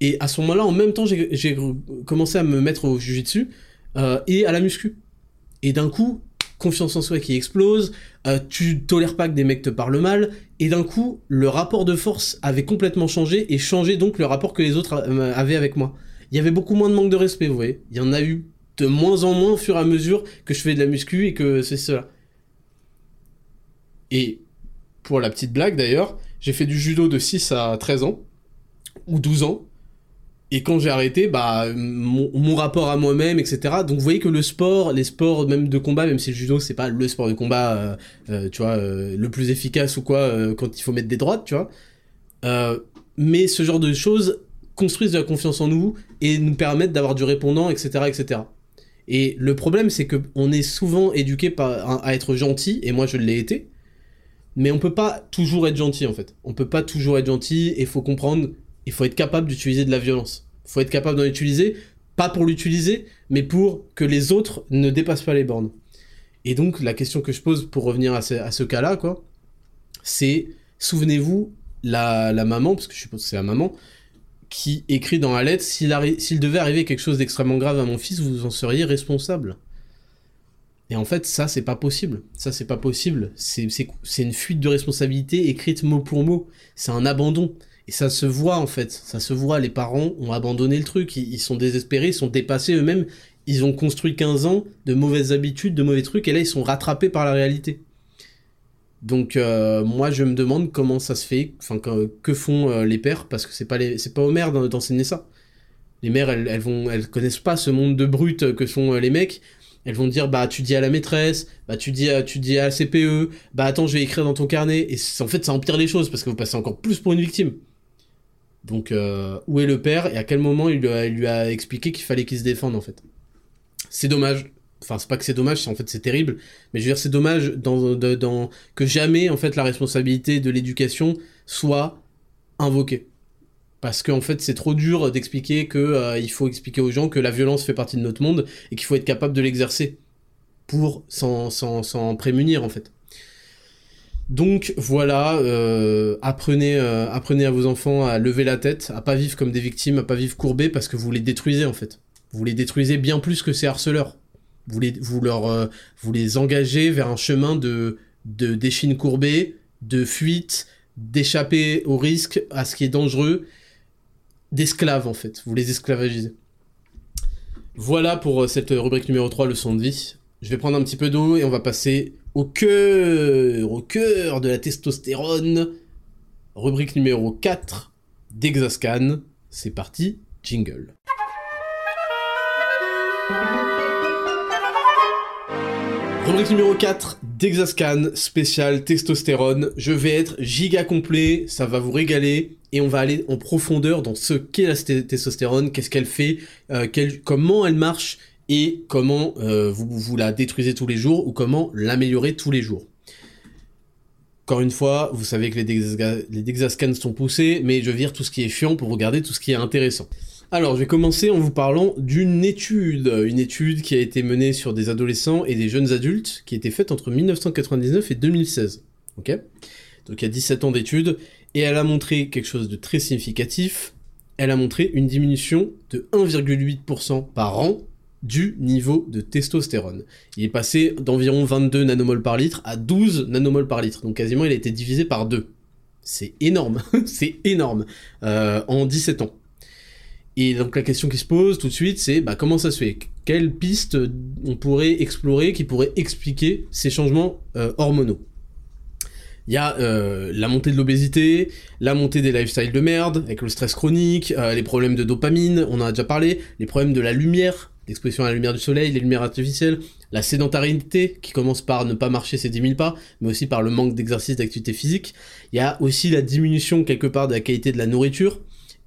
et à ce moment-là, en même temps, j'ai commencé à me mettre au jiu-jitsu et à la muscu. Et d'un coup, confiance en soi qui explose, tu tolères pas que des mecs te parlent mal, et d'un coup, le rapport de force avait complètement changé, et changeait donc le rapport que les autres avaient avec moi. Il y avait beaucoup moins de manque de respect, vous voyez. Il y en a eu de moins en moins au fur et à mesure que je fais de la muscu et que c'est cela. Et pour la petite blague d'ailleurs, j'ai fait du judo de 6 à 13 ans, ou 12 ans. Et quand j'ai arrêté, bah, mon rapport à moi-même, etc. Donc vous voyez que le sport, les sports même de combat, même si le judo c'est pas le sport de combat, tu vois, le plus efficace ou quoi, quand il faut mettre des droites, tu vois. Mais ce genre de choses construisent de la confiance en nous et nous permettent d'avoir du répondant, etc., etc. Et le problème, c'est que on est souvent éduqué à être gentil, et moi je l'ai été, mais on peut pas toujours être gentil, en fait. On peut pas toujours être gentil, et faut comprendre, il faut être capable d'utiliser de la violence. Il faut être capable d'en utiliser, pas pour l'utiliser, mais pour que les autres ne dépassent pas les bornes. Et donc, la question que je pose pour revenir à ce cas-là, quoi, c'est, souvenez-vous, la maman, parce que je suppose que c'est la maman, qui écrit dans la lettre « S'il devait arriver quelque chose d'extrêmement grave à mon fils, vous en seriez responsable. » Et en fait, ça, c'est pas possible. Ça, c'est pas possible. C'est une fuite de responsabilité écrite mot pour mot. C'est un abandon. Et ça se voit, en fait. Ça se voit. Les parents ont abandonné le truc. Ils sont désespérés, ils sont dépassés eux-mêmes. Ils ont construit 15 ans de mauvaises habitudes, de mauvais trucs, et là, ils sont rattrapés par la réalité. Donc moi je me demande comment ça se fait, enfin que font les pères, parce que c'est pas aux mères d'enseigner ça. Les mères elles connaissent pas ce monde de brutes que sont les mecs. Elles vont dire bah tu dis à la maîtresse, bah tu dis à la CPE, bah attends je vais écrire dans ton carnet, et en fait ça empire les choses parce que vous passez encore plus pour une victime. Donc où est le père et à quel moment il lui a expliqué qu'il fallait qu'il se défende en fait. C'est dommage. Enfin, c'est pas que c'est dommage, en fait c'est terrible, mais je veux dire c'est dommage que jamais en fait la responsabilité de l'éducation soit invoquée. Parce qu'en fait c'est trop dur d'expliquer que il faut expliquer aux gens que la violence fait partie de notre monde et qu'il faut être capable de l'exercer pour s'en prémunir en fait. Donc voilà, apprenez à vos enfants à lever la tête, à pas vivre comme des victimes, à pas vivre courbés parce que vous les détruisez en fait. Vous les détruisez bien plus que ces harceleurs. Vous les engagez vers un chemin d'échine courbée, de fuite, d'échapper au risque, à ce qui est dangereux, d'esclaves en fait, vous les esclavagisez. Voilà pour cette rubrique numéro 3, leçon de vie. Je vais prendre un petit peu d'eau et on va passer au cœur de la testostérone. Rubrique numéro 4, Dexascan. C'est parti, jingle. Rubrique numéro 4, Dexascan, spécial testostérone. Je vais être giga complet, ça va vous régaler. Et on va aller en profondeur dans ce qu'est la testostérone, qu'est-ce qu'elle fait, comment elle marche et comment vous la détruisez tous les jours ou comment l'améliorer tous les jours. Encore une fois, vous savez que les Dexascans sont poussés, mais je vire tout ce qui est chiant pour regarder tout ce qui est intéressant. Alors, je vais commencer en vous parlant d'une étude. Une étude qui a été menée sur des adolescents et des jeunes adultes, qui a été faite entre 1999 et 2016. Okay ? Donc, il y a 17 ans d'études, et elle a montré quelque chose de très significatif. Elle a montré une diminution de 1,8% par an du niveau de testostérone. Il est passé d'environ 22 nanomoles par litre à 12 nanomoles par litre. Donc, quasiment, il a été divisé par 2. C'est énorme, c'est énorme, en 17 ans. Et donc la question qui se pose tout de suite, c'est comment ça se fait ? Quelles pistes on pourrait explorer qui pourraient expliquer ces changements hormonaux ? Il y a la montée de l'obésité, la montée des lifestyles de merde, avec le stress chronique, les problèmes de dopamine, on en a déjà parlé, les problèmes de la lumière, l'exposition à la lumière du soleil, les lumières artificielles, la sédentarité qui commence par ne pas marcher ses 10 000 pas, mais aussi par le manque d'exercice, d'activité physique. Il y a aussi la diminution quelque part de la qualité de la nourriture,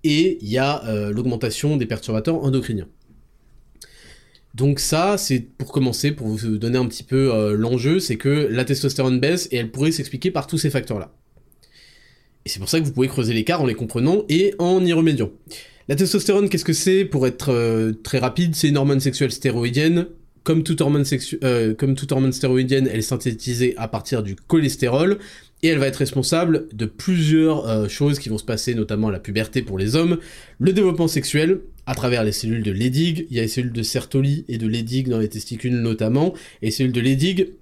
et il y a l'augmentation des perturbateurs endocriniens. Donc ça, c'est pour commencer, pour vous donner un petit peu l'enjeu, c'est que la testostérone baisse et elle pourrait s'expliquer par tous ces facteurs-là. Et c'est pour ça que vous pouvez creuser l'écart en les comprenant et en y remédiant. La testostérone, qu'est-ce que c'est ? Pour être très rapide, c'est une hormone sexuelle stéroïdienne. Comme toute hormone stéroïdienne, elle est synthétisée à partir du cholestérol, et elle va être responsable de plusieurs choses qui vont se passer, notamment la puberté pour les hommes, le développement sexuel, à travers les cellules de Leydig, il y a les cellules de Sertoli et de Leydig dans les testicules notamment, et les cellules de Leydig,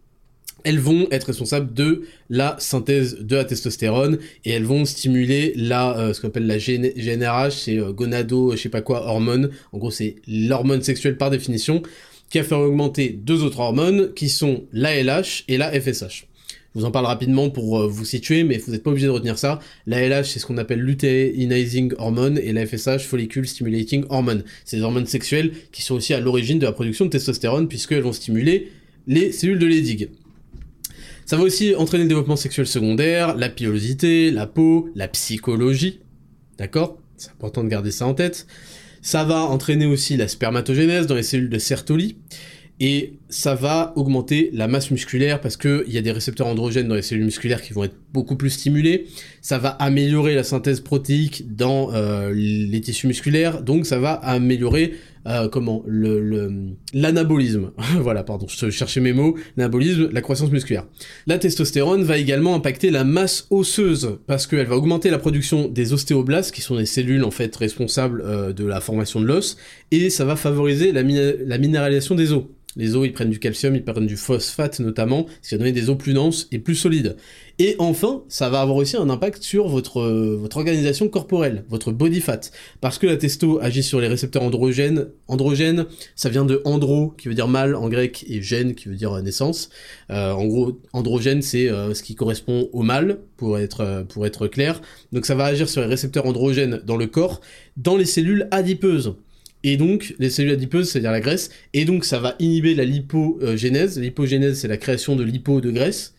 elles vont être responsables de la synthèse de la testostérone, et elles vont stimuler ce qu'on appelle la GnRH, c'est gonado, je sais pas quoi, hormone, en gros c'est l'hormone sexuelle par définition, qui a fait augmenter deux autres hormones, qui sont l'ALH et la FSH. Je vous en parle rapidement pour vous situer, mais vous n'êtes pas obligé de retenir ça. L'ALH, c'est ce qu'on appelle luteinizing hormone, et la FSH, follicle stimulating hormone. C'est des hormones sexuelles qui sont aussi à l'origine de la production de testostérone, puisqu'elles vont stimuler les cellules de Leydig. Ça va aussi entraîner le développement sexuel secondaire, la pilosité, la peau, la psychologie. D'accord ? C'est important de garder ça en tête. Ça va entraîner aussi la spermatogénèse dans les cellules de Sertoli, et ça va augmenter la masse musculaire parce qu'il y a des récepteurs androgènes dans les cellules musculaires qui vont être beaucoup plus stimulés. Ça va améliorer la synthèse protéique dans les tissus musculaires, donc ça va améliorer l'anabolisme. Voilà, pardon, je cherchais mes mots. L'anabolisme, la croissance musculaire. La testostérone va également impacter la masse osseuse parce qu'elle va augmenter la production des ostéoblastes, qui sont des cellules en fait responsables de la formation de l'os, et ça va favoriser la minéralisation des os. Les os, ils prennent du calcium, ils prennent du phosphate notamment, ce qui va donner des os plus denses et plus solides. Et enfin, ça va avoir aussi un impact sur votre organisation corporelle, votre body fat. Parce que la testo agit sur les récepteurs androgènes. Androgène, ça vient de andro, qui veut dire mâle en grec, et gène, qui veut dire naissance. En gros, androgène, c'est ce qui correspond au mâle, pour être clair. Donc ça va agir sur les récepteurs androgènes dans le corps, dans les cellules adipeuses. Et donc, les cellules adipeuses, c'est-à-dire la graisse, et donc ça va inhiber la lipogénèse. Lipogénèse, c'est la création de lipo de graisse,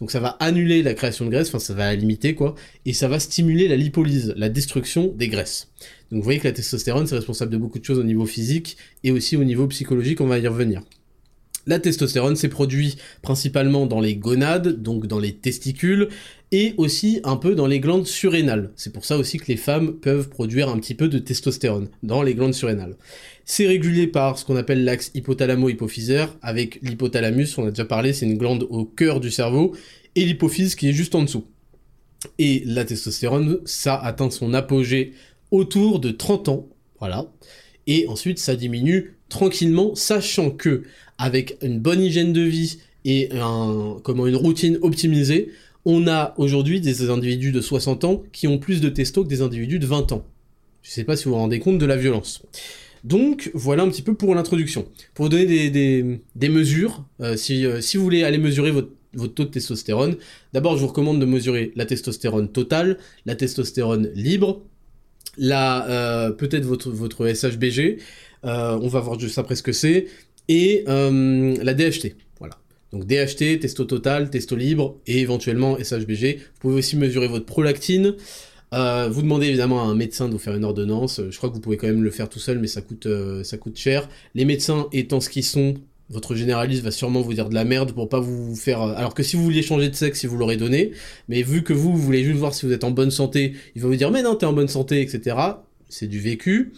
donc ça va annuler la création de graisse, enfin ça va la limiter quoi, et ça va stimuler la lipolyse, la destruction des graisses. Donc vous voyez que la testostérone, c'est responsable de beaucoup de choses au niveau physique, et aussi au niveau psychologique, on va y revenir. La testostérone s'est produite principalement dans les gonades, donc dans les testicules, et aussi un peu dans les glandes surrénales. C'est pour ça aussi que les femmes peuvent produire un petit peu de testostérone dans les glandes surrénales. C'est régulé par ce qu'on appelle l'axe hypothalamo-hypophysaire, avec l'hypothalamus, on a déjà parlé, c'est une glande au cœur du cerveau, et l'hypophyse qui est juste en dessous. Et la testostérone, ça atteint son apogée autour de 30 ans, voilà, et ensuite ça diminue tranquillement, sachant que, avec une bonne hygiène de vie et une routine optimisée, On a aujourd'hui des individus de 60 ans qui ont plus de testo que des individus de 20 ans. Je ne sais pas si vous vous rendez compte de la violence. Donc, voilà un petit peu pour l'introduction. Pour vous donner des mesures, si vous voulez aller mesurer votre taux de testostérone, d'abord, je vous recommande de mesurer la testostérone totale, la testostérone libre, peut-être votre SHBG, on va voir juste après ce que c'est, et la DHT. Voilà. Donc DHT, testo total, testo libre, et éventuellement SHBG. Vous pouvez aussi mesurer votre prolactine. Vous demandez évidemment à un médecin de vous faire une ordonnance. Je crois que vous pouvez quand même le faire tout seul, mais ça coûte cher. Les médecins étant ce qu'ils sont, votre généraliste va sûrement vous dire de la merde pour pas vous faire... Alors que si vous vouliez changer de sexe, il vous l'aurait donné. Mais vu que vous voulez juste voir si vous êtes en bonne santé, il va vous dire « Mais non, t'es en bonne santé, etc. » C'est du vécu.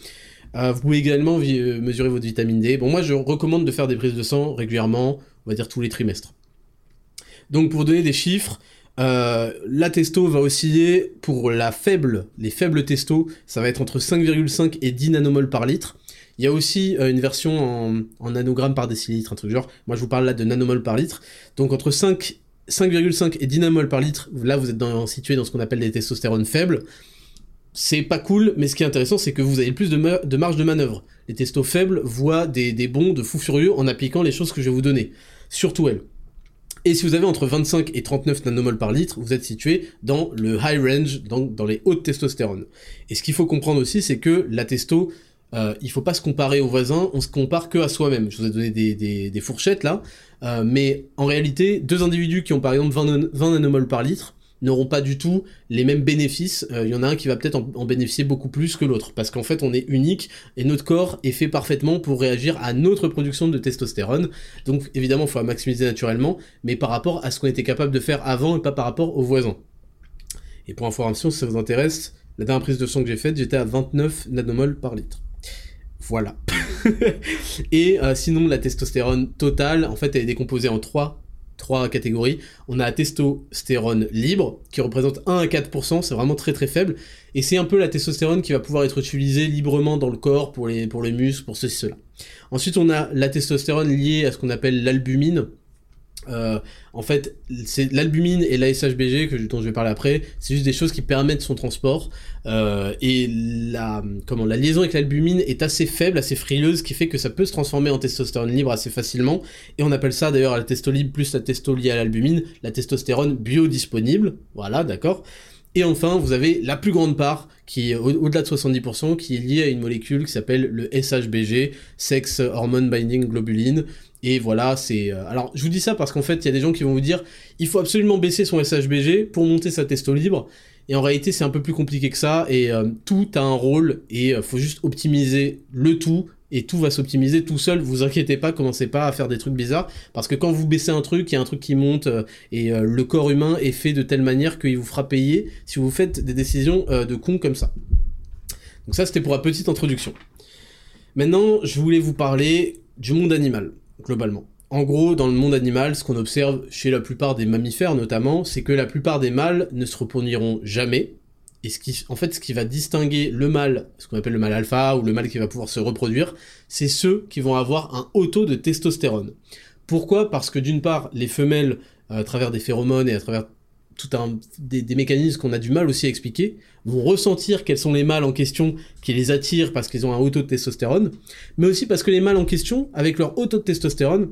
Vous pouvez également mesurer votre vitamine D. Bon, moi, je recommande de faire des prises de sang régulièrement, on va dire tous les trimestres. Donc, pour vous donner des chiffres... la testo va osciller pour les faibles testo, ça va être entre 5,5 et 10 nanomoles par litre. Il y a aussi une version en nanogrammes par décilitre, un truc genre. Moi je vous parle là de nanomoles par litre. Donc entre 5,5 et 10 nanomoles par litre, là vous êtes situé dans ce qu'on appelle les testostérones faibles. C'est pas cool, mais ce qui est intéressant, c'est que vous avez plus de marge de manœuvre. Les testos faibles voient des bonds de fous furieux en appliquant les choses que je vais vous donner, surtout elles. Et si vous avez entre 25 et 39 nanomoles par litre, vous êtes situé dans le high range, dans les hautes testostérones. Et ce qu'il faut comprendre aussi, c'est que la testo, il ne faut pas se comparer aux voisins, on se compare que à soi-même. Je vous ai donné des fourchettes là, mais en réalité, deux individus qui ont par exemple 20 nanomoles par litre n'auront pas du tout les mêmes bénéfices. Il y en a un qui va peut-être en bénéficier beaucoup plus que l'autre, parce qu'en fait on est unique et notre corps est fait parfaitement pour réagir à notre production de testostérone. Donc évidemment il faut la maximiser naturellement, mais par rapport à ce qu'on était capable de faire avant et pas par rapport aux voisins. Et pour information, si ça vous intéresse, la dernière prise de sang que j'ai faite, j'étais à 29 nanomoles par litre. Voilà. Et sinon la testostérone totale, en fait elle est décomposée en trois catégories. On a la testostérone libre qui représente 1 à 4%, c'est vraiment très très faible, et c'est un peu la testostérone qui va pouvoir être utilisée librement dans le corps pour les muscles, pour ceci, cela. Ensuite on a la testostérone liée à ce qu'on appelle l'albumine. En fait, c'est l'albumine et la SHBG dont je vais parler après, c'est juste des choses qui permettent son transport, et la liaison avec l'albumine est assez faible, assez frileuse, ce qui fait que ça peut se transformer en testostérone libre assez facilement, et on appelle ça d'ailleurs la testo libre plus la testo liée à l'albumine, la testostérone biodisponible, voilà, d'accord. Et enfin, vous avez la plus grande part, qui est au-delà de 70%, qui est liée à une molécule qui s'appelle le SHBG, Sex Hormone Binding Globuline. Et voilà, c'est... Alors, je vous dis ça parce qu'en fait, il y a des gens qui vont vous dire « Il faut absolument baisser son SHBG pour monter sa testo libre ». Et en réalité, c'est un peu plus compliqué que ça, et tout a un rôle, et faut juste optimiser le tout, et tout va s'optimiser tout seul, vous inquiétez pas, commencez pas à faire des trucs bizarres, parce que quand vous baissez un truc, il y a un truc qui monte, et le corps humain est fait de telle manière qu'il vous fera payer si vous faites des décisions de con comme ça. Donc ça, c'était pour la petite introduction. Maintenant, je voulais vous parler du monde animal, globalement. En gros, dans le monde animal, ce qu'on observe chez la plupart des mammifères notamment, c'est que la plupart des mâles ne se reproduiront jamais. Et ce qui va distinguer le mâle, ce qu'on appelle le mâle alpha, ou le mâle qui va pouvoir se reproduire, c'est ceux qui vont avoir un haut taux de testostérone. Pourquoi ? Parce que d'une part, les femelles, à travers des phéromones et à travers tout des mécanismes qu'on a du mal aussi à expliquer, vont ressentir quels sont les mâles en question qui les attirent parce qu'ils ont un haut taux de testostérone, mais aussi parce que les mâles en question, avec leur haut taux de testostérone,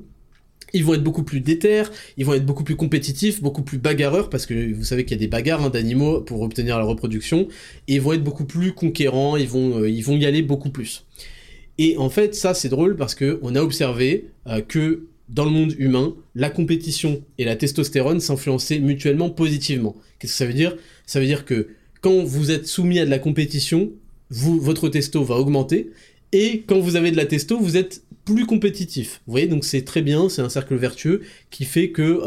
ils vont être beaucoup plus déterres, ils vont être beaucoup plus compétitifs, beaucoup plus bagarreurs, parce que vous savez qu'il y a des bagarres d'animaux pour obtenir la reproduction, et ils vont être beaucoup plus conquérants, ils vont y aller beaucoup plus. Et en fait, ça c'est drôle parce qu'on a observé que dans le monde humain, la compétition et la testostérone s'influençaient mutuellement positivement. Qu'est-ce que ça veut dire ? Ça veut dire que quand vous êtes soumis à de la compétition, votre testo va augmenter, et quand vous avez de la testo, vous êtes plus compétitif. Vous voyez, donc c'est très bien, c'est un cercle vertueux qui fait que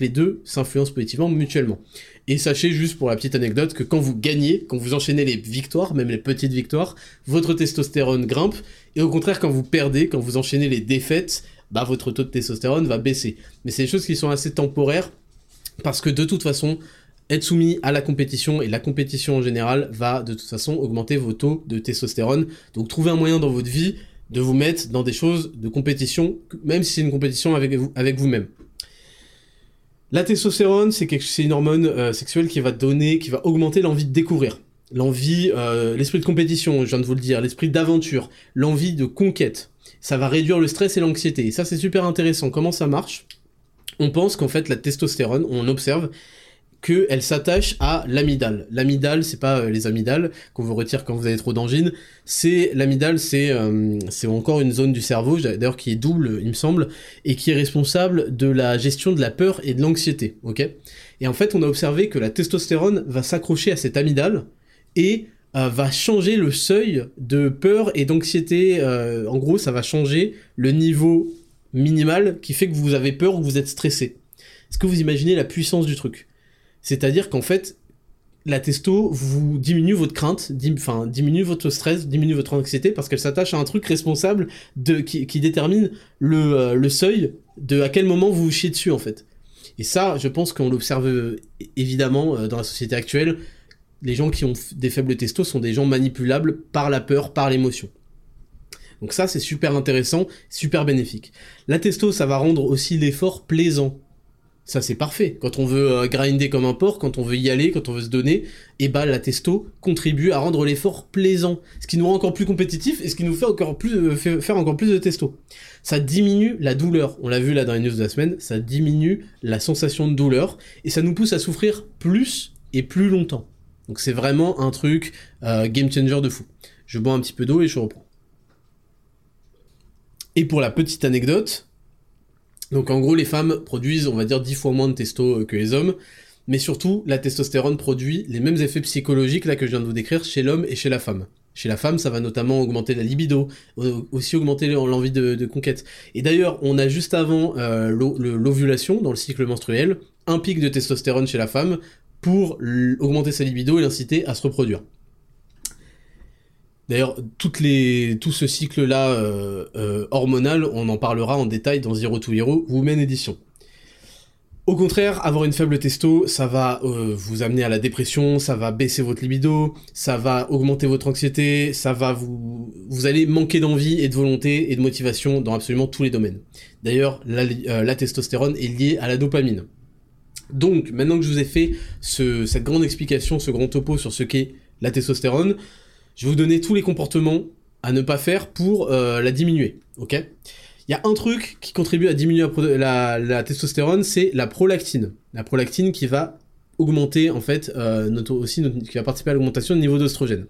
les deux s'influencent positivement mutuellement. Et sachez juste pour la petite anecdote que quand vous gagnez, quand vous enchaînez les victoires, même les petites victoires, votre testostérone grimpe, et au contraire quand vous perdez, quand vous enchaînez les défaites, bah votre taux de testostérone va baisser. Mais c'est des choses qui sont assez temporaires, parce que de toute façon, être soumis à la compétition, et la compétition en général, va de toute façon augmenter vos taux de testostérone. Donc trouvez un moyen dans votre vie de vous mettre dans des choses de compétition, même si c'est une compétition avec vous-même. La testostérone, c'est une hormone sexuelle qui va augmenter l'envie de découvrir. L'envie, l'esprit de compétition, je viens de vous le dire, l'esprit d'aventure, l'envie de conquête. Ça va réduire le stress et l'anxiété. Et ça, c'est super intéressant. Comment ça marche ? On pense qu'en fait, la testostérone, on observe qu'elle s'attache à l'amygdale. L'amygdale, c'est pas les amygdales qu'on vous retire quand vous avez trop d'angine. C'est l'amygdale, c'est encore une zone du cerveau, d'ailleurs qui est double, il me semble, et qui est responsable de la gestion de la peur et de l'anxiété. Ok ? Et en fait, on a observé que la testostérone va s'accrocher à cette amygdale et va changer le seuil de peur et d'anxiété. En gros, ça va changer le niveau minimal qui fait que vous avez peur ou que vous êtes stressé. Est-ce que vous imaginez la puissance du truc ? C'est-à-dire qu'en fait, la testo vous diminue votre crainte, diminue votre stress, diminue votre anxiété, parce qu'elle s'attache à un truc responsable qui détermine le seuil de à quel moment vous vous chiez dessus, en fait. Et ça, je pense qu'on l'observe évidemment dans la société actuelle. Les gens qui ont des faibles testos sont des gens manipulables par la peur, par l'émotion. Donc ça, c'est super intéressant, super bénéfique. La testo, ça va rendre aussi l'effort plaisant. Ça, c'est parfait. Quand on veut grinder comme un porc, quand on veut y aller, quand on veut se donner, eh ben, la testo contribue à rendre l'effort plaisant. Ce qui nous rend encore plus compétitifs et ce qui nous fait encore plus, faire encore plus de testo. Ça diminue la douleur. On l'a vu là dans les news de la semaine. Ça diminue la sensation de douleur et ça nous pousse à souffrir plus et plus longtemps. Donc c'est vraiment un truc game changer de fou. Je bois un petit peu d'eau et je reprends. Et pour la petite anecdote... Donc en gros, les femmes produisent, on va dire, 10 fois moins de testo que les hommes, mais surtout, la testostérone produit les mêmes effets psychologiques là que je viens de vous décrire chez l'homme et chez la femme. Chez la femme, ça va notamment augmenter la libido, aussi augmenter l'envie de conquête. Et d'ailleurs, on a juste avant l'ovulation, dans le cycle menstruel, un pic de testostérone chez la femme pour augmenter sa libido et l'inciter à se reproduire. D'ailleurs, tout ce cycle-là hormonal, on en parlera en détail dans Zero to Hero Women Edition. Au contraire, avoir une faible testo, ça va vous amener à la dépression, ça va baisser votre libido, ça va augmenter votre anxiété, ça va vous allez manquer d'envie et de volonté et de motivation dans absolument tous les domaines. D'ailleurs, la testostérone est liée à la dopamine. Donc, maintenant que je vous ai fait cette grande explication, ce grand topo sur ce qu'est la testostérone, je vais vous donner tous les comportements à ne pas faire pour la diminuer, ok ? Il y a un truc qui contribue à diminuer la testostérone, c'est la prolactine. La prolactine qui va augmenter, en fait, qui va participer à l'augmentation du niveau d'oestrogène.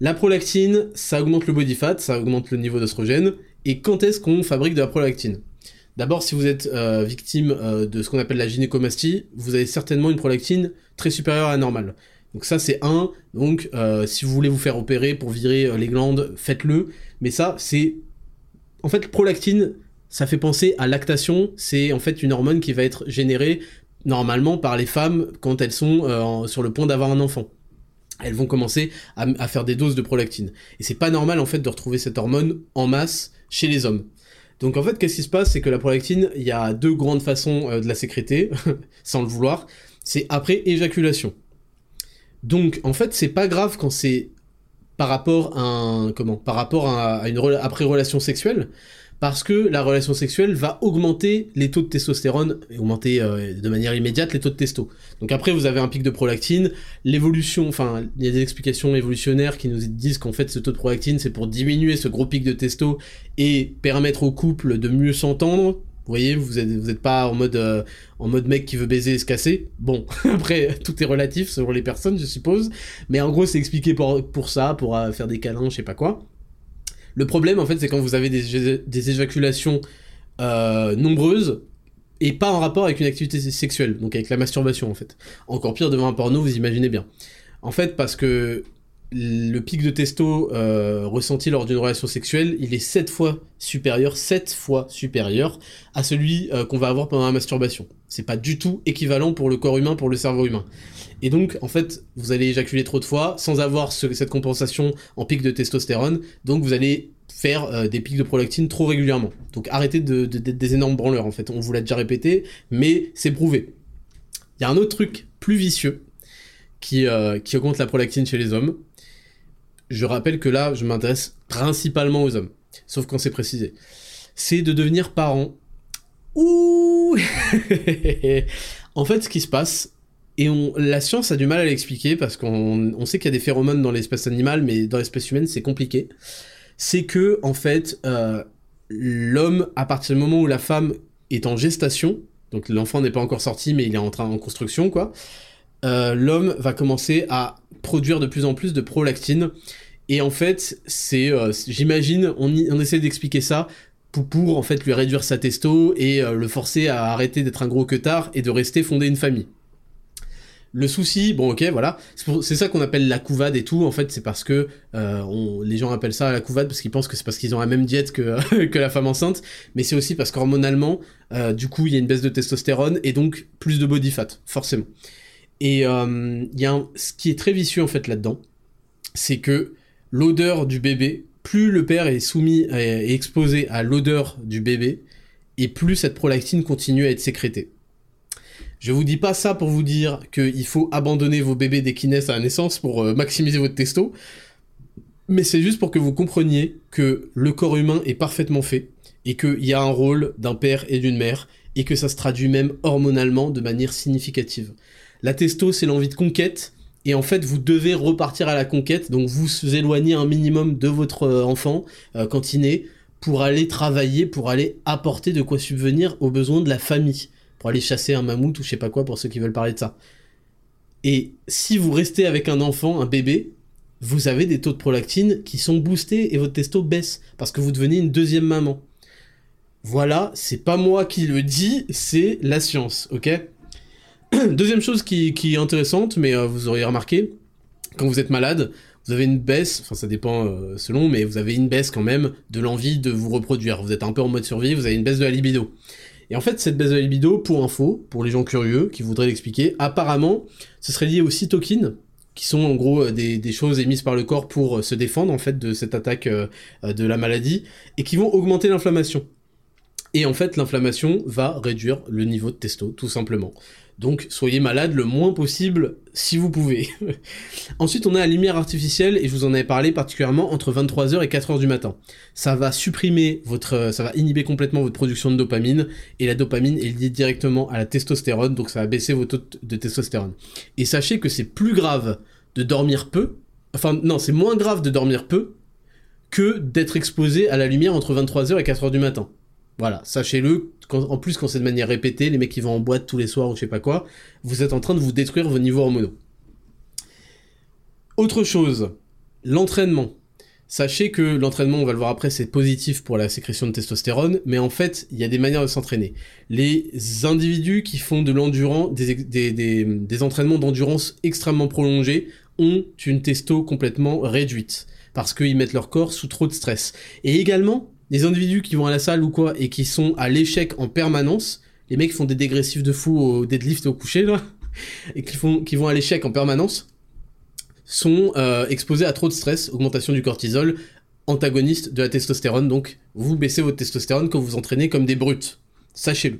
La prolactine, ça augmente le body fat, ça augmente le niveau d'oestrogène. Et quand est-ce qu'on fabrique de la prolactine ? D'abord, si vous êtes victime de ce qu'on appelle la gynécomastie, vous avez certainement une prolactine très supérieure à la normale. Donc ça c'est un, donc si vous voulez vous faire opérer pour virer les glandes, faites-le, mais ça c'est... En fait, prolactine, ça fait penser à lactation, c'est en fait une hormone qui va être générée normalement par les femmes quand elles sont sur le point d'avoir un enfant. Elles vont commencer à faire des doses de prolactine. Et c'est pas normal en fait de retrouver cette hormone en masse chez les hommes. Donc en fait, qu'est-ce qui se passe, c'est que la prolactine, il y a deux grandes façons de la sécréter, sans le vouloir, c'est après éjaculation. Donc, en fait, c'est pas grave quand c'est par rapport à après relation sexuelle, parce que la relation sexuelle va augmenter les taux de testostérone, augmenter de manière immédiate les taux de testo. Donc après, vous avez un pic de prolactine, l'évolution, enfin, il y a des explications évolutionnaires qui nous disent qu'en fait, ce taux de prolactine, c'est pour diminuer ce gros pic de testo et permettre au couple de mieux s'entendre. Vous voyez, vous êtes pas en mode, mec qui veut baiser et se casser. Bon, après, tout est relatif selon les personnes, je suppose. Mais en gros, c'est expliqué pour ça, pour faire des câlins, je sais pas quoi. Le problème, en fait, c'est quand vous avez des éjaculations nombreuses et pas en rapport avec une activité sexuelle, donc avec la masturbation, en fait. Encore pire, devant un porno, vous imaginez bien. En fait, parce que le pic de testo ressenti lors d'une relation sexuelle, il est 7 fois supérieur à celui qu'on va avoir pendant la masturbation. C'est pas du tout équivalent pour le corps humain, pour le cerveau humain. Et donc, en fait, vous allez éjaculer trop de fois sans avoir cette compensation en pic de testostérone, donc vous allez faire des pics de prolactine trop régulièrement. Donc arrêtez d'être des énormes branleurs, en fait. On vous l'a déjà répété, mais c'est prouvé. Il y a un autre truc plus vicieux qui augmente la prolactine chez les hommes. Je rappelle que là, je m'intéresse principalement aux hommes, sauf quand c'est précisé. C'est de devenir parent Ouh. En fait, ce qui se passe, et la science a du mal à l'expliquer, parce qu'on sait qu'il y a des phéromones dans l'espèce animale, mais dans l'espèce humaine, c'est compliqué. C'est que, en fait, l'homme, à partir du moment où la femme est en gestation, donc l'enfant n'est pas encore sorti, mais il est en construction, quoi, l'homme va commencer à produire de plus en plus de prolactine. Et en fait, c'est, j'imagine, on essaie d'expliquer ça pour en fait lui réduire sa testo et le forcer à arrêter d'être un gros queutard et de rester fonder une famille. Le souci, bon ok, voilà, c'est ça qu'on appelle la couvade et tout, en fait c'est parce que les gens appellent ça la couvade parce qu'ils pensent que c'est parce qu'ils ont la même diète que la femme enceinte, mais c'est aussi parce qu'hormonalement, du coup il y a une baisse de testostérone et donc plus de body fat, forcément. Et il y a ce qui est très vicieux en fait là-dedans, c'est que l'odeur du bébé, plus le père est soumis et exposé à l'odeur du bébé, et plus cette prolactine continue à être sécrétée. Je vous dis pas ça pour vous dire qu'il faut abandonner vos bébés dès qu'ils naissent à la naissance pour maximiser votre testo, mais c'est juste pour que vous compreniez que le corps humain est parfaitement fait, et qu'il y a un rôle d'un père et d'une mère, et que ça se traduit même hormonalement de manière significative. La testo, c'est l'envie de conquête, et en fait, vous devez repartir à la conquête, donc vous éloignez un minimum de votre enfant quand il naît, pour aller travailler, pour aller apporter de quoi subvenir aux besoins de la famille, pour aller chasser un mammouth ou je sais pas quoi pour ceux qui veulent parler de ça. Et si vous restez avec un enfant, un bébé, vous avez des taux de prolactine qui sont boostés et votre testo baisse, parce que vous devenez une deuxième maman. Voilà, c'est pas moi qui le dis, c'est la science, ok ? Deuxième chose qui est intéressante, mais vous auriez remarqué, quand vous êtes malade, vous avez une baisse, enfin ça dépend selon, mais vous avez une baisse quand même de l'envie de vous reproduire. Vous êtes un peu en mode survie, vous avez une baisse de la libido. Et en fait, cette baisse de la libido, pour info, pour les gens curieux qui voudraient l'expliquer, apparemment, ce serait lié aux cytokines, qui sont en gros des choses émises par le corps pour se défendre en fait de cette attaque de la maladie, et qui vont augmenter l'inflammation. Et en fait, l'inflammation va réduire le niveau de testo, tout simplement. Donc, soyez malade le moins possible, si vous pouvez. Ensuite, on a la lumière artificielle, et je vous en avais parlé particulièrement entre 23h et 4h du matin. Ça va supprimer ça va inhiber complètement votre production de dopamine, et la dopamine est liée directement à la testostérone, donc ça va baisser vos taux de testostérone. Et sachez que c'est plus grave de dormir peu, enfin non, c'est moins grave de dormir peu que d'être exposé à la lumière entre 23h et 4h du matin. Voilà, sachez-le, en plus quand c'est de manière répétée, les mecs qui vont en boîte tous les soirs ou je sais pas quoi, vous êtes en train de vous détruire vos niveaux hormonaux. Autre chose, l'entraînement. Sachez que l'entraînement, on va le voir après, c'est positif pour la sécrétion de testostérone, mais en fait, il y a des manières de s'entraîner. Les individus qui font de l'endurance, des entraînements d'endurance extrêmement prolongés, ont une testo complètement réduite, parce qu'ils mettent leur corps sous trop de stress. Et également, les individus qui vont à la salle ou quoi, et qui sont à l'échec en permanence, les mecs font des dégressifs de fou au deadlift au coucher, là, et qui vont à l'échec en permanence, sont exposés à trop de stress, augmentation du cortisol, antagoniste de la testostérone, donc vous baissez votre testostérone quand vous vous entraînez comme des brutes. Sachez-le.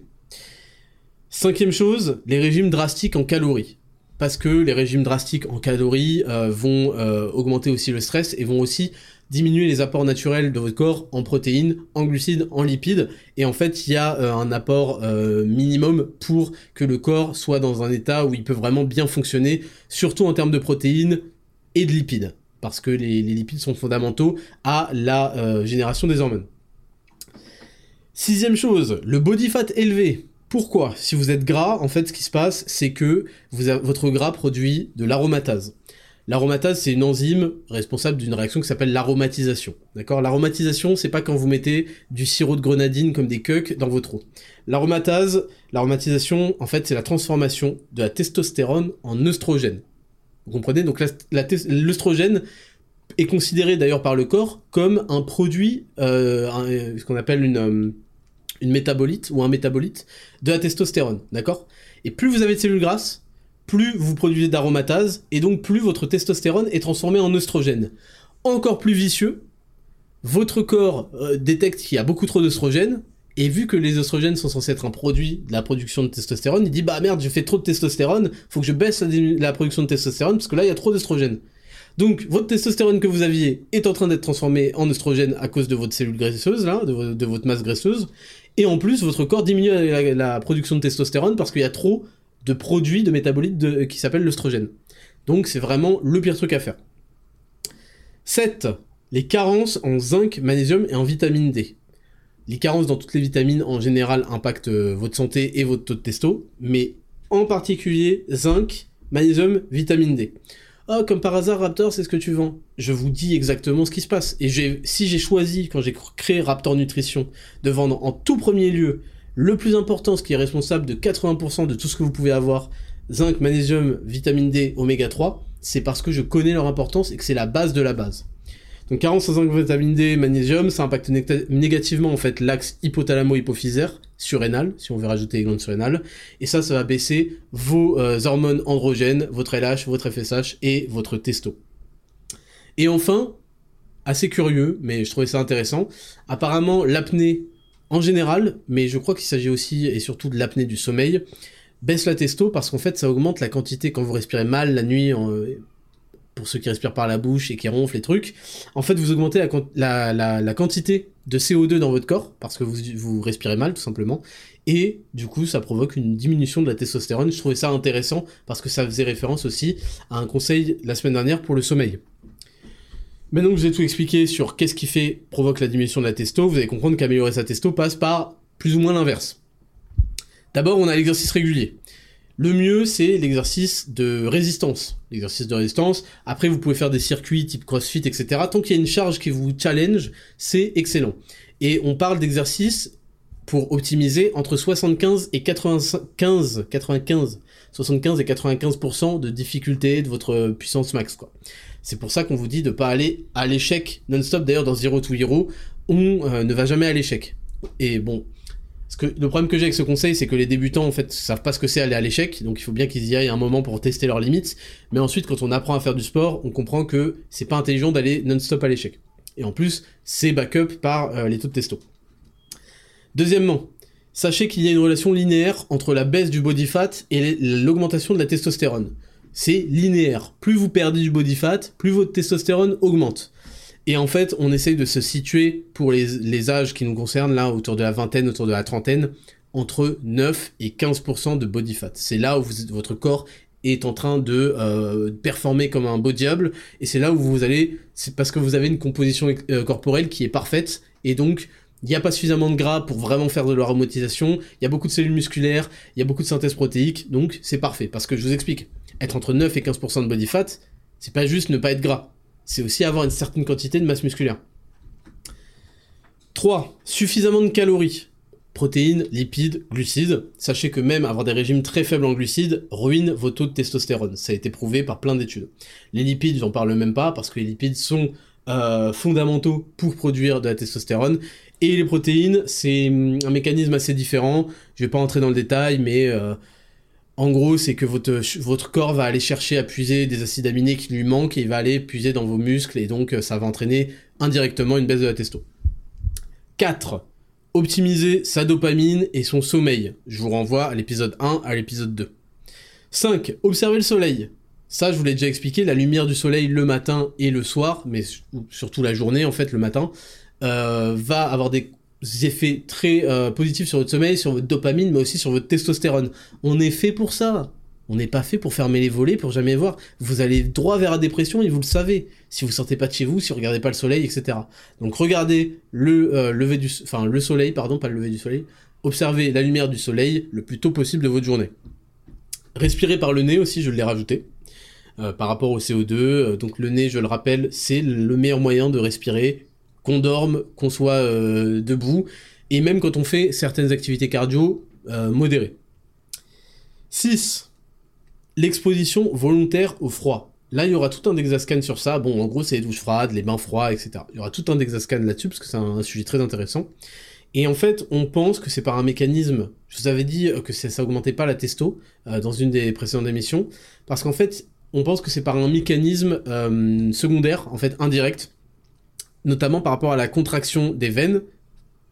Cinquième chose, les régimes drastiques en calories. Parce que les régimes drastiques en calories vont augmenter aussi le stress et vont aussi diminuer les apports naturels de votre corps en protéines, en glucides, en lipides. Et en fait, il y a un apport minimum pour que le corps soit dans un état où il peut vraiment bien fonctionner, surtout en termes de protéines et de lipides. Parce que les lipides sont fondamentaux à la génération des hormones. Sixième chose, le body fat élevé. Pourquoi ? Si vous êtes gras, en fait, ce qui se passe, c'est que votre gras produit de l'aromatase. L'aromatase, c'est une enzyme responsable d'une réaction qui s'appelle l'aromatisation. D'accord ? L'aromatisation, c'est pas quand vous mettez du sirop de grenadine comme des keufs dans votre eau. L'aromatisation, en fait, c'est la transformation de la testostérone en œstrogène. Vous comprenez ? Donc, l'œstrogène est considéré d'ailleurs par le corps comme un produit, ce qu'on appelle une métabolite ou un métabolite de la testostérone, d'accord ? Et plus vous avez de cellules grasses, plus vous produisez d'aromatase, et donc plus votre testostérone est transformée en œstrogène. Encore plus vicieux, votre corps détecte qu'il y a beaucoup trop d'œstrogènes, et vu que les œstrogènes sont censés être un produit de la production de testostérone, il dit « bah merde, je fais trop de testostérone, faut que je baisse la production de testostérone, parce que là, il y a trop d'œstrogènes ». Donc, votre testostérone que vous aviez est en train d'être transformée en œstrogène à cause de votre cellule graisseuse, là, de votre masse graisseuse, Et en plus, votre corps diminue la production de testostérone parce qu'il y a trop de produits, de métabolites qui s'appellent l'œstrogène. Donc c'est vraiment le pire truc à faire. 7. Les carences en zinc, magnésium et en vitamine D. Les carences dans toutes les vitamines en général impactent votre santé et votre taux de testo, mais en particulier zinc, magnésium, vitamine D. Oh, comme par hasard, Raptor, c'est ce que tu vends. Je vous dis exactement ce qui se passe. Et si j'ai choisi, quand j'ai créé Raptor Nutrition, de vendre en tout premier lieu le plus important, ce qui est responsable de 80% de tout ce que vous pouvez avoir, zinc, magnésium, vitamine D, oméga 3, c'est parce que je connais leur importance et que c'est la base de la base. Donc carence en zinc, vitamine D, magnésium, ça impacte négativement en fait l'axe hypothalamo-hypophysaire surrénal, si on veut rajouter les glandes surrénales, et ça va baisser vos hormones androgènes, votre LH, votre FSH et votre testo. Et enfin, assez curieux, mais je trouvais ça intéressant, apparemment l'apnée en général, mais je crois qu'il s'agit aussi et surtout de l'apnée du sommeil, baisse la testo parce qu'en fait ça augmente la quantité quand vous respirez mal la nuit, pour ceux qui respirent par la bouche et qui ronflent les trucs, en fait vous augmentez la quantité de CO2 dans votre corps, parce que vous respirez mal tout simplement, et du coup ça provoque une diminution de la testostérone. Je trouvais ça intéressant, parce que ça faisait référence aussi à un conseil la semaine dernière pour le sommeil. Maintenant que je vous ai tout expliqué sur qu'est-ce qui provoque la diminution de la testo, vous allez comprendre qu'améliorer sa testo passe par plus ou moins l'inverse. D'abord on a l'exercice régulier. Le mieux, c'est l'exercice de résistance. Après, vous pouvez faire des circuits type crossfit, etc. Tant qu'il y a une charge qui vous challenge, c'est excellent. Et on parle d'exercices pour optimiser entre 75 et 95% de difficulté de votre puissance max, quoi. C'est pour ça qu'on vous dit de ne pas aller à l'échec non-stop. D'ailleurs, dans Zero to Hero, on ne va jamais à l'échec. Et bon... le problème que j'ai avec ce conseil, c'est que les débutants, en fait, savent pas ce que c'est aller à l'échec, donc il faut bien qu'ils y aillent un moment pour tester leurs limites, mais ensuite, quand on apprend à faire du sport, on comprend que c'est pas intelligent d'aller non-stop à l'échec. Et en plus, c'est back-up par les taux de testo. Deuxièmement, sachez qu'il y a une relation linéaire entre la baisse du body fat et l'augmentation de la testostérone. C'est linéaire. Plus vous perdez du body fat, plus votre testostérone augmente. Et en fait, on essaye de se situer, pour les âges qui nous concernent, là, autour de la vingtaine, autour de la trentaine, entre 9 et 15% de body fat. C'est là où votre corps est en train de performer comme un beau diable, et c'est là où vous allez... C'est parce que vous avez une composition corporelle qui est parfaite, et donc, il n'y a pas suffisamment de gras pour vraiment faire de l'aromatisation, il y a beaucoup de cellules musculaires, il y a beaucoup de synthèse protéique, donc c'est parfait. Parce que, je vous explique, être entre 9 et 15% de body fat, c'est pas juste ne pas être gras. C'est aussi avoir une certaine quantité de masse musculaire. 3. Suffisamment de calories. Protéines, lipides, glucides. Sachez que même avoir des régimes très faibles en glucides ruine vos taux de testostérone. Ça a été prouvé par plein d'études. Les lipides, j'en parle même pas, parce que les lipides sont fondamentaux pour produire de la testostérone. Et les protéines, c'est un mécanisme assez différent. Je vais pas entrer dans le détail, mais... en gros, c'est que votre corps va aller chercher à puiser des acides aminés qui lui manquent et il va aller puiser dans vos muscles et donc ça va entraîner indirectement une baisse de la testo. 4. Optimiser sa dopamine et son sommeil. Je vous renvoie à l'épisode 1, à l'épisode 2. 5. Observer le soleil. Ça, je vous l'ai déjà expliqué, la lumière du soleil le matin et le soir, mais surtout la journée en fait, le matin, va avoir des effets très positifs sur votre sommeil, sur votre dopamine, mais aussi sur votre testostérone. On est fait pour ça. On n'est pas fait pour fermer les volets, pour jamais voir. Vous allez droit vers la dépression et vous le savez. Si vous sortez pas de chez vous, si vous regardez pas le soleil, etc. Donc regardez observez la lumière du soleil le plus tôt possible de votre journée. Respirez par le nez aussi, je l'ai rajouté. Par rapport au CO2, donc le nez, je le rappelle, c'est le meilleur moyen de respirer. Qu'on dorme, qu'on soit debout, et même quand on fait certaines activités cardio modérées. 6. L'exposition volontaire au froid. Là, il y aura tout un Dexascan sur ça. Bon, en gros, c'est les douches froides, les bains froids, etc. Il y aura tout un Dexascan là-dessus, parce que c'est un sujet très intéressant. Et en fait, on pense que c'est par un mécanisme... Je vous avais dit que ça augmentait pas la testo dans une des précédentes émissions, parce qu'en fait, on pense que c'est par un mécanisme secondaire, en fait, indirect, notamment par rapport à la contraction des veines.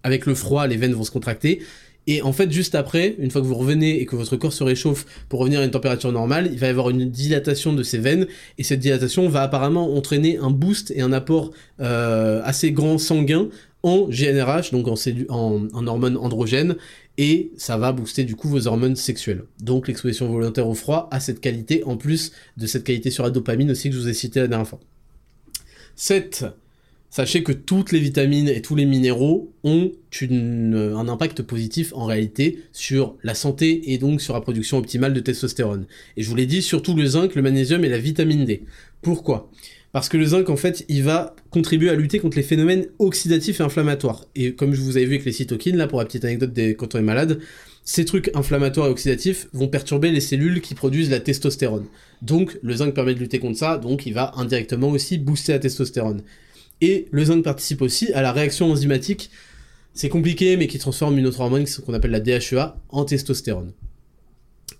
Avec le froid, les veines vont se contracter, Et en fait, juste après, une fois que vous revenez et que votre corps se réchauffe pour revenir à une température normale, il va y avoir une dilatation de ses veines, et cette dilatation va apparemment entraîner un boost et un apport assez grand sanguin en GnRH, donc en hormones androgènes, et ça va booster du coup vos hormones sexuelles. Donc l'exposition volontaire au froid a cette qualité, en plus de cette qualité sur la dopamine aussi que je vous ai cité la dernière fois. 7. Sachez que toutes les vitamines et tous les minéraux ont un impact positif en réalité sur la santé et donc sur la production optimale de testostérone. Et je vous l'ai dit, surtout le zinc, le magnésium et la vitamine D. Pourquoi ? Parce que le zinc, en fait, il va contribuer à lutter contre les phénomènes oxydatifs et inflammatoires. Et comme je vous avais vu avec les cytokines, là, pour la petite anecdote quand on est malade, ces trucs inflammatoires et oxydatifs vont perturber les cellules qui produisent la testostérone. Donc, le zinc permet de lutter contre ça, donc il va indirectement aussi booster la testostérone. Et le zinc participe aussi à la réaction enzymatique, c'est compliqué, mais qui transforme une autre hormone qu'on appelle la DHEA en testostérone.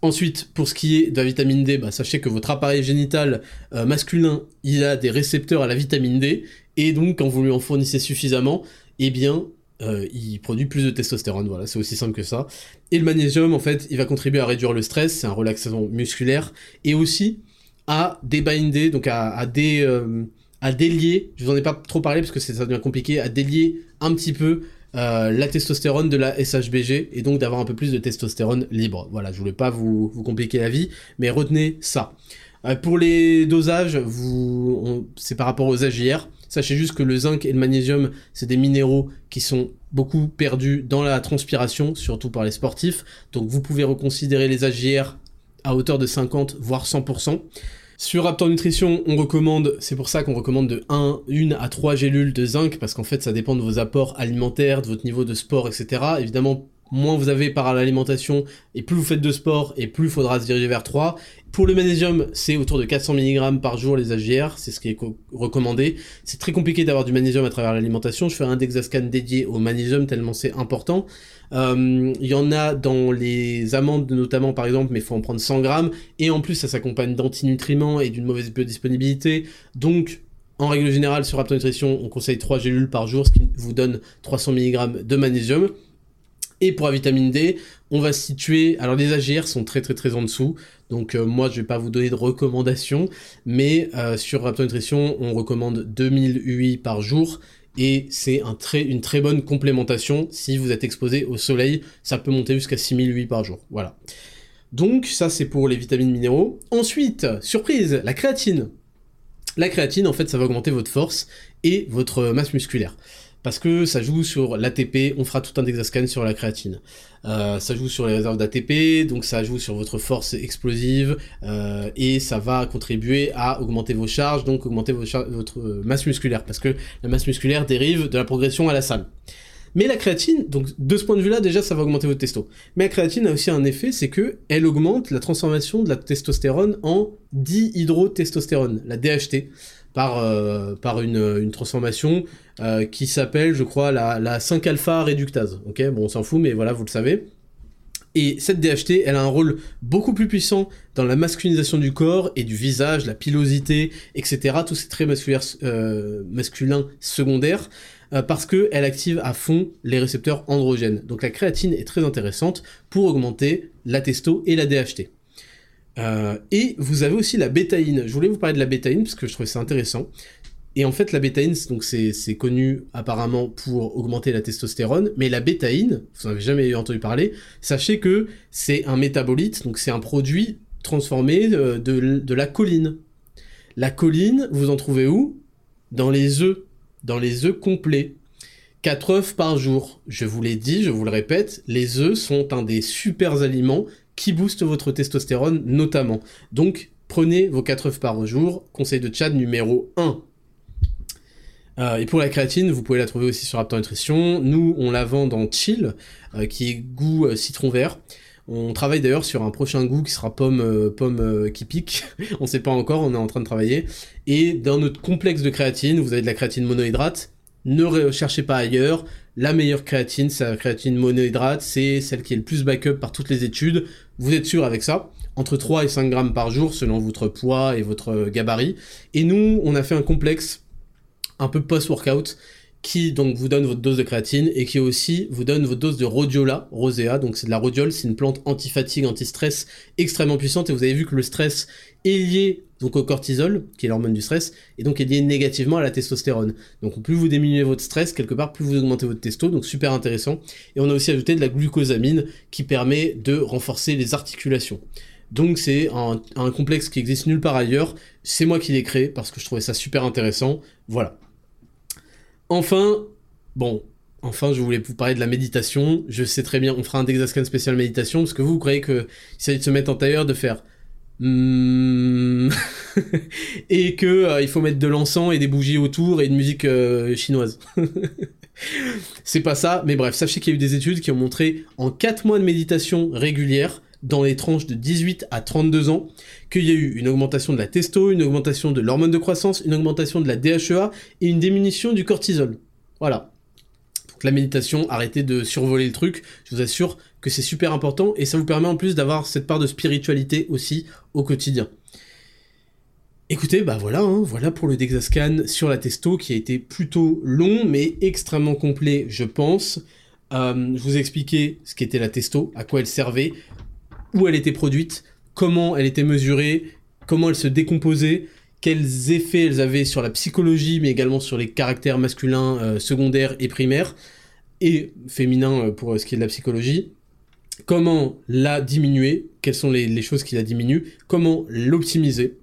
Ensuite, pour ce qui est de la vitamine D, sachez que votre appareil génital masculin, il a des récepteurs à la vitamine D, et donc quand vous lui en fournissez suffisamment, eh bien, il produit plus de testostérone, voilà, c'est aussi simple que ça. Et le magnésium, en fait, il va contribuer à réduire le stress, c'est un relaxant musculaire, et aussi à débinder, donc à délier, je vous en ai pas trop parlé parce que ça devient compliqué, à délier un petit peu la testostérone de la SHBG et donc d'avoir un peu plus de testostérone libre. Voilà, je voulais pas vous compliquer la vie, mais retenez ça. Pour les dosages, c'est par rapport aux AJR. Sachez juste que le zinc et le magnésium, c'est des minéraux qui sont beaucoup perdus dans la transpiration, surtout par les sportifs. Donc vous pouvez reconsidérer les AJR à hauteur de 50 voire 100%. Sur Raptor Nutrition, on recommande, c'est pour ça qu'on recommande de 1 à 3 gélules de zinc, parce qu'en fait ça dépend de vos apports alimentaires, de votre niveau de sport, etc. Évidemment, moins vous avez par l'alimentation, et plus vous faites de sport, et plus il faudra se diriger vers 3. Pour le magnésium, c'est autour de 400 mg par jour les AJR, c'est ce qui est recommandé. C'est très compliqué d'avoir du magnésium à travers l'alimentation, je fais un Dexascan dédié au magnésium tellement c'est important. Il y en a dans les amandes notamment par exemple, mais il faut en prendre 100 grammes, et en plus ça s'accompagne d'antinutriments et d'une mauvaise biodisponibilité, donc en règle générale sur Raptor Nutrition on conseille 3 gélules par jour, ce qui vous donne 300 mg de magnésium. Et pour la vitamine D, on va se situer, alors les AGR sont très très très en dessous, donc moi je vais pas vous donner de recommandations, mais sur Raptor Nutrition on recommande 2000 UI par jour, et c'est une très bonne complémentation. Si vous êtes exposé au soleil, ça peut monter jusqu'à 6000 UI par jour, voilà. Donc ça c'est pour les vitamines minéraux. Ensuite, surprise, la créatine. La créatine, en fait, ça va augmenter votre force et votre masse musculaire. Parce que ça joue sur l'ATP, on fera tout un Dexascan sur la créatine. Ça joue sur les réserves d'ATP, donc ça joue sur votre force explosive, et ça va contribuer à augmenter vos charges, donc augmenter votre masse musculaire, parce que la masse musculaire dérive de la progression à la salle. Mais la créatine, donc de ce point de vue-là, déjà ça va augmenter votre testo. Mais la créatine a aussi un effet, c'est qu'elle augmente la transformation de la testostérone en dihydrotestostérone, la DHT. Par une transformation qui s'appelle, je crois, la 5-alpha réductase. Ok, bon, on s'en fout, mais voilà, vous le savez. Et cette DHT, elle a un rôle beaucoup plus puissant dans la masculinisation du corps et du visage, la pilosité, etc. Tous ces traits masculins secondaires, parce qu'elle active à fond les récepteurs androgènes. Donc la créatine est très intéressante pour augmenter la testo et la DHT. Et vous avez aussi la bétaïne. Je voulais vous parler de la bétaïne parce que je trouvais ça intéressant. Et en fait, la bétaïne, donc c'est connu apparemment pour augmenter la testostérone, mais la bétaïne, vous n'en avez jamais entendu parler, sachez que c'est un métabolite, donc c'est un produit transformé de la choline. La choline, vous en trouvez où ? Dans les œufs complets. 4 œufs par jour. Je vous l'ai dit, je vous le répète, les œufs sont un des super aliments qui booste votre testostérone notamment. Donc prenez vos 4 œufs par jour, conseil de Tchad numéro 1. Et pour la créatine, vous pouvez la trouver aussi sur Raptor Nutrition. Nous, on la vend dans Chill, qui est goût citron vert. On travaille d'ailleurs sur un prochain goût qui sera pomme qui pique. On sait pas encore, on est en train de travailler. Et dans notre complexe de créatine, vous avez de la créatine monohydrate. Ne recherchez pas ailleurs. La meilleure créatine, c'est la créatine monohydrate, c'est celle qui est le plus backup par toutes les études. Vous êtes sûr avec ça, entre 3 et 5 grammes par jour selon votre poids et votre gabarit. Et nous, on a fait un complexe un peu post-workout qui donc vous donne votre dose de créatine et qui aussi vous donne votre dose de rhodiola rosea. Donc c'est de la rhodiole, c'est une plante anti-fatigue, anti-stress extrêmement puissante, et vous avez vu que le stress est lié donc au cortisol, qui est l'hormone du stress, et donc est lié négativement à la testostérone. Donc plus vous diminuez votre stress, quelque part, plus vous augmentez votre testo, donc super intéressant. Et on a aussi ajouté de la glucosamine qui permet de renforcer les articulations. Donc c'est un complexe qui existe nulle part ailleurs, c'est moi qui l'ai créé parce que je trouvais ça super intéressant, voilà. Enfin, je voulais vous parler de la méditation. Je sais très bien, on fera un Dexascan spécial méditation, parce que vous croyez qu'il s'agit de se mettre en tailleur, de faire... et qu'il faut mettre de l'encens et des bougies autour et une musique chinoise. C'est pas ça, mais bref, sachez qu'il y a eu des études qui ont montré en 4 mois de méditation régulière, dans les tranches de 18 à 32 ans, qu'il y a eu une augmentation de la testo, une augmentation de l'hormone de croissance, une augmentation de la DHEA et une diminution du cortisol. Voilà. Donc la méditation, arrêtez de survoler le truc, je vous assure que c'est super important, et ça vous permet en plus d'avoir cette part de spiritualité aussi au quotidien. Écoutez, bah voilà, voilà pour le Dexascan sur la testo, qui a été plutôt long mais extrêmement complet, je pense. Je vous expliquais ce qu'était la testo, à quoi elle servait, où elle était produite, comment elle était mesurée, comment elle se décomposait, quels effets elles avaient sur la psychologie, mais également sur les caractères masculins secondaires et primaires, et féminins pour ce qui est de la psychologie, comment la diminuer, quelles sont les choses qui la diminuent, comment l'optimiser.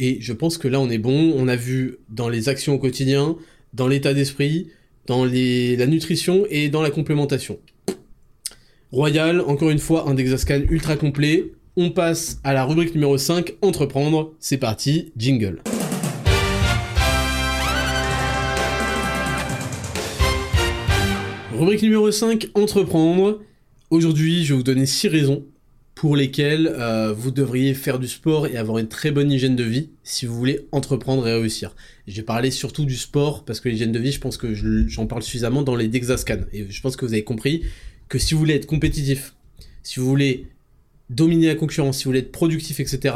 Et je pense que là on est bon, on a vu dans les actions au quotidien, dans l'état d'esprit, dans la nutrition et dans la complémentation. Royal, encore une fois, un Dexascan ultra complet. On passe à la rubrique numéro 5, entreprendre. C'est parti, jingle. Rubrique numéro 5, entreprendre. Aujourd'hui, je vais vous donner 6 raisons pour lesquelles vous devriez faire du sport et avoir une très bonne hygiène de vie si vous voulez entreprendre et réussir. Et je vais parler surtout du sport parce que l'hygiène de vie, je pense que j'en parle suffisamment dans les Dexascan. Et je pense que vous avez compris que si vous voulez être compétitif, si vous voulez dominer la concurrence, si vous voulez être productif, etc.,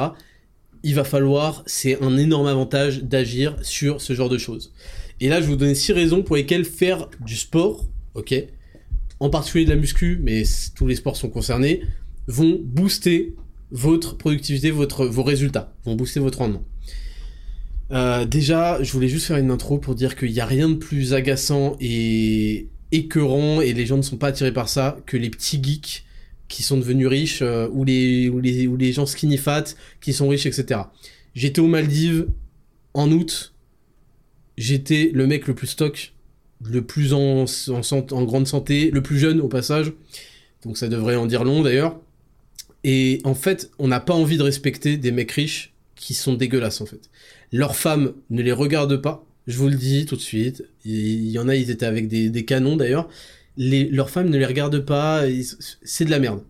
il va falloir, c'est un énorme avantage d'agir sur ce genre de choses. Et là, je vais vous donner 6 raisons pour lesquelles faire du sport, ok, en particulier de la muscu, mais tous les sports sont concernés, vont booster votre productivité, vos résultats, vont booster votre rendement. Déjà, je voulais juste faire une intro pour dire qu'il n'y a rien de plus agaçant et écœurant, et les gens ne sont pas attirés par ça, que les petits geeks qui sont devenus riches, ou les gens skinny fat qui sont riches, etc. J'étais aux Maldives en août, j'étais le mec le plus stock, le plus en grande santé, le plus jeune au passage, donc ça devrait en dire long d'ailleurs, et en fait, on n'a pas envie de respecter des mecs riches qui sont dégueulasses en fait. Leurs femmes ne les regardent pas, je vous le dis tout de suite, il y en a, ils étaient avec des canons d'ailleurs, leurs femmes ne les regardent pas, c'est de la merde,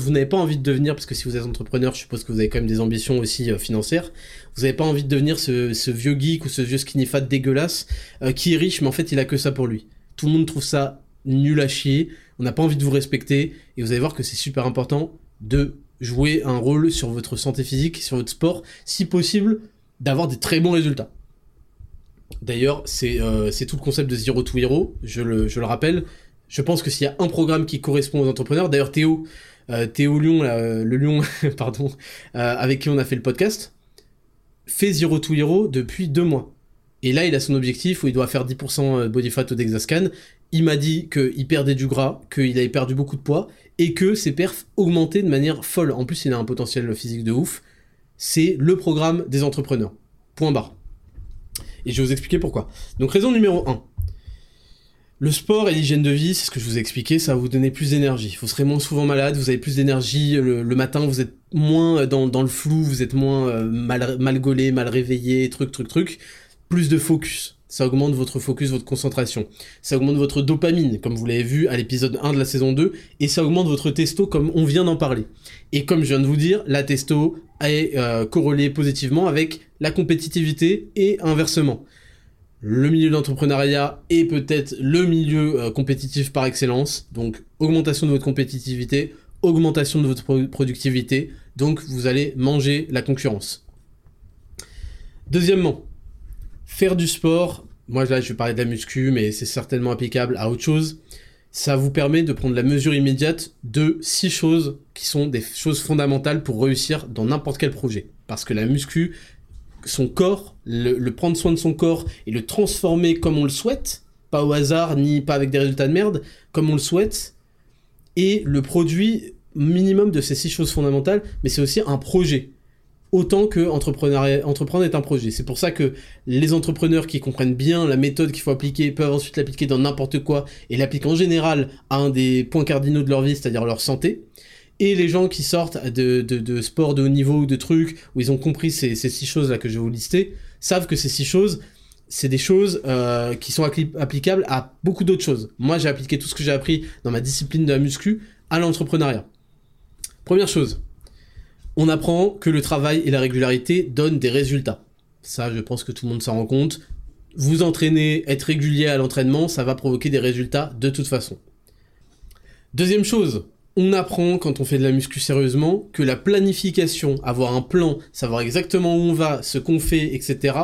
vous n'avez pas envie de devenir, parce que si vous êtes entrepreneur, je suppose que vous avez quand même des ambitions aussi financières, vous n'avez pas envie de devenir ce vieux geek ou ce vieux skinny fat dégueulasse, qui est riche, mais en fait il a que ça pour lui. Tout le monde trouve ça nul à chier, on n'a pas envie de vous respecter, et vous allez voir que c'est super important de jouer un rôle sur votre santé physique, sur votre sport, si possible, d'avoir des très bons résultats. D'ailleurs, c'est tout le concept de Zero to Hero, je le rappelle. Je pense que s'il y a un programme qui correspond aux entrepreneurs, d'ailleurs Théo Lyon, le Lyon, pardon, avec qui on a fait le podcast, fait Zero to Hero depuis 2 mois. Et là, il a son objectif où il doit faire 10% body fat au Dexascan. Il m'a dit qu'il perdait du gras, qu'il avait perdu beaucoup de poids, et que ses perfs augmentaient de manière folle. En plus, il a un potentiel physique de ouf. C'est le programme des entrepreneurs. Point barre. Et je vais vous expliquer pourquoi. Donc raison numéro 1. Le sport et l'hygiène de vie, c'est ce que je vous ai expliqué, ça va vous donner plus d'énergie. Vous serez moins souvent malade, vous avez plus d'énergie le matin, vous êtes moins dans le flou, vous êtes moins mal gaulé, mal réveillé, truc. Plus de focus, ça augmente votre focus, votre concentration. Ça augmente votre dopamine, comme vous l'avez vu à l'épisode 1 de la saison 2, et ça augmente votre testo, comme on vient d'en parler. Et comme je viens de vous dire, la testo est corrélée positivement avec la compétitivité et inversement. Le milieu de l'entrepreneuriat est peut-être le milieu compétitif par excellence, donc augmentation de votre compétitivité, augmentation de votre productivité, donc vous allez manger la concurrence. Deuxièmement, faire du sport moi là je vais parler de la muscu, mais c'est certainement applicable à autre chose. Ça vous permet de prendre la mesure immédiate de 6 choses qui sont des choses fondamentales pour réussir dans n'importe quel projet. Parce que la muscu, son corps, le prendre soin de son corps et le transformer comme on le souhaite, pas au hasard ni pas avec des résultats de merde, comme on le souhaite, et le produit minimum de ces 6 choses fondamentales, mais c'est aussi un projet. Autant que entreprendre est un projet. C'est pour ça que les entrepreneurs qui comprennent bien la méthode qu'il faut appliquer peuvent ensuite l'appliquer dans n'importe quoi et l'appliquent en général à un des points cardinaux de leur vie, c'est-à-dire leur santé. Et les gens qui sortent de sport de haut niveau ou de trucs où ils ont compris ces 6 choses-là que je vais vous lister, savent que ces 6 choses, c'est des choses qui sont applicables à beaucoup d'autres choses. Moi, j'ai appliqué tout ce que j'ai appris dans ma discipline de la muscu à l'entrepreneuriat. Première chose. On apprend que le travail et la régularité donnent des résultats. Ça, je pense que tout le monde s'en rend compte. Vous entraîner, être régulier à l'entraînement, ça va provoquer des résultats de toute façon. Deuxième chose, on apprend quand on fait de la muscu sérieusement que la planification, avoir un plan, savoir exactement où on va, ce qu'on fait, etc.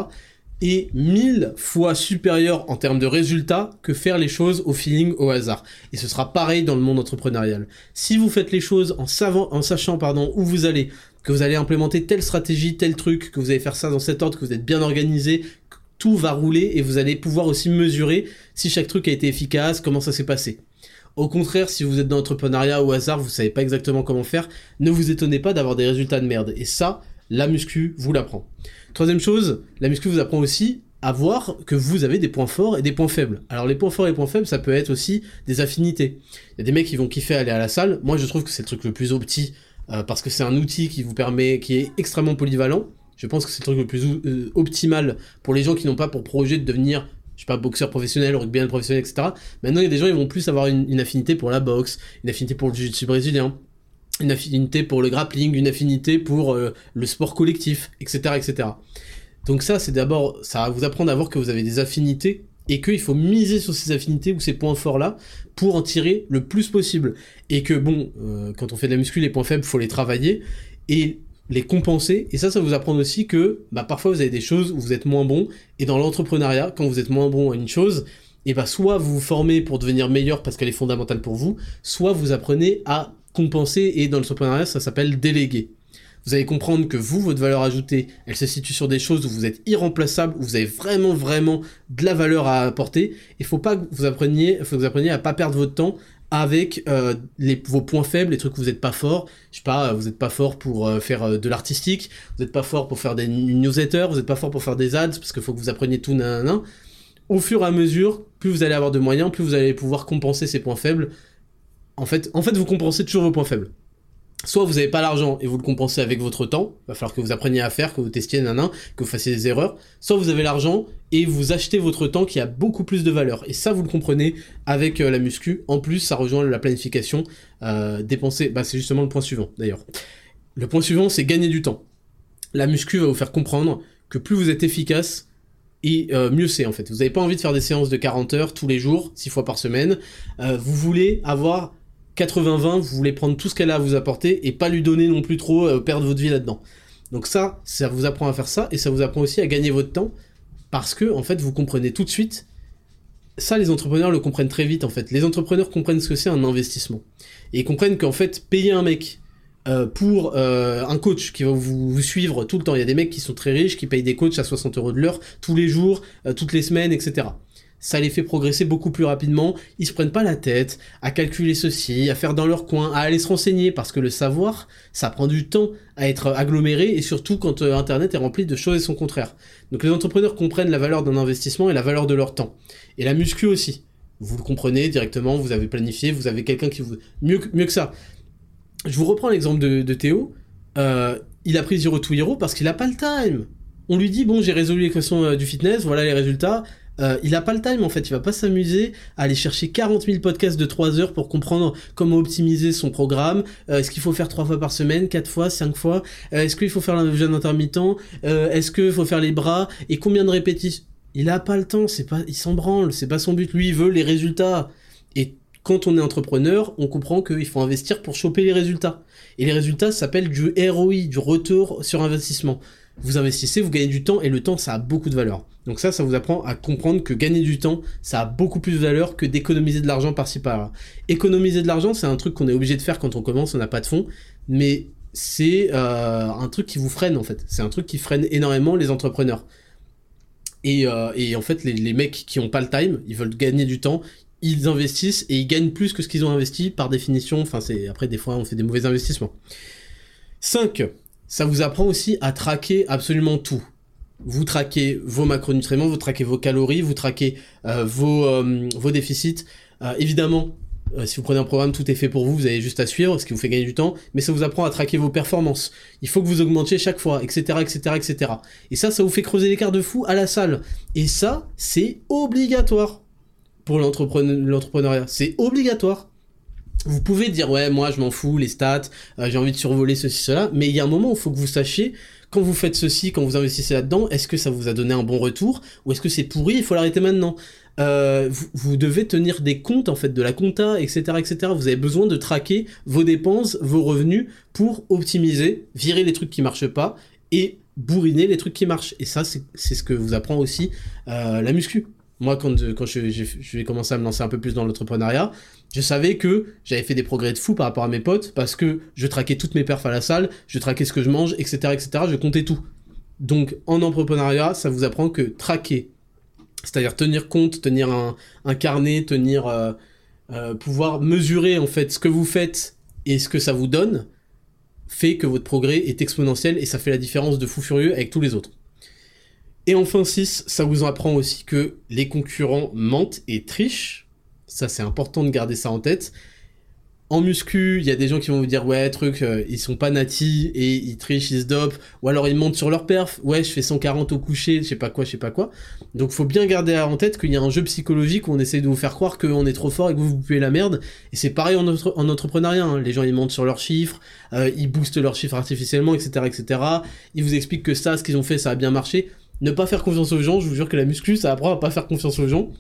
est 1000 fois supérieur en termes de résultats que faire les choses au feeling, au hasard. Et ce sera pareil dans le monde entrepreneurial. Si vous faites les choses en sachant où vous allez, que vous allez implémenter telle stratégie, tel truc, que vous allez faire ça dans cet ordre, que vous êtes bien organisé, tout va rouler et vous allez pouvoir aussi mesurer si chaque truc a été efficace, comment ça s'est passé. Au contraire, si vous êtes dans l'entrepreneuriat au hasard, vous savez pas exactement comment faire, ne vous étonnez pas d'avoir des résultats de merde. Et ça, la muscu vous l'apprend. Troisième chose, la muscu vous apprend aussi à voir que vous avez des points forts et des points faibles. Alors les points forts et les points faibles, ça peut être aussi des affinités. Il y a des mecs qui vont kiffer aller à la salle. Moi, je trouve que c'est le truc le plus opti parce que c'est un outil qui vous permet, qui est extrêmement polyvalent. Je pense que c'est le truc le plus optimal pour les gens qui n'ont pas pour projet de devenir, je sais pas, boxeur professionnel, rugbyman professionnel, etc. Maintenant, il y a des gens qui vont plus avoir une affinité pour la boxe, une affinité pour le jiu-jitsu brésilien, une affinité pour le grappling, une affinité pour le sport collectif, etc., etc. Donc ça, c'est d'abord, ça va vous apprendre à voir que vous avez des affinités et qu'il faut miser sur ces affinités ou ces points forts-là pour en tirer le plus possible. Et que bon, quand on fait de la muscu, les points faibles, il faut les travailler et les compenser. Et ça vous apprend aussi que parfois, vous avez des choses où vous êtes moins bon. Et dans l'entrepreneuriat, quand vous êtes moins bon à une chose, et soit vous vous formez pour devenir meilleur parce qu'elle est fondamentale pour vous, soit vous apprenez à compenser, et dans l'entrepreneuriat, ça s'appelle déléguer. Vous allez comprendre que votre valeur ajoutée, elle se situe sur des choses où vous êtes irremplaçable, où vous avez vraiment, vraiment de la valeur à apporter. Il faut pas que vous appreniez à pas perdre votre temps avec vos points faibles, les trucs où vous n'êtes pas fort. Je sais pas, vous n'êtes pas fort pour faire de l'artistique, vous n'êtes pas fort pour faire des newsletters, vous n'êtes pas fort pour faire des ads, parce qu'il faut que vous appreniez tout, nanana. Au fur et à mesure, plus vous allez avoir de moyens, plus vous allez pouvoir compenser ces points faibles. En fait, vous compensez toujours vos points faibles. Soit vous n'avez pas l'argent et vous le compensez avec votre temps, il va falloir que vous appreniez à faire, que vous testiez, que vous fassiez des erreurs. Soit vous avez l'argent et vous achetez votre temps qui a beaucoup plus de valeur. Et ça, vous le comprenez avec la muscu. En plus, ça rejoint la planification. Dépenser, c'est justement le point suivant d'ailleurs. Le point suivant, c'est gagner du temps. La muscu va vous faire comprendre que plus vous êtes efficace, et mieux c'est en fait. Vous n'avez pas envie de faire des séances de 40 heures tous les jours, 6 fois par semaine. Vous voulez avoir 80-20, vous voulez prendre tout ce qu'elle a à vous apporter et pas lui donner non plus trop, perdre votre vie là-dedans. Donc ça vous apprend à faire ça et ça vous apprend aussi à gagner votre temps parce que en fait vous comprenez tout de suite. Ça, les entrepreneurs le comprennent très vite en fait. Les entrepreneurs comprennent ce que c'est un investissement. Et ils comprennent qu'en fait payer un mec pour un coach qui va vous suivre tout le temps. Il y a des mecs qui sont très riches, qui payent des coachs à 60 € de l'heure, tous les jours, toutes les semaines, etc. Ça les fait progresser beaucoup plus rapidement. Ils se prennent pas la tête à calculer ceci, à faire dans leur coin, à aller se renseigner parce que le savoir, ça prend du temps à être aggloméré et surtout quand Internet est rempli de choses et son contraire. Donc les entrepreneurs comprennent la valeur d'un investissement et la valeur de leur temps. Et la muscu aussi. Vous le comprenez directement, vous avez planifié, vous avez quelqu'un qui vous... Mieux que ça. Je vous reprends l'exemple de Théo. Il a pris Zero to Hero parce qu'il n'a pas le time. On lui dit, j'ai résolu les questions du fitness, voilà les résultats. Il n'a pas le time en fait, il va pas s'amuser à aller chercher 40 000 podcasts de 3 heures pour comprendre comment optimiser son programme, est-ce qu'il faut faire 3 fois par semaine, 4 fois, 5 fois, est-ce qu'il faut faire le jeûne intermittent, est-ce qu'il faut faire les bras, et combien de répétitions. Il n'a pas le temps, il s'en branle, c'est pas son but, lui il veut les résultats. Et quand on est entrepreneur, on comprend qu'il faut investir pour choper les résultats. Et les résultats s'appellent du ROI, du retour sur investissement. Vous investissez, vous gagnez du temps, et le temps, ça a beaucoup de valeur. Donc ça vous apprend à comprendre que gagner du temps, ça a beaucoup plus de valeur que d'économiser de l'argent par-ci par-là. Économiser de l'argent, c'est un truc qu'on est obligé de faire quand on commence, on n'a pas de fonds, mais c'est un truc qui vous freine, en fait. C'est un truc qui freine énormément les entrepreneurs. Et en fait, les mecs qui n'ont pas le time, ils veulent gagner du temps, ils investissent et ils gagnent plus que ce qu'ils ont investi par définition. Enfin, après, des fois, on fait des mauvais investissements. 5. Ça vous apprend aussi à traquer absolument tout. Vous traquez vos macronutriments, vous traquez vos calories, vous traquez vos déficits. Évidemment, si vous prenez un programme, tout est fait pour vous, vous avez juste à suivre, ce qui vous fait gagner du temps, mais ça vous apprend à traquer vos performances. Il faut que vous augmentiez chaque fois, etc., etc., etc. Et ça vous fait creuser l'écart de fou à la salle. Et ça, c'est obligatoire pour l'entrepreneuriat. C'est obligatoire. Vous pouvez dire, ouais, moi je m'en fous, les stats, j'ai envie de survoler ceci, cela, mais il y a un moment où il faut que vous sachiez, quand vous faites ceci, quand vous investissez là-dedans, est-ce que ça vous a donné un bon retour, ou est-ce que c'est pourri, il faut l'arrêter maintenant. Vous devez tenir des comptes, en fait, de la compta, etc., etc. Vous avez besoin de traquer vos dépenses, vos revenus, pour optimiser, virer les trucs qui marchent pas, et bourriner les trucs qui marchent. Et ça, c'est ce que vous apprend aussi la muscu. Moi, quand je vais commencer à me lancer un peu plus dans l'entrepreneuriat, je savais que j'avais fait des progrès de fou par rapport à mes potes parce que je traquais toutes mes perfs à la salle, je traquais ce que je mange, etc., etc. Je comptais tout. Donc, en entrepreneuriat, ça vous apprend que traquer, c'est-à-dire tenir compte, tenir un carnet, tenir pouvoir mesurer en fait ce que vous faites et ce que ça vous donne, fait que votre progrès est exponentiel et ça fait la différence de fou furieux avec tous les autres. Et enfin 6, ça vous apprend aussi que les concurrents mentent et trichent. Ça, c'est important de garder ça en tête. En muscu, il y a des gens qui vont vous dire « Ouais, truc, ils sont pas natis et ils trichent, ils se dopent. » Ou alors ils mentent sur leur perf. « Ouais, je fais 140 au coucher, je sais pas quoi, je sais pas quoi. » Donc, faut bien garder en tête qu'il y a un jeu psychologique où on essaye de vous faire croire qu'on est trop fort et que vous puez la merde. Et c'est pareil en entrepreneuriat. Hein. Les gens, ils mentent sur leurs chiffres, ils boostent leurs chiffres artificiellement, etc., etc. Ils vous expliquent que ça, ce qu'ils ont fait, ça a bien marché. Ne pas faire confiance aux gens, je vous jure que la muscu, ça apprend à pas faire confiance aux gens.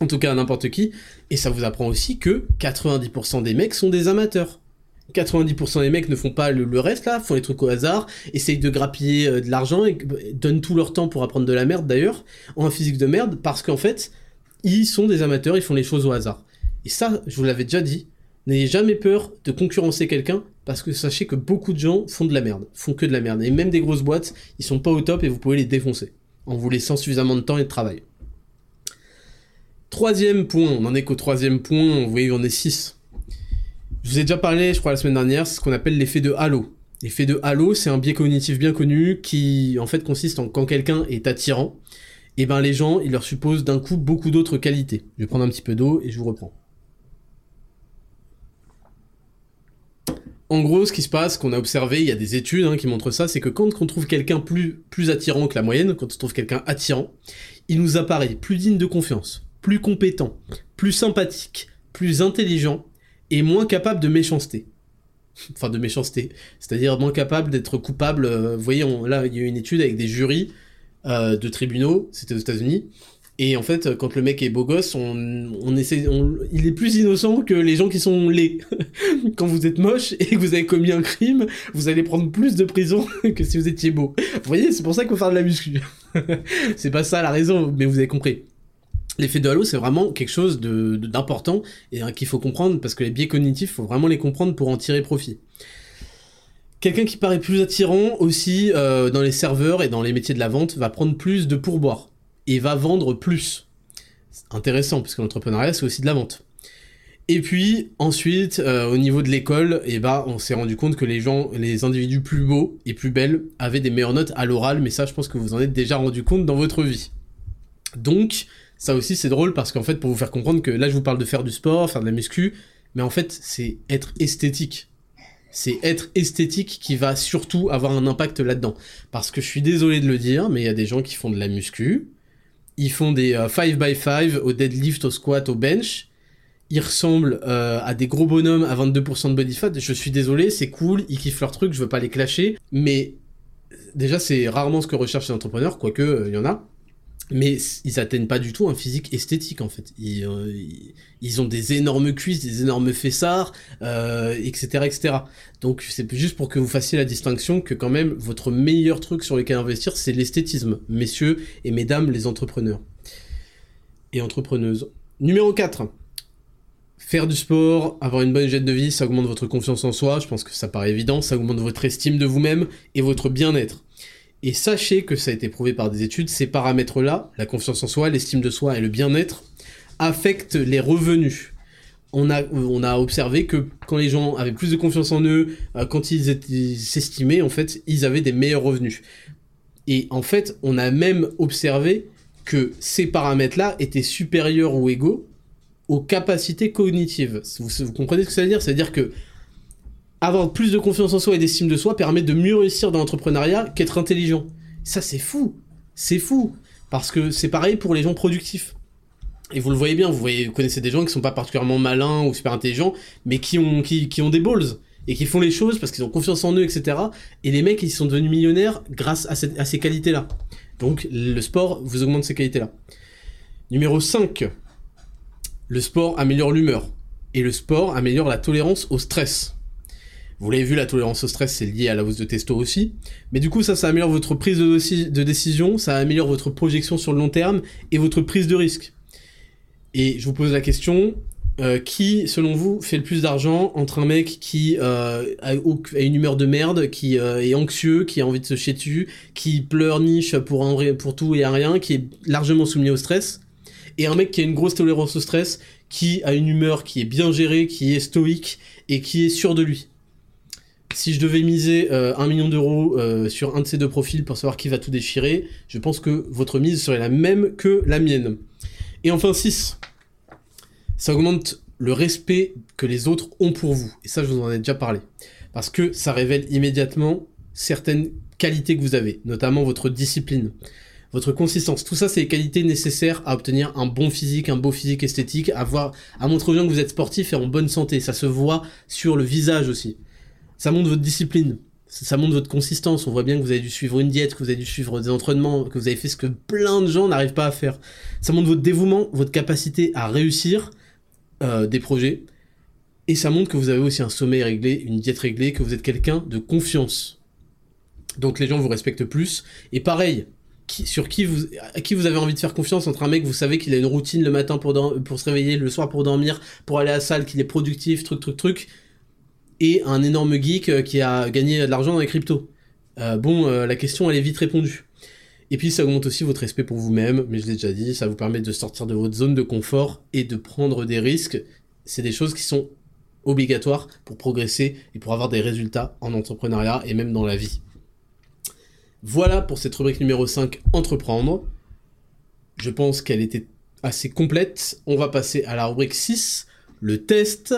En tout cas, à n'importe qui. Et ça vous apprend aussi que 90% des mecs sont des amateurs. 90% des mecs ne font pas le reste, là, font les trucs au hasard, essayent de grappiller de l'argent, et donnent tout leur temps pour apprendre de la merde, d'ailleurs, en physique de merde, parce qu'en fait, ils sont des amateurs, ils font les choses au hasard. Et ça, je vous l'avais déjà dit, n'ayez jamais peur de concurrencer quelqu'un, parce que sachez que beaucoup de gens font de la merde, font que de la merde. Et même des grosses boîtes, ils sont pas au top et vous pouvez les défoncer, en vous laissant suffisamment de temps et de travail. 3e point, on en est qu'au 3e point, vous voyez, on est 6. Je vous ai déjà parlé, je crois, la semaine dernière, c'est ce qu'on appelle l'effet de halo. L'effet de halo, c'est un biais cognitif bien connu qui, en fait, consiste en quand quelqu'un est attirant, et ben les gens, ils leur supposent d'un coup beaucoup d'autres qualités. Je vais prendre un petit peu d'eau et je vous reprends. En gros, ce qui se passe, qu'on a observé, il y a des études qui montrent ça, c'est que quand on trouve quelqu'un plus attirant que la moyenne, quand on trouve quelqu'un attirant, il nous apparaît plus digne de confiance, plus compétent, plus sympathique, plus intelligent et moins capable de méchanceté. Enfin, de méchanceté, c'est-à-dire moins capable d'être coupable. Vous voyez, là, il y a eu une étude avec des jurys de tribunaux, c'était aux États-Unis, et en fait, quand le mec est beau gosse, il est plus innocent que les gens qui sont laids. Quand vous êtes moche et que vous avez commis un crime, vous allez prendre plus de prison que si vous étiez beau. Vous voyez, c'est pour ça qu'il faut faire de la muscu. C'est pas ça la raison, mais vous avez compris. L'effet de halo, c'est vraiment quelque chose d'important et qu'il faut comprendre, parce que les biais cognitifs, il faut vraiment les comprendre pour en tirer profit. Quelqu'un qui paraît plus attirant aussi dans les serveurs et dans les métiers de la vente va prendre plus de pourboire et va vendre plus. C'est intéressant, parce que l'entrepreneuriat, c'est aussi de la vente. Et puis ensuite, au niveau de l'école, on s'est rendu compte que les individus plus beaux et plus belles avaient des meilleures notes à l'oral, mais ça, je pense que vous en êtes déjà rendu compte dans votre vie. Donc, ça aussi, c'est drôle parce qu'en fait, pour vous faire comprendre que là, je vous parle de faire du sport, faire de la muscu, mais en fait, c'est être esthétique. C'est être esthétique qui va surtout avoir un impact là-dedans. Parce que je suis désolé de le dire, mais il y a des gens qui font de la muscu, ils font des 5x5 au deadlift, au squat, au bench, ils ressemblent à des gros bonhommes à 22% de body fat. Je suis désolé, c'est cool, ils kiffent leur truc, je veux pas les clasher, mais déjà, c'est rarement ce que recherchent les entrepreneurs, quoique il y en a. Mais ils atteignent pas du tout un physique esthétique, en fait. Ils ont des énormes cuisses, des énormes fessards, etc., etc. Donc c'est juste pour que vous fassiez la distinction que quand même votre meilleur truc sur lequel investir, c'est l'esthétisme, messieurs et mesdames les entrepreneurs et entrepreneuses. Numéro 4. Faire du sport, avoir une bonne hygiène de vie, ça augmente votre confiance en soi, je pense que ça paraît évident, ça augmente votre estime de vous-même et votre bien-être. Et sachez que ça a été prouvé par des études, ces paramètres-là, la confiance en soi, l'estime de soi et le bien-être, affectent les revenus. On a observé que quand les gens avaient plus de confiance en eux, quand ils s'estimaient, en fait, ils avaient des meilleurs revenus. Et en fait, on a même observé que ces paramètres-là étaient supérieurs ou égaux aux capacités cognitives. Vous comprenez ce que ça veut dire ? Ça veut dire que avoir plus de confiance en soi et d'estime de soi permet de mieux réussir dans l'entrepreneuriat qu'être intelligent. Ça, c'est fou. C'est fou. Parce que c'est pareil pour les gens productifs. Et vous le voyez bien, vous connaissez des gens qui sont pas particulièrement malins ou super intelligents, mais qui ont des balls et qui font les choses parce qu'ils ont confiance en eux, etc. Et les mecs, ils sont devenus millionnaires grâce à ces qualités-là. Donc, le sport vous augmente ces qualités-là. Numéro 5. Le sport améliore l'humeur. Et le sport améliore la tolérance au stress. Vous l'avez vu, la tolérance au stress, c'est lié à la hausse de testo aussi. Mais du coup, ça améliore votre prise de décision, ça améliore votre projection sur le long terme et votre prise de risque. Et je vous pose la question, qui, selon vous, fait le plus d'argent entre un mec qui a une humeur de merde, qui est anxieux, qui a envie de se chier dessus, qui pleurniche pour tout et à rien, qui est largement soumis au stress, et un mec qui a une grosse tolérance au stress, qui a une humeur qui est bien gérée, qui est stoïque et qui est sûr de lui? Si je devais miser 1 million d'euros sur un de ces deux profils pour savoir qui va tout déchirer, je pense que votre mise serait la même que la mienne. Et enfin 6, ça augmente le respect que les autres ont pour vous. Et ça, je vous en ai déjà parlé. Parce que ça révèle immédiatement certaines qualités que vous avez, notamment votre discipline, votre consistance. Tout ça, c'est les qualités nécessaires à obtenir un bon physique, un beau physique esthétique, à montrer aux gens que vous êtes sportif et en bonne santé. Ça se voit sur le visage aussi. Ça montre votre discipline, ça montre votre consistance, on voit bien que vous avez dû suivre une diète, que vous avez dû suivre des entraînements, que vous avez fait ce que plein de gens n'arrivent pas à faire. Ça montre votre dévouement, votre capacité à réussir des projets, et ça montre que vous avez aussi un sommeil réglé, une diète réglée, que vous êtes quelqu'un de confiance. Donc les gens vous respectent plus, et pareil, à qui vous avez envie de faire confiance entre un mec, vous savez qu'il a une routine le matin pour se réveiller, le soir pour dormir, pour aller à la salle, qu'il est productif, truc... et un énorme geek qui a gagné de l'argent dans les cryptos. La question, elle est vite répondue. Et puis, ça augmente aussi votre respect pour vous-même, mais je l'ai déjà dit, ça vous permet de sortir de votre zone de confort et de prendre des risques. C'est des choses qui sont obligatoires pour progresser et pour avoir des résultats en entrepreneuriat et même dans la vie. Voilà pour cette rubrique numéro 5, entreprendre. Je pense qu'elle était assez complète. On va passer à la rubrique 6, le test.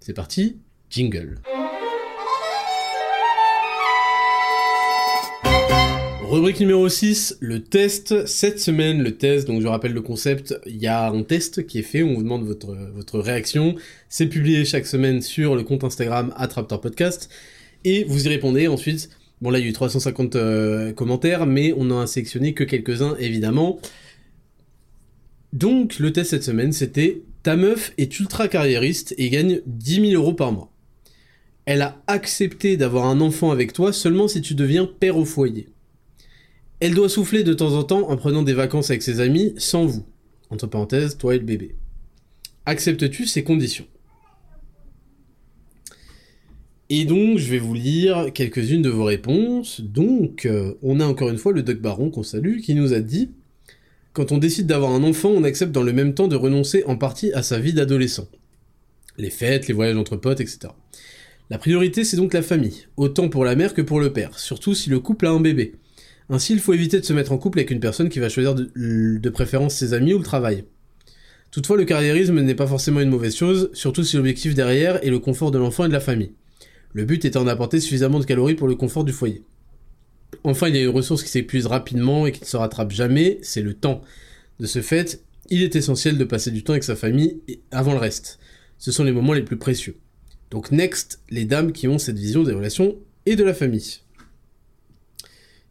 C'est parti. Jingle. Rubrique numéro 6, le test. Cette semaine, le test, donc je rappelle le concept, il y a un test qui est fait, on vous demande votre réaction. C'est publié chaque semaine sur le compte Instagram Attraptor Podcast et vous y répondez ensuite. Bon là, il y a eu 350 commentaires, mais on n'en a sélectionné que quelques-uns, évidemment. Donc, le test cette semaine, c'était « Ta meuf est ultra carriériste et gagne 10 000 euros par mois. » Elle a accepté d'avoir un enfant avec toi seulement si tu deviens père au foyer. Elle doit souffler de temps en temps en prenant des vacances avec ses amis sans vous. Entre parenthèses, toi et le bébé. Acceptes-tu ces conditions ? Et donc, je vais vous lire quelques-unes de vos réponses. Donc, on a encore une fois le Doc Baron qu'on salue qui nous a dit « Quand on décide d'avoir un enfant, on accepte dans le même temps de renoncer en partie à sa vie d'adolescent. Les fêtes, les voyages entre potes, etc. » La priorité, c'est donc la famille, autant pour la mère que pour le père, surtout si le couple a un bébé. Ainsi, il faut éviter de se mettre en couple avec une personne qui va choisir de préférence ses amis ou le travail. Toutefois, le carriérisme n'est pas forcément une mauvaise chose, surtout si l'objectif derrière est le confort de l'enfant et de la famille. Le but étant d'apporter suffisamment de calories pour le confort du foyer. Enfin, il y a une ressource qui s'épuise rapidement et qui ne se rattrape jamais, c'est le temps. De ce fait, il est essentiel de passer du temps avec sa famille avant le reste. Ce sont les moments les plus précieux. Donc next, les dames qui ont cette vision des relations et de la famille.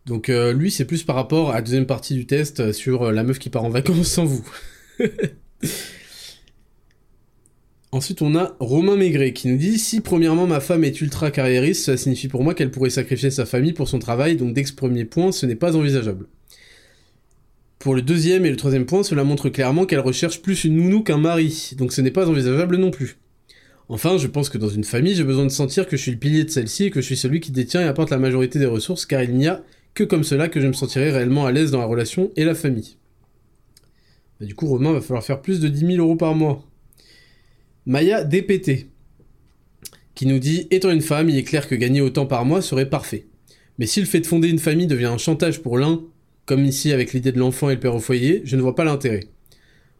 Donc lui, c'est plus par rapport à la deuxième partie du test sur la meuf qui part en vacances sans vous. Ensuite, on a Romain Maigret qui nous dit « Si premièrement ma femme est ultra carriériste, ça signifie pour moi qu'elle pourrait sacrifier sa famille pour son travail, donc dès ce premier point, ce n'est pas envisageable. » Pour le deuxième et le troisième point, cela montre clairement qu'elle recherche plus une nounou qu'un mari, donc ce n'est pas envisageable non plus. Enfin, je pense que dans une famille, j'ai besoin de sentir que je suis le pilier de celle-ci et que je suis celui qui détient et apporte la majorité des ressources, car il n'y a que comme cela que je me sentirai réellement à l'aise dans la relation et la famille. » Et du coup, Romain, va falloir faire plus de 10 000 euros par mois. Maya DPT, qui nous dit « Étant une femme, il est clair que gagner autant par mois serait parfait. Mais si le fait de fonder une famille devient un chantage pour l'un, comme ici avec l'idée de l'enfant et le père au foyer, je ne vois pas l'intérêt.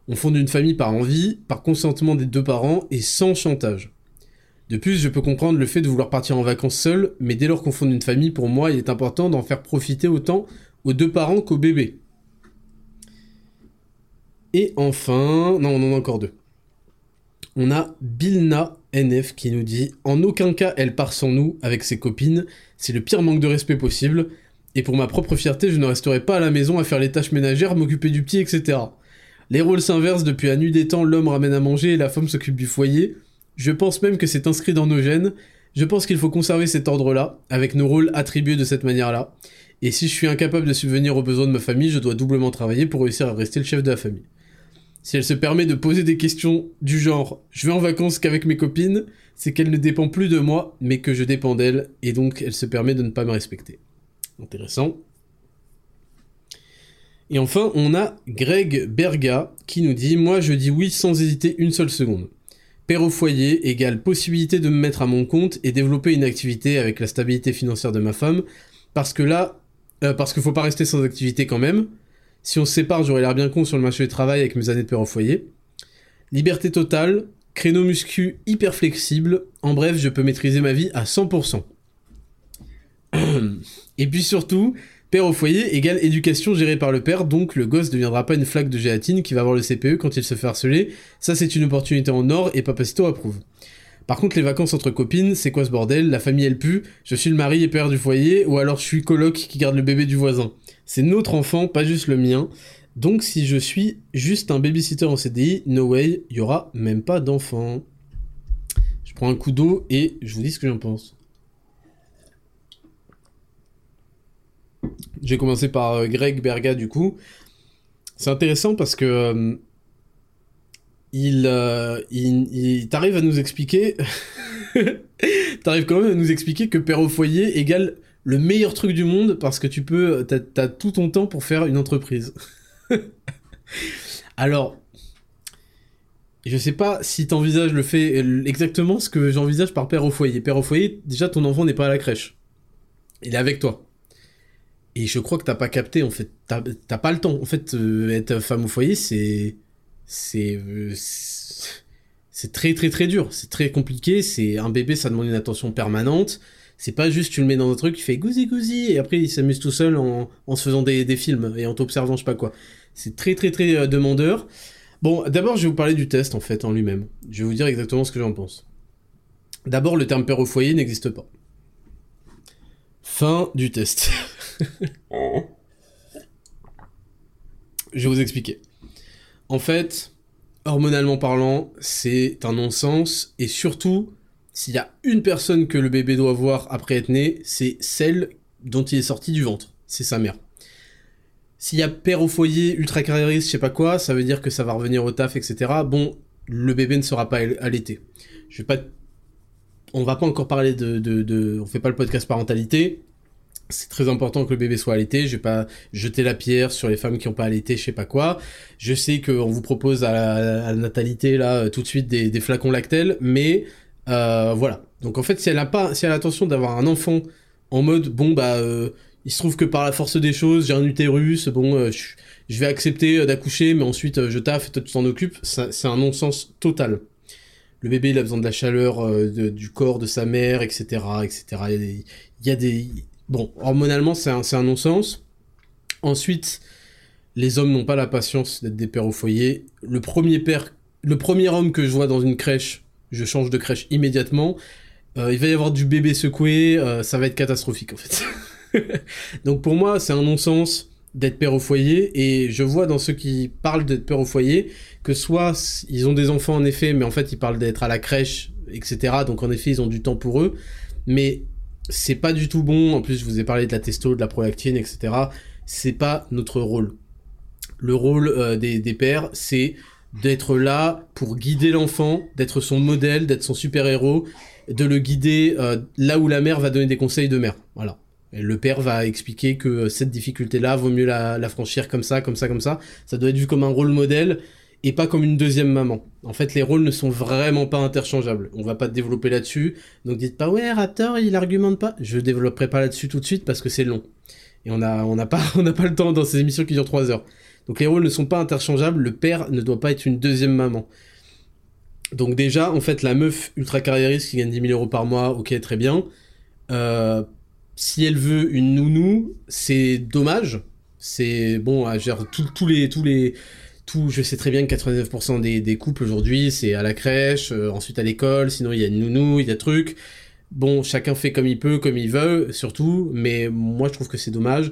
On fonde une famille par envie, par consentement des deux parents et sans chantage. De plus, je peux comprendre le fait de vouloir partir en vacances seul, mais dès lors qu'on fonde une famille, pour moi, il est important d'en faire profiter autant aux deux parents qu'au bébé. » Et enfin... Non, on en a encore deux. On a Bilna NF qui nous dit « En aucun cas elle part sans nous, avec ses copines, c'est le pire manque de respect possible, et pour ma propre fierté, je ne resterai pas à la maison à faire les tâches ménagères, m'occuper du petit, etc. Les rôles s'inversent depuis la nuit des temps, l'homme ramène à manger et la femme s'occupe du foyer. Je pense même que c'est inscrit dans nos gènes, je pense qu'il faut conserver cet ordre-là, avec nos rôles attribués de cette manière-là, et si je suis incapable de subvenir aux besoins de ma famille, je dois doublement travailler pour réussir à rester le chef de la famille. Si elle se permet de poser des questions du genre « je vais en vacances qu'avec mes copines », c'est qu'elle ne dépend plus de moi, mais que je dépends d'elle, et donc elle se permet de ne pas me respecter. Intéressant. Et enfin, on a Greg Berga qui nous dit « Moi je dis oui sans hésiter une seule seconde. Père au foyer égale possibilité de me mettre à mon compte et développer une activité avec la stabilité financière de ma femme, parce que faut pas rester sans activité quand même. Si on se sépare, j'aurais l'air bien con sur le marché du travail avec mes années de père au foyer. Liberté totale, créneau muscu hyper flexible, en bref, je peux maîtriser ma vie à 100%. Et puis surtout, père au foyer égale éducation gérée par le père, donc le gosse ne deviendra pas une flaque de gélatine qui va avoir le CPE quand il se fait harceler, ça c'est une opportunité en or et Papacito approuve. Par contre, les vacances entre copines, c'est quoi ce bordel ? La famille elle pue, je suis le mari et père du foyer, ou alors je suis coloc qui garde le bébé du voisin. C'est notre enfant, pas juste le mien. Donc si je suis juste un babysitter en CDI, no way, il n'y aura même pas d'enfant. Je prends un coup d'eau et je vous dis ce que j'en pense. J'ai commencé par Greg Berga du coup. C'est intéressant parce que... Il t'arrive à nous expliquer t'arrives quand même à nous expliquer que père au foyer égale le meilleur truc du monde parce que tu peux t'as tout ton temps pour faire une entreprise. Alors je sais pas si t'envisages le fait exactement ce que j'envisage par père au foyer. Déjà ton enfant n'est pas à la crèche, il est avec toi. Et je crois que t'as pas capté en fait, t'as pas le temps en fait. Être femme au foyer c'est très très très dur, c'est très compliqué, c'est un bébé, ça demande une attention permanente, c'est pas juste tu le mets dans un truc, tu fais gousi gousi et après il s'amuse tout seul en se faisant des films et en t'observant je sais pas quoi. C'est très très très demandeur. Bon, d'abord je vais vous parler du test en fait en lui-même, je vais vous dire exactement ce que j'en pense. D'abord le terme père au foyer n'existe pas. Fin du test. Je vais vous expliquer. En fait, hormonalement parlant, c'est un non-sens, et surtout, s'il y a une personne que le bébé doit voir après être né, c'est celle dont il est sorti du ventre, c'est sa mère. S'il y a père au foyer, ultra carriériste, je sais pas quoi, ça veut dire que ça va revenir au taf, etc. Bon, le bébé ne sera pas allaité. Je vais pas... On va pas encore parler de... On fait pas le podcast parentalité. C'est très important que le bébé soit allaité, je vais pas jeter la pierre sur les femmes qui n'ont pas allaité, je sais pas quoi. Je sais qu'on vous propose à la natalité, là, tout de suite, des flacons Lactel, mais voilà. Donc en fait, si elle a l'intention d'avoir un enfant en mode, bon, bah, il se trouve que par la force des choses, j'ai un utérus, bon, je vais accepter d'accoucher, mais ensuite, je taffe, et toi, tu t'en occupes, ça, c'est un non-sens total. Le bébé, il a besoin de la chaleur du corps de sa mère, etc., etc. Il y a des... Bon, hormonalement, c'est un non-sens. Ensuite, les hommes n'ont pas la patience d'être des pères au foyer. Le premier homme que je vois dans une crèche, je change de crèche immédiatement. Il va y avoir du bébé secoué, ça va être catastrophique en fait. Donc pour moi, c'est un non-sens d'être père au foyer, et je vois dans ceux qui parlent d'être père au foyer que soit ils ont des enfants en effet, mais en fait ils parlent d'être à la crèche, etc. Donc en effet ils ont du temps pour eux, mais c'est pas du tout bon. En plus je vous ai parlé de la testo, de la prolactine, etc. C'est pas notre rôle. Le rôle des pères, c'est d'être là pour guider l'enfant, d'être son modèle, d'être son super-héros, de le guider là où la mère va donner des conseils de mère. Voilà. Et le père va expliquer que cette difficulté-là, vaut mieux la franchir comme ça, comme ça, comme ça. Ça doit être vu comme un rôle modèle et pas comme une deuxième maman. En fait, les rôles ne sont vraiment pas interchangeables. On va pas te développer là-dessus. Donc dites pas, ouais, Raptor, il argumente pas. Je développerai pas là-dessus tout de suite parce que c'est long. Et on n'a pas le temps dans ces émissions qui durent 3 heures. Donc les rôles ne sont pas interchangeables. Le père ne doit pas être une deuxième maman. Donc déjà, en fait, la meuf ultra carriériste qui gagne 10 000 euros par mois, ok, très bien. Si elle veut une nounou, c'est dommage. C'est bon, à gérer tous, je sais très bien que 99% des couples aujourd'hui, c'est à la crèche, ensuite à l'école, sinon il y a une nounou, il y a truc. Bon, chacun fait comme il peut, comme il veut, surtout, mais moi je trouve que c'est dommage.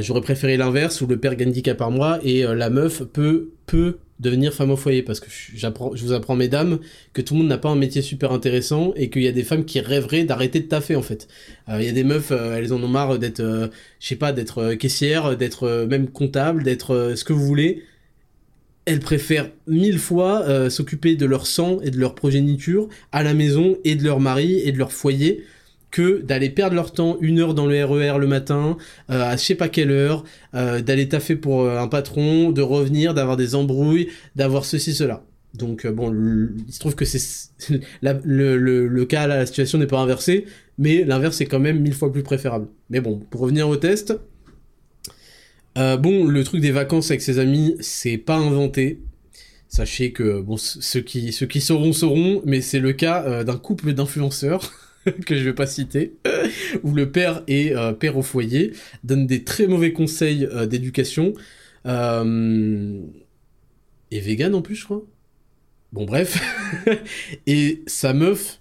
J'aurais préféré l'inverse, où le père gagne 10K par mois et la meuf peut devenir femme au foyer, parce que je vous apprends, mesdames, que tout le monde n'a pas un métier super intéressant et qu'il y a des femmes qui rêveraient d'arrêter de taffer, en fait. Il y a des meufs, elles en ont marre d'être, d'être caissière, d'être même comptable, d'être ce que vous voulez. Elles préfèrent 1000 fois s'occuper de leur sang et de leur progéniture à la maison et de leur mari et de leur foyer, que d'aller perdre leur temps 1 heure dans le RER le matin, à je sais pas quelle heure, d'aller taffer pour un patron, de revenir, d'avoir des embrouilles, d'avoir ceci, cela. Donc bon, il se trouve que c'est le cas, la situation n'est pas inversée, mais l'inverse est quand même 1000 fois plus préférable. Mais bon, pour revenir au test, bon, le truc des vacances avec ses amis, c'est pas inventé. Sachez que, bon, ceux qui sauront, mais c'est le cas d'un couple d'influenceurs que je vais pas citer, où le père est père au foyer, donne des très mauvais conseils d'éducation, et vegan en plus je crois, bon bref, et sa meuf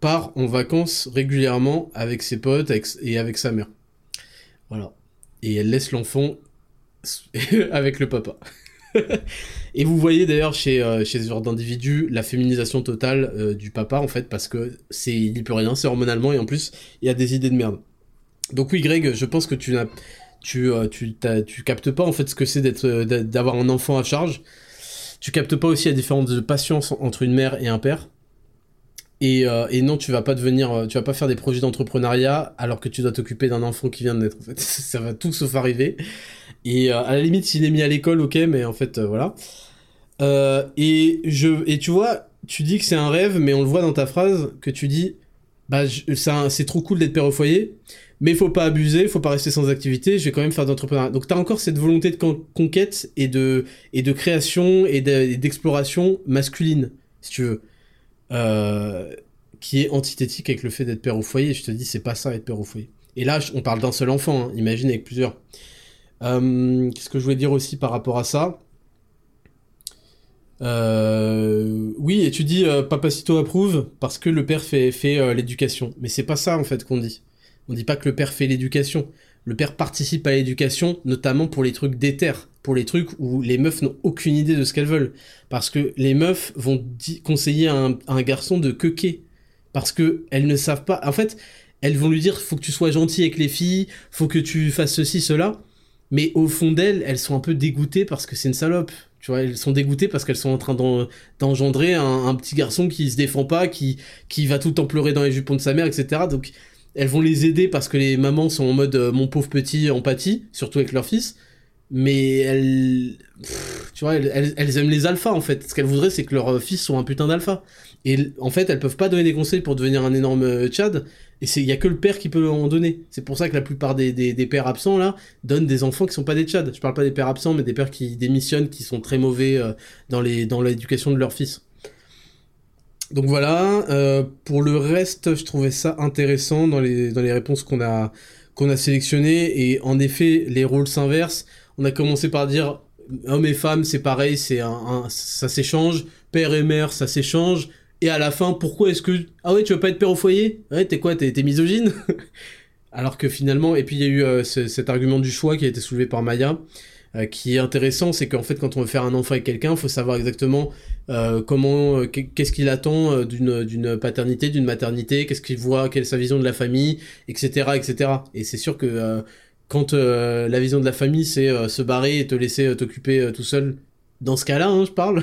part en vacances régulièrement avec ses potes et avec sa mère, voilà, et elle laisse l'enfant avec le papa. Et vous voyez d'ailleurs chez ce genre d'individu la féminisation totale du papa, en fait, parce que il n'y peut rien, c'est hormonalement, et en plus il y a des idées de merde. Donc oui Greg, je pense que tu captes pas en fait ce que c'est d'avoir un enfant à charge. Tu captes pas aussi la différence de patience entre une mère et un père. Et non, tu vas pas faire des projets d'entrepreneuriat alors que tu dois t'occuper d'un enfant qui vient de naître, en fait. Ça va tout sauf arriver. Et à la limite, s'il est mis à l'école, ok, mais en fait, voilà. Et tu vois, tu dis que c'est un rêve, mais on le voit dans ta phrase, que tu dis, bah, c'est trop cool d'être père au foyer, mais faut pas abuser, faut pas rester sans activité, je vais quand même faire de l'entrepreneuriat. Donc t'as encore cette volonté de conquête et de création et d'exploration masculine, si tu veux. Qui est antithétique avec le fait d'être père au foyer. Je te dis, c'est pas ça, être père au foyer. Et là, on parle d'un seul enfant, hein, imagine avec plusieurs. Qu'est-ce que je voulais dire aussi par rapport à ça ? Oui, et tu dis Papacito approuve parce que le père fait l'éducation. Mais c'est pas ça, en fait, qu'on dit. On dit pas que le père fait l'éducation. Le père participe à l'éducation, notamment pour les trucs déterres, pour les trucs où les meufs n'ont aucune idée de ce qu'elles veulent. Parce que les meufs vont conseiller à un garçon de queuquer. Parce que elles ne savent pas. En fait, elles vont lui dire, faut que tu sois gentil avec les filles, faut que tu fasses ceci, cela. Mais au fond d'elles, elles sont un peu dégoûtées parce que c'est une salope. Tu vois, elles sont dégoûtées parce qu'elles sont en train d'engendrer un petit garçon qui se défend pas, qui va tout le temps pleurer dans les jupons de sa mère, etc. Donc, elles vont les aider parce que les mamans sont en mode mon pauvre petit empathie, surtout avec leur fils. Mais elles aiment les alphas, en fait. Ce qu'elles voudraient, c'est que leur fils soit un putain d'alpha. Et en fait, elles peuvent pas donner des conseils pour devenir un énorme tchad. Et il y a que le père qui peut en donner. C'est pour ça que la plupart des pères absents, là, donnent des enfants qui sont pas des tchads. Je parle pas des pères absents, mais des pères qui démissionnent, qui sont très mauvais dans l'éducation de leur fils. Donc voilà, pour le reste, je trouvais ça intéressant dans les réponses qu'on a sélectionnées. Et en effet, les rôles s'inversent. On a commencé par dire hommes et femmes, c'est pareil, ça s'échange. Père et mère, ça s'échange. Et à la fin, pourquoi est-ce que... Ah ouais, tu veux pas être père au foyer ? Ouais, t'es quoi, t'es misogyne ? Alors que finalement, et puis il y a eu cet argument du choix qui a été soulevé par Maya, qui est intéressant, c'est qu'en fait quand on veut faire un enfant avec quelqu'un, il faut savoir exactement comment, qu'est-ce qu'il attend d'une paternité, d'une maternité, qu'est-ce qu'il voit, quelle est sa vision de la famille, etc. etc. Et c'est sûr que quand la vision de la famille c'est se barrer et te laisser t'occuper tout seul, dans ce cas-là, hein, je parle,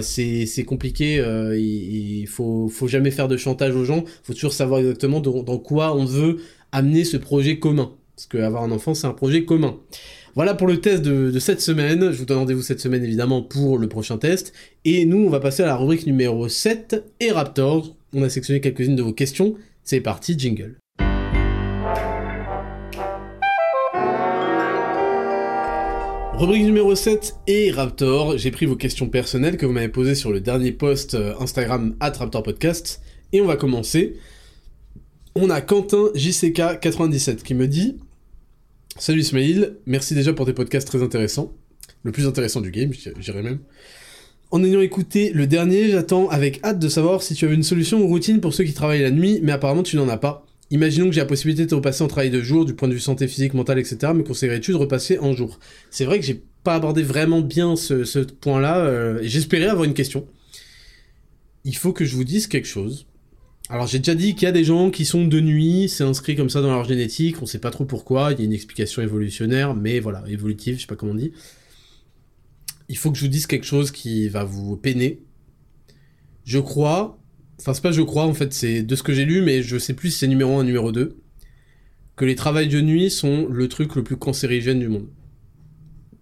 c'est compliqué, il faut jamais faire de chantage aux gens, faut toujours savoir exactement dans quoi on veut amener ce projet commun, parce qu'avoir un enfant, c'est un projet commun. Voilà pour le test de cette semaine, je vous donne rendez-vous cette semaine évidemment pour le prochain test, et nous on va passer à la rubrique numéro 7, et Raptor, on a sélectionné quelques-unes de vos questions, c'est parti, jingle. Rubrique numéro 7 et Raptor, j'ai pris vos questions personnelles que vous m'avez posées sur le dernier post Instagram @Raptor Podcast, et on va commencer. On a Quentin JCK97 qui me dit « Salut Ismail, merci déjà pour tes podcasts très intéressants, le plus intéressant du game, j'irais même. En ayant écouté le dernier, j'attends avec hâte de savoir si tu avais une solution ou routine pour ceux qui travaillent la nuit, mais apparemment tu n'en as pas. Imaginons que j'ai la possibilité de repasser en travail de jour, du point de vue santé physique, mentale, etc. Me conseillerais-tu de repasser en jour ? » C'est vrai que j'ai pas abordé vraiment bien ce point-là. J'espérais avoir une question. Il faut que je vous dise quelque chose. Alors j'ai déjà dit qu'il y a des gens qui sont de nuit, c'est inscrit comme ça dans leur génétique, on sait pas trop pourquoi, il y a une explication évolutionnaire, mais voilà, évolutive, je sais pas comment on dit. Il faut que je vous dise quelque chose qui va vous peiner. Je crois... Enfin, c'est pas je crois, en fait, c'est de ce que j'ai lu, mais je sais plus si c'est numéro 1 ou numéro 2, que les travails de nuit sont le truc le plus cancérigène du monde.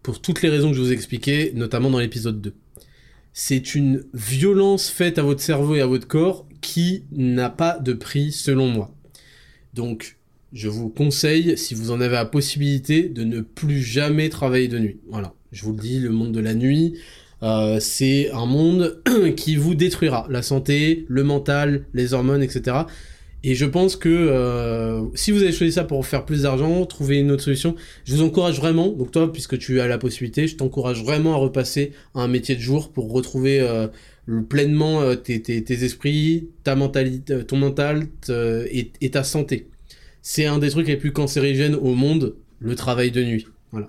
Pour toutes les raisons que je vous ai expliquées, notamment dans l'épisode 2. C'est une violence faite à votre cerveau et à votre corps qui n'a pas de prix, selon moi. Donc, je vous conseille, si vous en avez la possibilité, de ne plus jamais travailler de nuit. Voilà, je vous le dis, le monde de la nuit... c'est un monde qui vous détruira la santé, le mental, les hormones, etc. Et je pense que si vous avez choisi ça pour faire plus d'argent, trouver une autre solution, je vous encourage vraiment, donc toi puisque tu as la possibilité, je t'encourage vraiment à repasser à un métier de jour pour retrouver pleinement tes esprits, ta mentalité, ton mental et ta santé. C'est un des trucs les plus cancérigènes au monde, le travail de nuit. Voilà.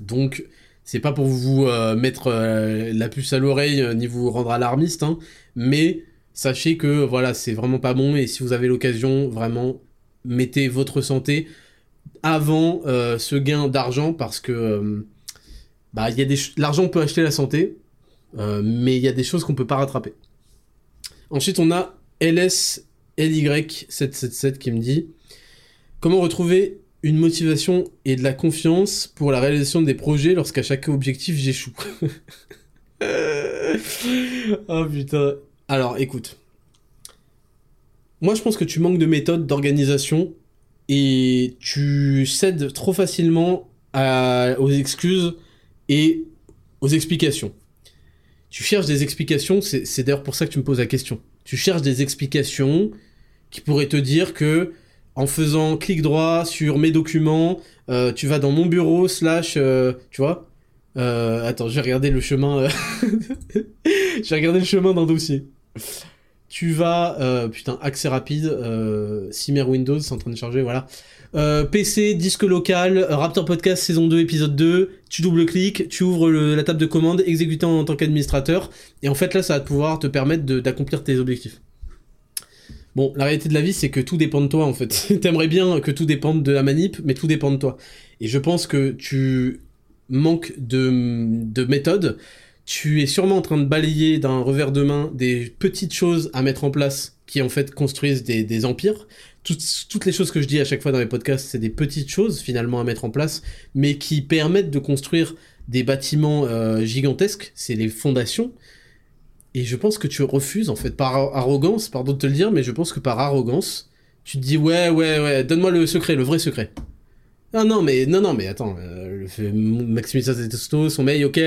Donc c'est pas pour vous mettre la puce à l'oreille ni vous rendre alarmiste, hein, mais sachez que voilà, c'est vraiment pas bon, et si vous avez l'occasion, vraiment mettez votre santé avant ce gain d'argent, parce que l'argent peut acheter la santé, mais il y a des choses qu'on peut pas rattraper. Ensuite, on a LSLY777 qui me dit « Comment retrouver une motivation et de la confiance pour la réalisation des projets lorsqu'à chaque objectif j'échoue ?» Oh putain. Alors écoute, moi je pense que tu manques de méthode, d'organisation, et tu cèdes trop facilement aux excuses et aux explications. Tu cherches des explications, c'est d'ailleurs pour ça que tu me poses la question. Tu cherches des explications qui pourraient te dire que en faisant clic droit sur mes documents, tu vas dans mon bureau, tu vois. Attends, je vais regarder le chemin. Je vais regarder le chemin d'un dossier. Tu vas, accès rapide, Cimère Windows, c'est en train de charger, voilà. PC, disque local, Raptor Podcast saison 2, épisode 2, tu double-cliques, tu ouvres la table de commande, exécutant en tant qu'administrateur, et en fait là, ça va pouvoir te permettre d'accomplir tes objectifs. Bon, la réalité de la vie, c'est que tout dépend de toi, en fait. T'aimerais bien que tout dépende de la manip, mais tout dépend de toi. Et je pense que tu manques de méthode. Tu es sûrement en train de balayer d'un revers de main des petites choses à mettre en place qui, en fait, construisent des empires. Toutes les choses que je dis à chaque fois dans mes podcasts, c'est des petites choses, finalement, à mettre en place, mais qui permettent de construire des bâtiments gigantesques. C'est les fondations. Et je pense que tu refuses, en fait, par arrogance, pardon de te le dire, mais je pense que par arrogance, tu te dis, ouais, donne-moi le secret, le vrai secret. Ah non, mais attends, maximiser ses testos, son mail, ok,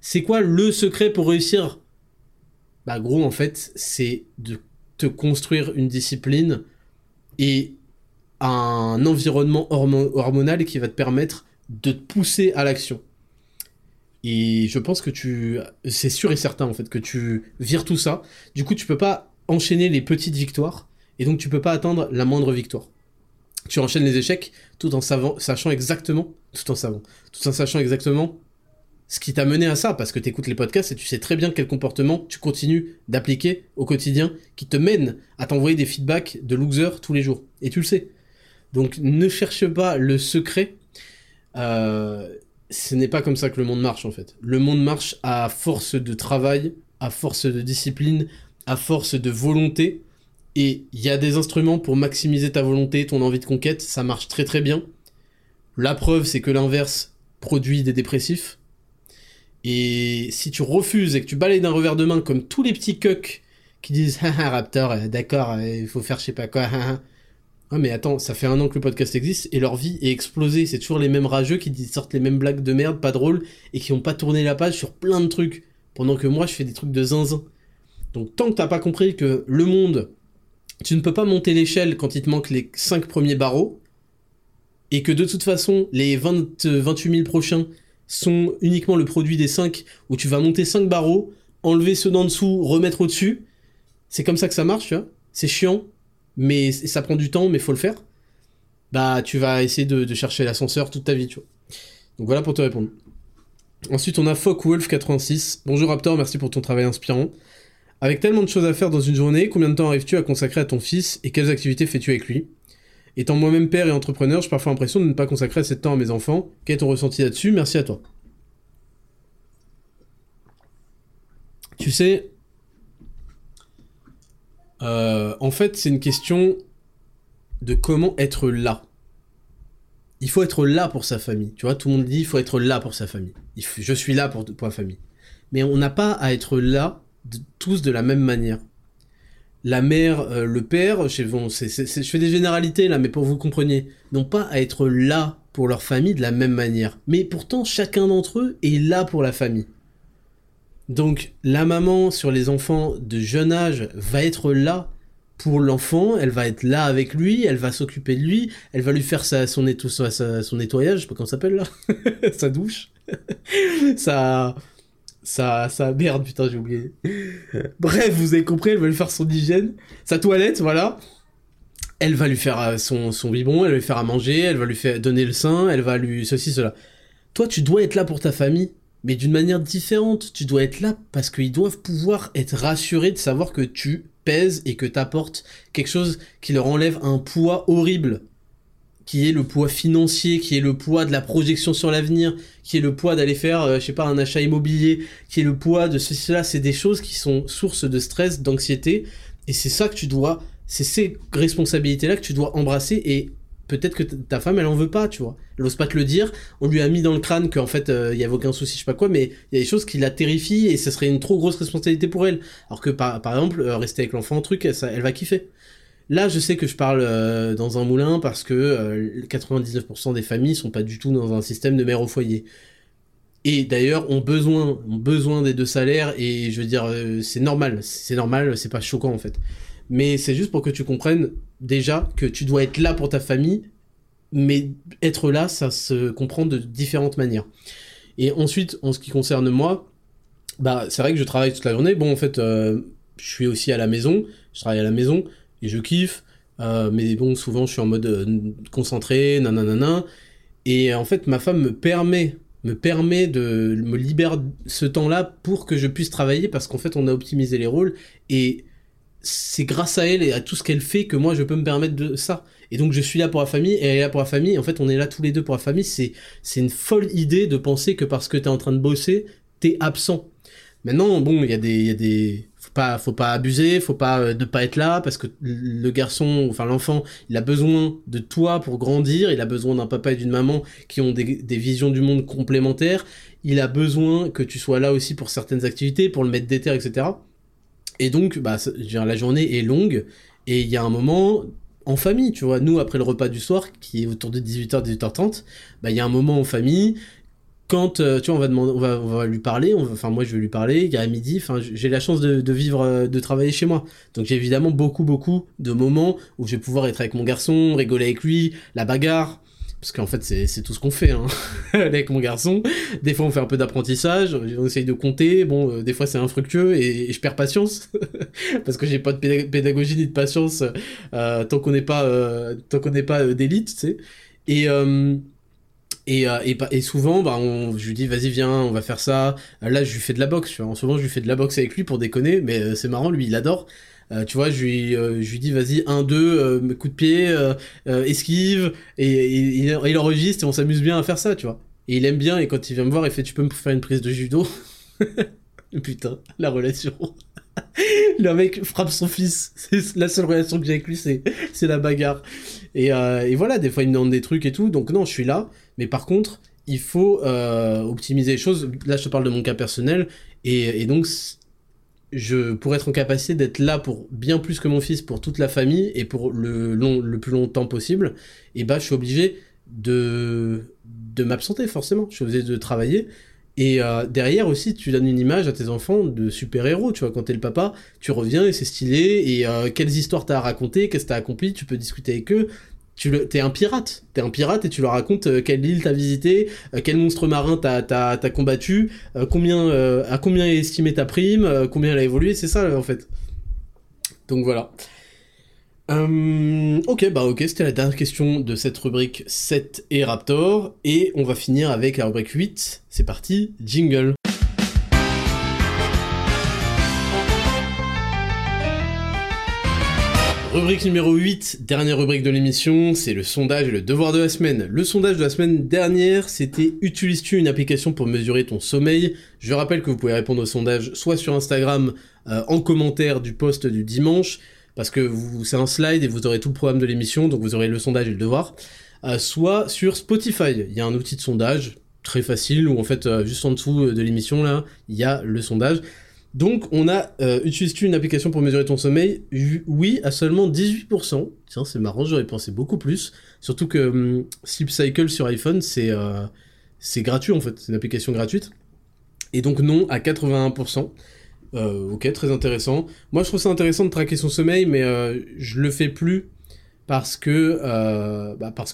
c'est quoi le secret pour réussir ? Bah gros, en fait, c'est de te construire une discipline et un environnement hormonal qui va te permettre de te pousser à l'action. Et je pense que c'est sûr et certain en fait que tu vires tout ça. Du coup, tu peux pas enchaîner les petites victoires et donc tu peux pas atteindre la moindre victoire. tu enchaînes les échecs tout en sachant exactement ce qui t'a mené à ça, parce que t'écoutes les podcasts et tu sais très bien quel comportement tu continues d'appliquer au quotidien qui te mène à t'envoyer des feedbacks de loser tous les jours, et tu le sais. Donc ne cherche pas le secret, ce n'est pas comme ça que le monde marche en fait. Le monde marche à force de travail, à force de discipline, à force de volonté, et il y a des instruments pour maximiser ta volonté, ton envie de conquête, ça marche très très bien. La preuve c'est que l'inverse produit des dépressifs. Et si tu refuses et que tu balayes d'un revers de main comme tous les petits cucks qui disent « Ah Raptor, d'accord, il faut faire je sais pas quoi, ah ». Ouais mais attends, ça fait 1 an que le podcast existe et leur vie est explosée, c'est toujours les mêmes rageux qui sortent les mêmes blagues de merde, pas drôles, et qui ont pas tourné la page sur plein de trucs, pendant que moi je fais des trucs de zinzin. Donc tant que t'as pas compris que le monde, tu ne peux pas monter l'échelle quand il te manque les 5 premiers barreaux, et que de toute façon les 28 000 prochains sont uniquement le produit des 5, où tu vas monter 5 barreaux, enlever ceux d'en dessous, remettre au-dessus, c'est comme ça que ça marche, tu vois. C'est chiant, mais ça prend du temps, mais faut le faire. Bah tu vas essayer de chercher l'ascenseur toute ta vie, tu vois. Donc voilà pour te répondre. Ensuite on a FocWolf86. Bonjour Raptor, merci pour ton travail inspirant. Avec tellement de choses à faire dans une journée, combien de temps arrives-tu à consacrer à ton fils et quelles activités fais-tu avec lui ? Étant moi-même père et entrepreneur, j'ai parfois l'impression de ne pas consacrer assez de temps à mes enfants. Quel est ton ressenti là-dessus ? Merci à toi. Tu sais, en fait, c'est une question de comment être là. Il faut être là pour sa famille. Tu vois, tout le monde dit il faut être là pour sa famille. Je suis là pour la famille. Mais on n'a pas à être là tous de la même manière. La mère, le père, je fais des généralités là, mais pour que vous compreniez, n'ont pas à être là pour leur famille de la même manière. Mais pourtant, chacun d'entre eux est là pour la famille. Donc, la maman sur les enfants de jeune âge va être là pour l'enfant, elle va être là avec lui, elle va s'occuper de lui, elle va lui faire son nettoyage, je sais pas comment ça s'appelle là, sa douche, merde, putain, j'ai oublié. Bref, vous avez compris, elle va lui faire son hygiène, sa toilette, voilà. Elle va lui faire son biberon, elle va lui faire à manger, elle va lui faire donner le sein, elle va lui ceci, cela. Toi, tu dois être là pour ta famille, mais d'une manière différente. Tu dois être là parce qu'ils doivent pouvoir être rassurés de savoir que tu pèses et que t'apportes quelque chose qui leur enlève un poids horrible, qui est le poids financier, qui est le poids de la projection sur l'avenir, qui est le poids d'aller faire, un achat immobilier, qui est le poids de ceci, cela. C'est des choses qui sont source de stress, d'anxiété, et c'est ces responsabilités-là que tu dois embrasser, et peut-être que ta femme, elle en veut pas, tu vois. Elle n'ose pas te le dire, on lui a mis dans le crâne qu'en fait, il n'y avait aucun souci, je sais pas quoi, mais il y a des choses qui la terrifient, et ça serait une trop grosse responsabilité pour elle. Alors que, par exemple, rester avec l'enfant, elle va kiffer. Là, je sais que je parle dans un moulin parce que 99% des familles sont pas du tout dans un système de mère au foyer. Et d'ailleurs, ont besoin des 2 salaires, et je veux dire, c'est normal, c'est pas choquant en fait. Mais c'est juste pour que tu comprennes déjà que tu dois être là pour ta famille, mais être là, ça se comprend de différentes manières. Et ensuite, en ce qui concerne moi, bah c'est vrai que je travaille toute la journée. Bon, en fait, je suis aussi à la maison, je travaille à la maison, et je kiffe, mais bon, souvent je suis en mode concentré, nananana, et en fait ma femme me libère ce temps-là pour que je puisse travailler, parce qu'en fait on a optimisé les rôles, et c'est grâce à elle et à tout ce qu'elle fait que moi je peux me permettre de ça, et donc je suis là pour la famille, et elle est là pour la famille, et en fait on est là tous les deux pour la famille. C'est une folle idée de penser que parce que t'es en train de bosser, t'es absent. Maintenant, bon, il y a des... Faut pas abuser, faut pas ne pas être là, parce que l'enfant, il a besoin de toi pour grandir, il a besoin d'un papa et d'une maman qui ont des visions du monde complémentaires, il a besoin que tu sois là aussi pour certaines activités, pour le mettre déter, etc. Et donc, la journée est longue, et il y a un moment en famille, tu vois. Nous, après le repas du soir, qui est autour de 18h, 18h30, il y a un moment en famille. Quand tu vois, on va lui parler, moi je vais lui parler, il y a midi, j'ai la chance de travailler chez moi. Donc j'ai évidemment beaucoup de moments où je vais pouvoir être avec mon garçon, rigoler avec lui, la bagarre, parce qu'en fait c'est tout ce qu'on fait hein. Avec mon garçon, des fois on fait un peu d'apprentissage, on essaye de compter, bon des fois c'est infructueux et je perds patience parce que j'ai pas de pédagogie ni de patience tant qu'on n'est pas d'élite, tu sais. Et souvent, bah, je lui dis, vas-y, viens, on va faire ça. Là, je lui fais de la boxe, tu vois. Souvent, je lui fais de la boxe avec lui pour déconner, mais c'est marrant, lui, il adore. Tu vois, je lui dis, vas-y, 1, 2, coup de pied, esquive, et il enregistre et on s'amuse bien à faire ça, tu vois. Et il aime bien, et quand il vient me voir, il fait, tu peux me faire une prise de judo? Putain, la relation. Le mec frappe son fils. C'est la seule relation que j'ai avec lui, c'est la bagarre. Et voilà, des fois il me demande des trucs et tout. Donc non, je suis là. Mais par contre, il faut optimiser les choses. Là, je te parle de mon cas personnel. Et donc, pour être en capacité d'être là pour bien plus que mon fils, pour toute la famille et pour le plus longtemps possible, et bah, je suis obligé de m'absenter forcément. Je suis obligé de travailler. Et derrière aussi, tu donnes une image à tes enfants de super-héros, tu vois, quand t'es le papa, tu reviens et c'est stylé, et quelles histoires t'as à raconter, qu'est-ce que t'as accompli, tu peux discuter avec eux, t'es un pirate et tu leur racontes quelle île t'as visité, quel monstre marin t'as combattu, à combien est estimée ta prime, combien elle a évolué, c'est ça en fait. Donc voilà. Ok, c'était la dernière question de cette rubrique 7 et Raptor, et on va finir avec la rubrique 8, c'est parti, jingle. Rubrique numéro 8, dernière rubrique de l'émission, c'est le sondage et le devoir de la semaine. Le sondage de la semaine dernière, c'était « Utilises-tu une application pour mesurer ton sommeil ?» Je rappelle que vous pouvez répondre au sondage soit sur Instagram, en commentaire du post du dimanche, parce que c'est un slide et vous aurez tout le programme de l'émission, donc vous aurez le sondage et le devoir, soit sur Spotify. Il y a un outil de sondage, très facile, où en fait, juste en dessous de l'émission, là, il y a le sondage. Donc, on a « Utilises-tu une application pour mesurer ton sommeil ?» Oui, à seulement 18%. Tiens, c'est marrant, j'aurais pensé beaucoup plus. Surtout que Sleep Cycle sur iPhone, c'est gratuit, en fait. C'est une application gratuite. Et donc, non, à 81%. Ok, très intéressant. Moi, je trouve ça intéressant de traquer son sommeil, mais je le fais plus parce que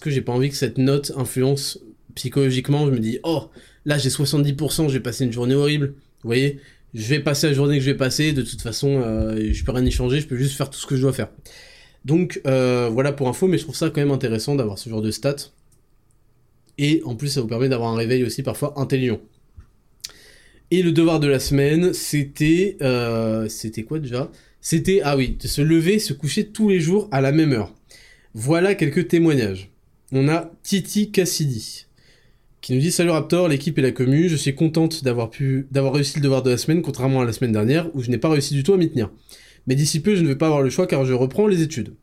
j'ai pas envie que cette note influence psychologiquement. Je me dis, oh, là, j'ai 70%, je vais passer une journée horrible. Vous voyez, je vais passer la journée que je vais passer. De toute façon, je peux rien y changer, je peux juste faire tout ce que je dois faire. Donc, voilà pour info, mais je trouve ça quand même intéressant d'avoir ce genre de stats. Et en plus, ça vous permet d'avoir un réveil aussi parfois intelligent. Et le devoir de la semaine, c'était quoi déjà ? C'était, de se lever, se coucher tous les jours à la même heure. Voilà quelques témoignages. On a Titi Cassidy, qui nous dit « Salut Raptor, l'équipe et la commu, je suis contente d'avoir réussi le devoir de la semaine, contrairement à la semaine dernière, où je n'ai pas réussi du tout à m'y tenir. Mais d'ici peu, je ne vais pas avoir le choix car je reprends les études.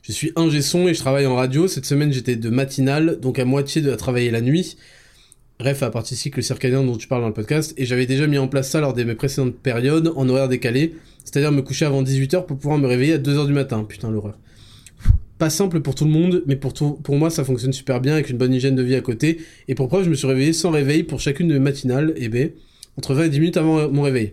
Je suis ingé son et je travaille en radio, cette semaine j'étais de matinale, donc à moitié de travailler la nuit. Bref, à part du cycle circadien dont tu parles dans le podcast, et j'avais déjà mis en place ça lors de mes précédentes périodes, en horaire décalé, c'est-à-dire me coucher avant 18h pour pouvoir me réveiller à 2h du matin. Putain, l'horreur. Pas simple pour tout le monde, mais pour moi, ça fonctionne super bien avec une bonne hygiène de vie à côté, et pour preuve, je me suis réveillé sans réveil pour chacune de mes matinales, entre 20 et 10 minutes avant mon réveil.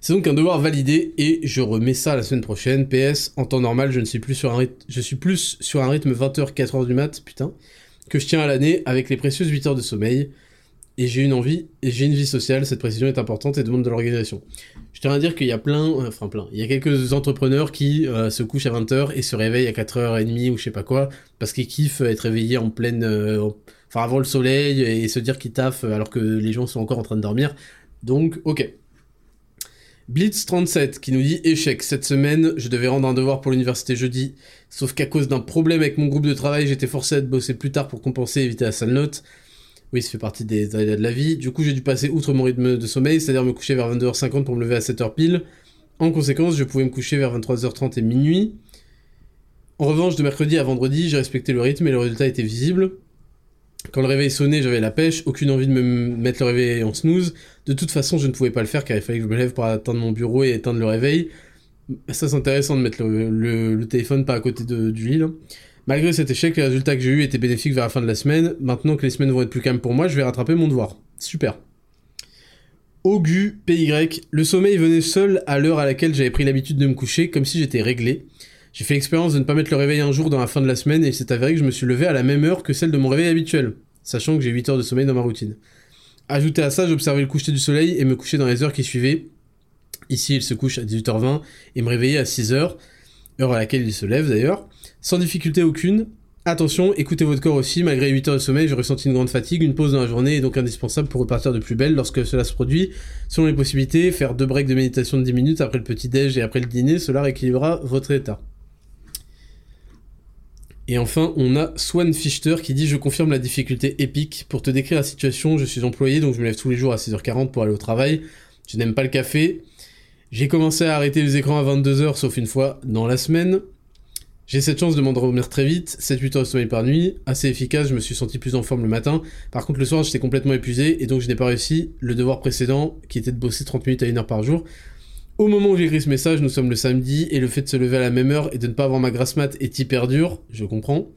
C'est donc un devoir validé, et je remets ça la semaine prochaine. PS, en temps normal, je suis plus sur un rythme 20h, 4h du mat, putain, que je tiens à l'année avec les précieuses 8 heures de sommeil, et j'ai une vie sociale, cette précision est importante et demande de l'organisation. Je tiens à dire qu'il y a il y a quelques entrepreneurs qui se couchent à 20h et se réveillent à 4h30 ou je sais pas quoi, parce qu'ils kiffent être réveillés en pleine, avant le soleil, et se dire qu'ils taffent alors que les gens sont encore en train de dormir, donc ok. Blitz37 qui nous dit « Échec, cette semaine, je devais rendre un devoir pour l'université jeudi, sauf qu'à cause d'un problème avec mon groupe de travail, j'étais forcé à bosser plus tard pour compenser et éviter la sale note. » Oui, ça fait partie des aléas de la vie. « Du coup, j'ai dû passer outre mon rythme de sommeil, c'est-à-dire me coucher vers 22h50 pour me lever à 7h pile. En conséquence, je pouvais me coucher vers 23h30 et minuit. En revanche, de mercredi à vendredi, j'ai respecté le rythme et le résultat était visible. » Quand le réveil sonnait, j'avais la pêche, aucune envie de me mettre le réveil en snooze. De toute façon, je ne pouvais pas le faire car il fallait que je me lève pour atteindre mon bureau et éteindre le réveil. Ça, c'est intéressant de mettre le téléphone pas à côté du lit. Là. Malgré cet échec, les résultats que j'ai eus étaient bénéfiques vers la fin de la semaine. Maintenant que les semaines vont être plus calmes pour moi, je vais rattraper mon devoir. Super. Augu, PY. Le sommeil venait seul à l'heure à laquelle j'avais pris l'habitude de me coucher, comme si j'étais réglé. J'ai fait l'expérience de ne pas mettre le réveil un jour dans la fin de la semaine et il s'est avéré que je me suis levé à la même heure que celle de mon réveil habituel, sachant que j'ai 8 heures de sommeil dans ma routine. Ajouté à ça, j'observais le coucher du soleil et me couchais dans les heures qui suivaient. Ici, il se couche à 18h20 et me réveillait à 6h, heure à laquelle il se lève d'ailleurs, sans difficulté aucune. Attention, écoutez votre corps aussi, malgré 8 heures de sommeil, j'ai ressenti une grande fatigue, une pause dans la journée est donc indispensable pour repartir de plus belle lorsque cela se produit. Selon les possibilités, faire 2 breaks de méditation de 10 minutes après le petit-déj et après le dîner, cela rééquilibrera votre état. Et enfin, on a Swan Fichter qui dit « Je confirme la difficulté épique. Pour te décrire la situation, je suis employé, donc je me lève tous les jours à 6h40 pour aller au travail. Je n'aime pas le café. J'ai commencé à arrêter les écrans à 22h, sauf une fois dans la semaine. J'ai cette chance de m'en revenir très vite, 7-8 heures de sommeil par nuit. Assez efficace, je me suis senti plus en forme le matin. Par contre, le soir, j'étais complètement épuisé et donc je n'ai pas réussi le devoir précédent qui était de bosser 30 minutes à 1 heure par jour. » Au moment où j'écris ce message, nous sommes le samedi, et le fait de se lever à la même heure et de ne pas avoir ma grasse mat est hyper dur, je comprends.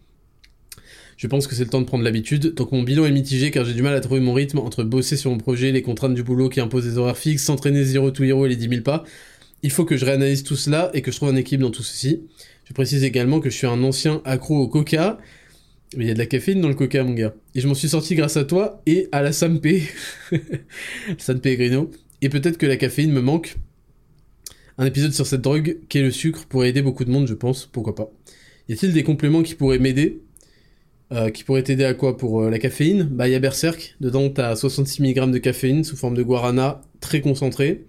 Je pense que c'est le temps de prendre l'habitude, donc mon bilan est mitigé car j'ai du mal à trouver mon rythme entre bosser sur mon projet, les contraintes du boulot qui imposent des horaires fixes, s'entraîner Zero to Hero et les 10 000 pas. Il faut que je réanalyse tout cela et que je trouve un équilibre dans tout ceci. Je précise également que je suis un ancien accro au coca, mais il y a de la caféine dans le coca, mon gars. Et je m'en suis sorti grâce à toi et à la Sampé, Sampé Grino, et peut-être que la caféine me manque. Un épisode sur cette drogue qu'est le sucre pourrait aider beaucoup de monde, je pense, pourquoi pas. Y a-t-il des compléments qui pourraient m'aider qui pourraient t'aider à quoi pour la caféine? Bah, y a Berserk, dedans t'as 66 mg de caféine sous forme de guarana, très concentré.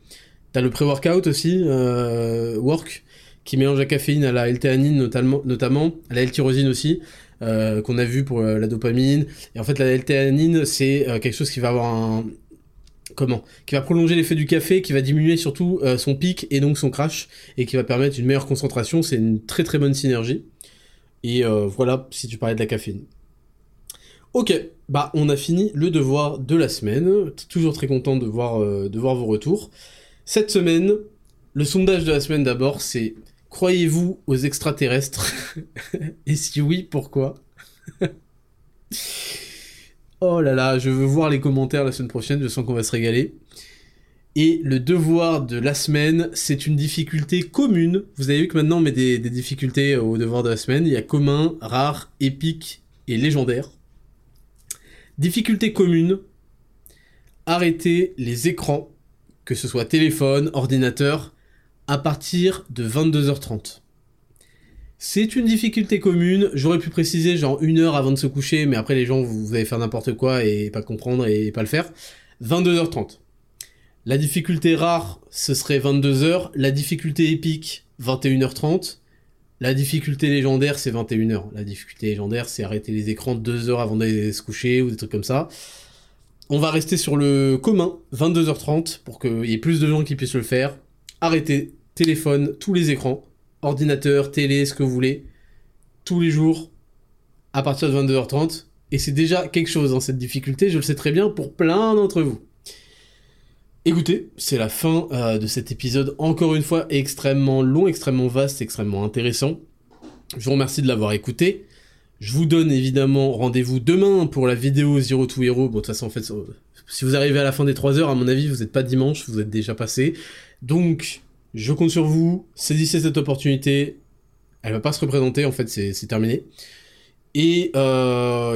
T'as le pré-workout aussi, Work, qui mélange la caféine à la L-théanine notamment, à la L-tyrosine aussi, qu'on a vu pour la dopamine. Et en fait, la L-théanine, c'est quelque chose qui va avoir un... qui va prolonger l'effet du café, qui va diminuer surtout son pic et donc son crash, et qui va permettre une meilleure concentration. C'est une très très bonne synergie. Et voilà, si tu parlais de la caféine. Ok, bah on a fini le devoir de la semaine. Toujours très content de voir vos retours. Cette semaine, le sondage de la semaine d'abord, c'est « Croyez-vous aux extraterrestres ?» Et si oui, pourquoi? Oh là là, je veux voir les commentaires la semaine prochaine, je sens qu'on va se régaler. Et le devoir de la semaine, c'est une difficulté commune. Vous avez vu que maintenant on met des difficultés au devoir de la semaine. Il y a commun, rare, épique et légendaire. Difficulté commune, arrêter les écrans, que ce soit téléphone, ordinateur, à partir de 22h30. C'est une difficulté commune, j'aurais pu préciser genre 1 heure avant de se coucher, mais après les gens vous allez faire n'importe quoi et pas comprendre et pas le faire. 22h30. La difficulté rare, ce serait 22h. La difficulté épique, 21h30. La difficulté légendaire, c'est 21h. La difficulté légendaire, c'est arrêter les écrans 2 heures avant d'aller se coucher ou des trucs comme ça. On va rester sur le commun, 22h30, pour qu'il y ait plus de gens qui puissent le faire. Arrêtez téléphone, tous les écrans. Ordinateur, télé, ce que vous voulez, tous les jours, à partir de 22h30, et c'est déjà quelque chose dans cette difficulté, je le sais très bien, pour plein d'entre vous. Écoutez, c'est la fin de cet épisode, encore une fois, extrêmement long, extrêmement vaste, extrêmement intéressant. Je vous remercie de l'avoir écouté. Je vous donne évidemment rendez-vous demain pour la vidéo Zero to Hero. Bon, de toute façon, en fait, si vous arrivez à la fin des 3 heures, à mon avis, vous n'êtes pas dimanche, vous êtes déjà passé. Donc... je compte sur vous, saisissez cette opportunité, elle va pas se représenter, en fait c'est terminé. Et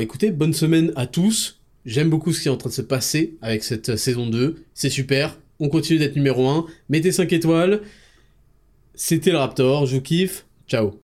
écoutez, bonne semaine à tous, j'aime beaucoup ce qui est en train de se passer avec cette saison 2, c'est super, on continue d'être numéro 1, mettez 5 étoiles, c'était le Raptor, je vous kiffe, ciao.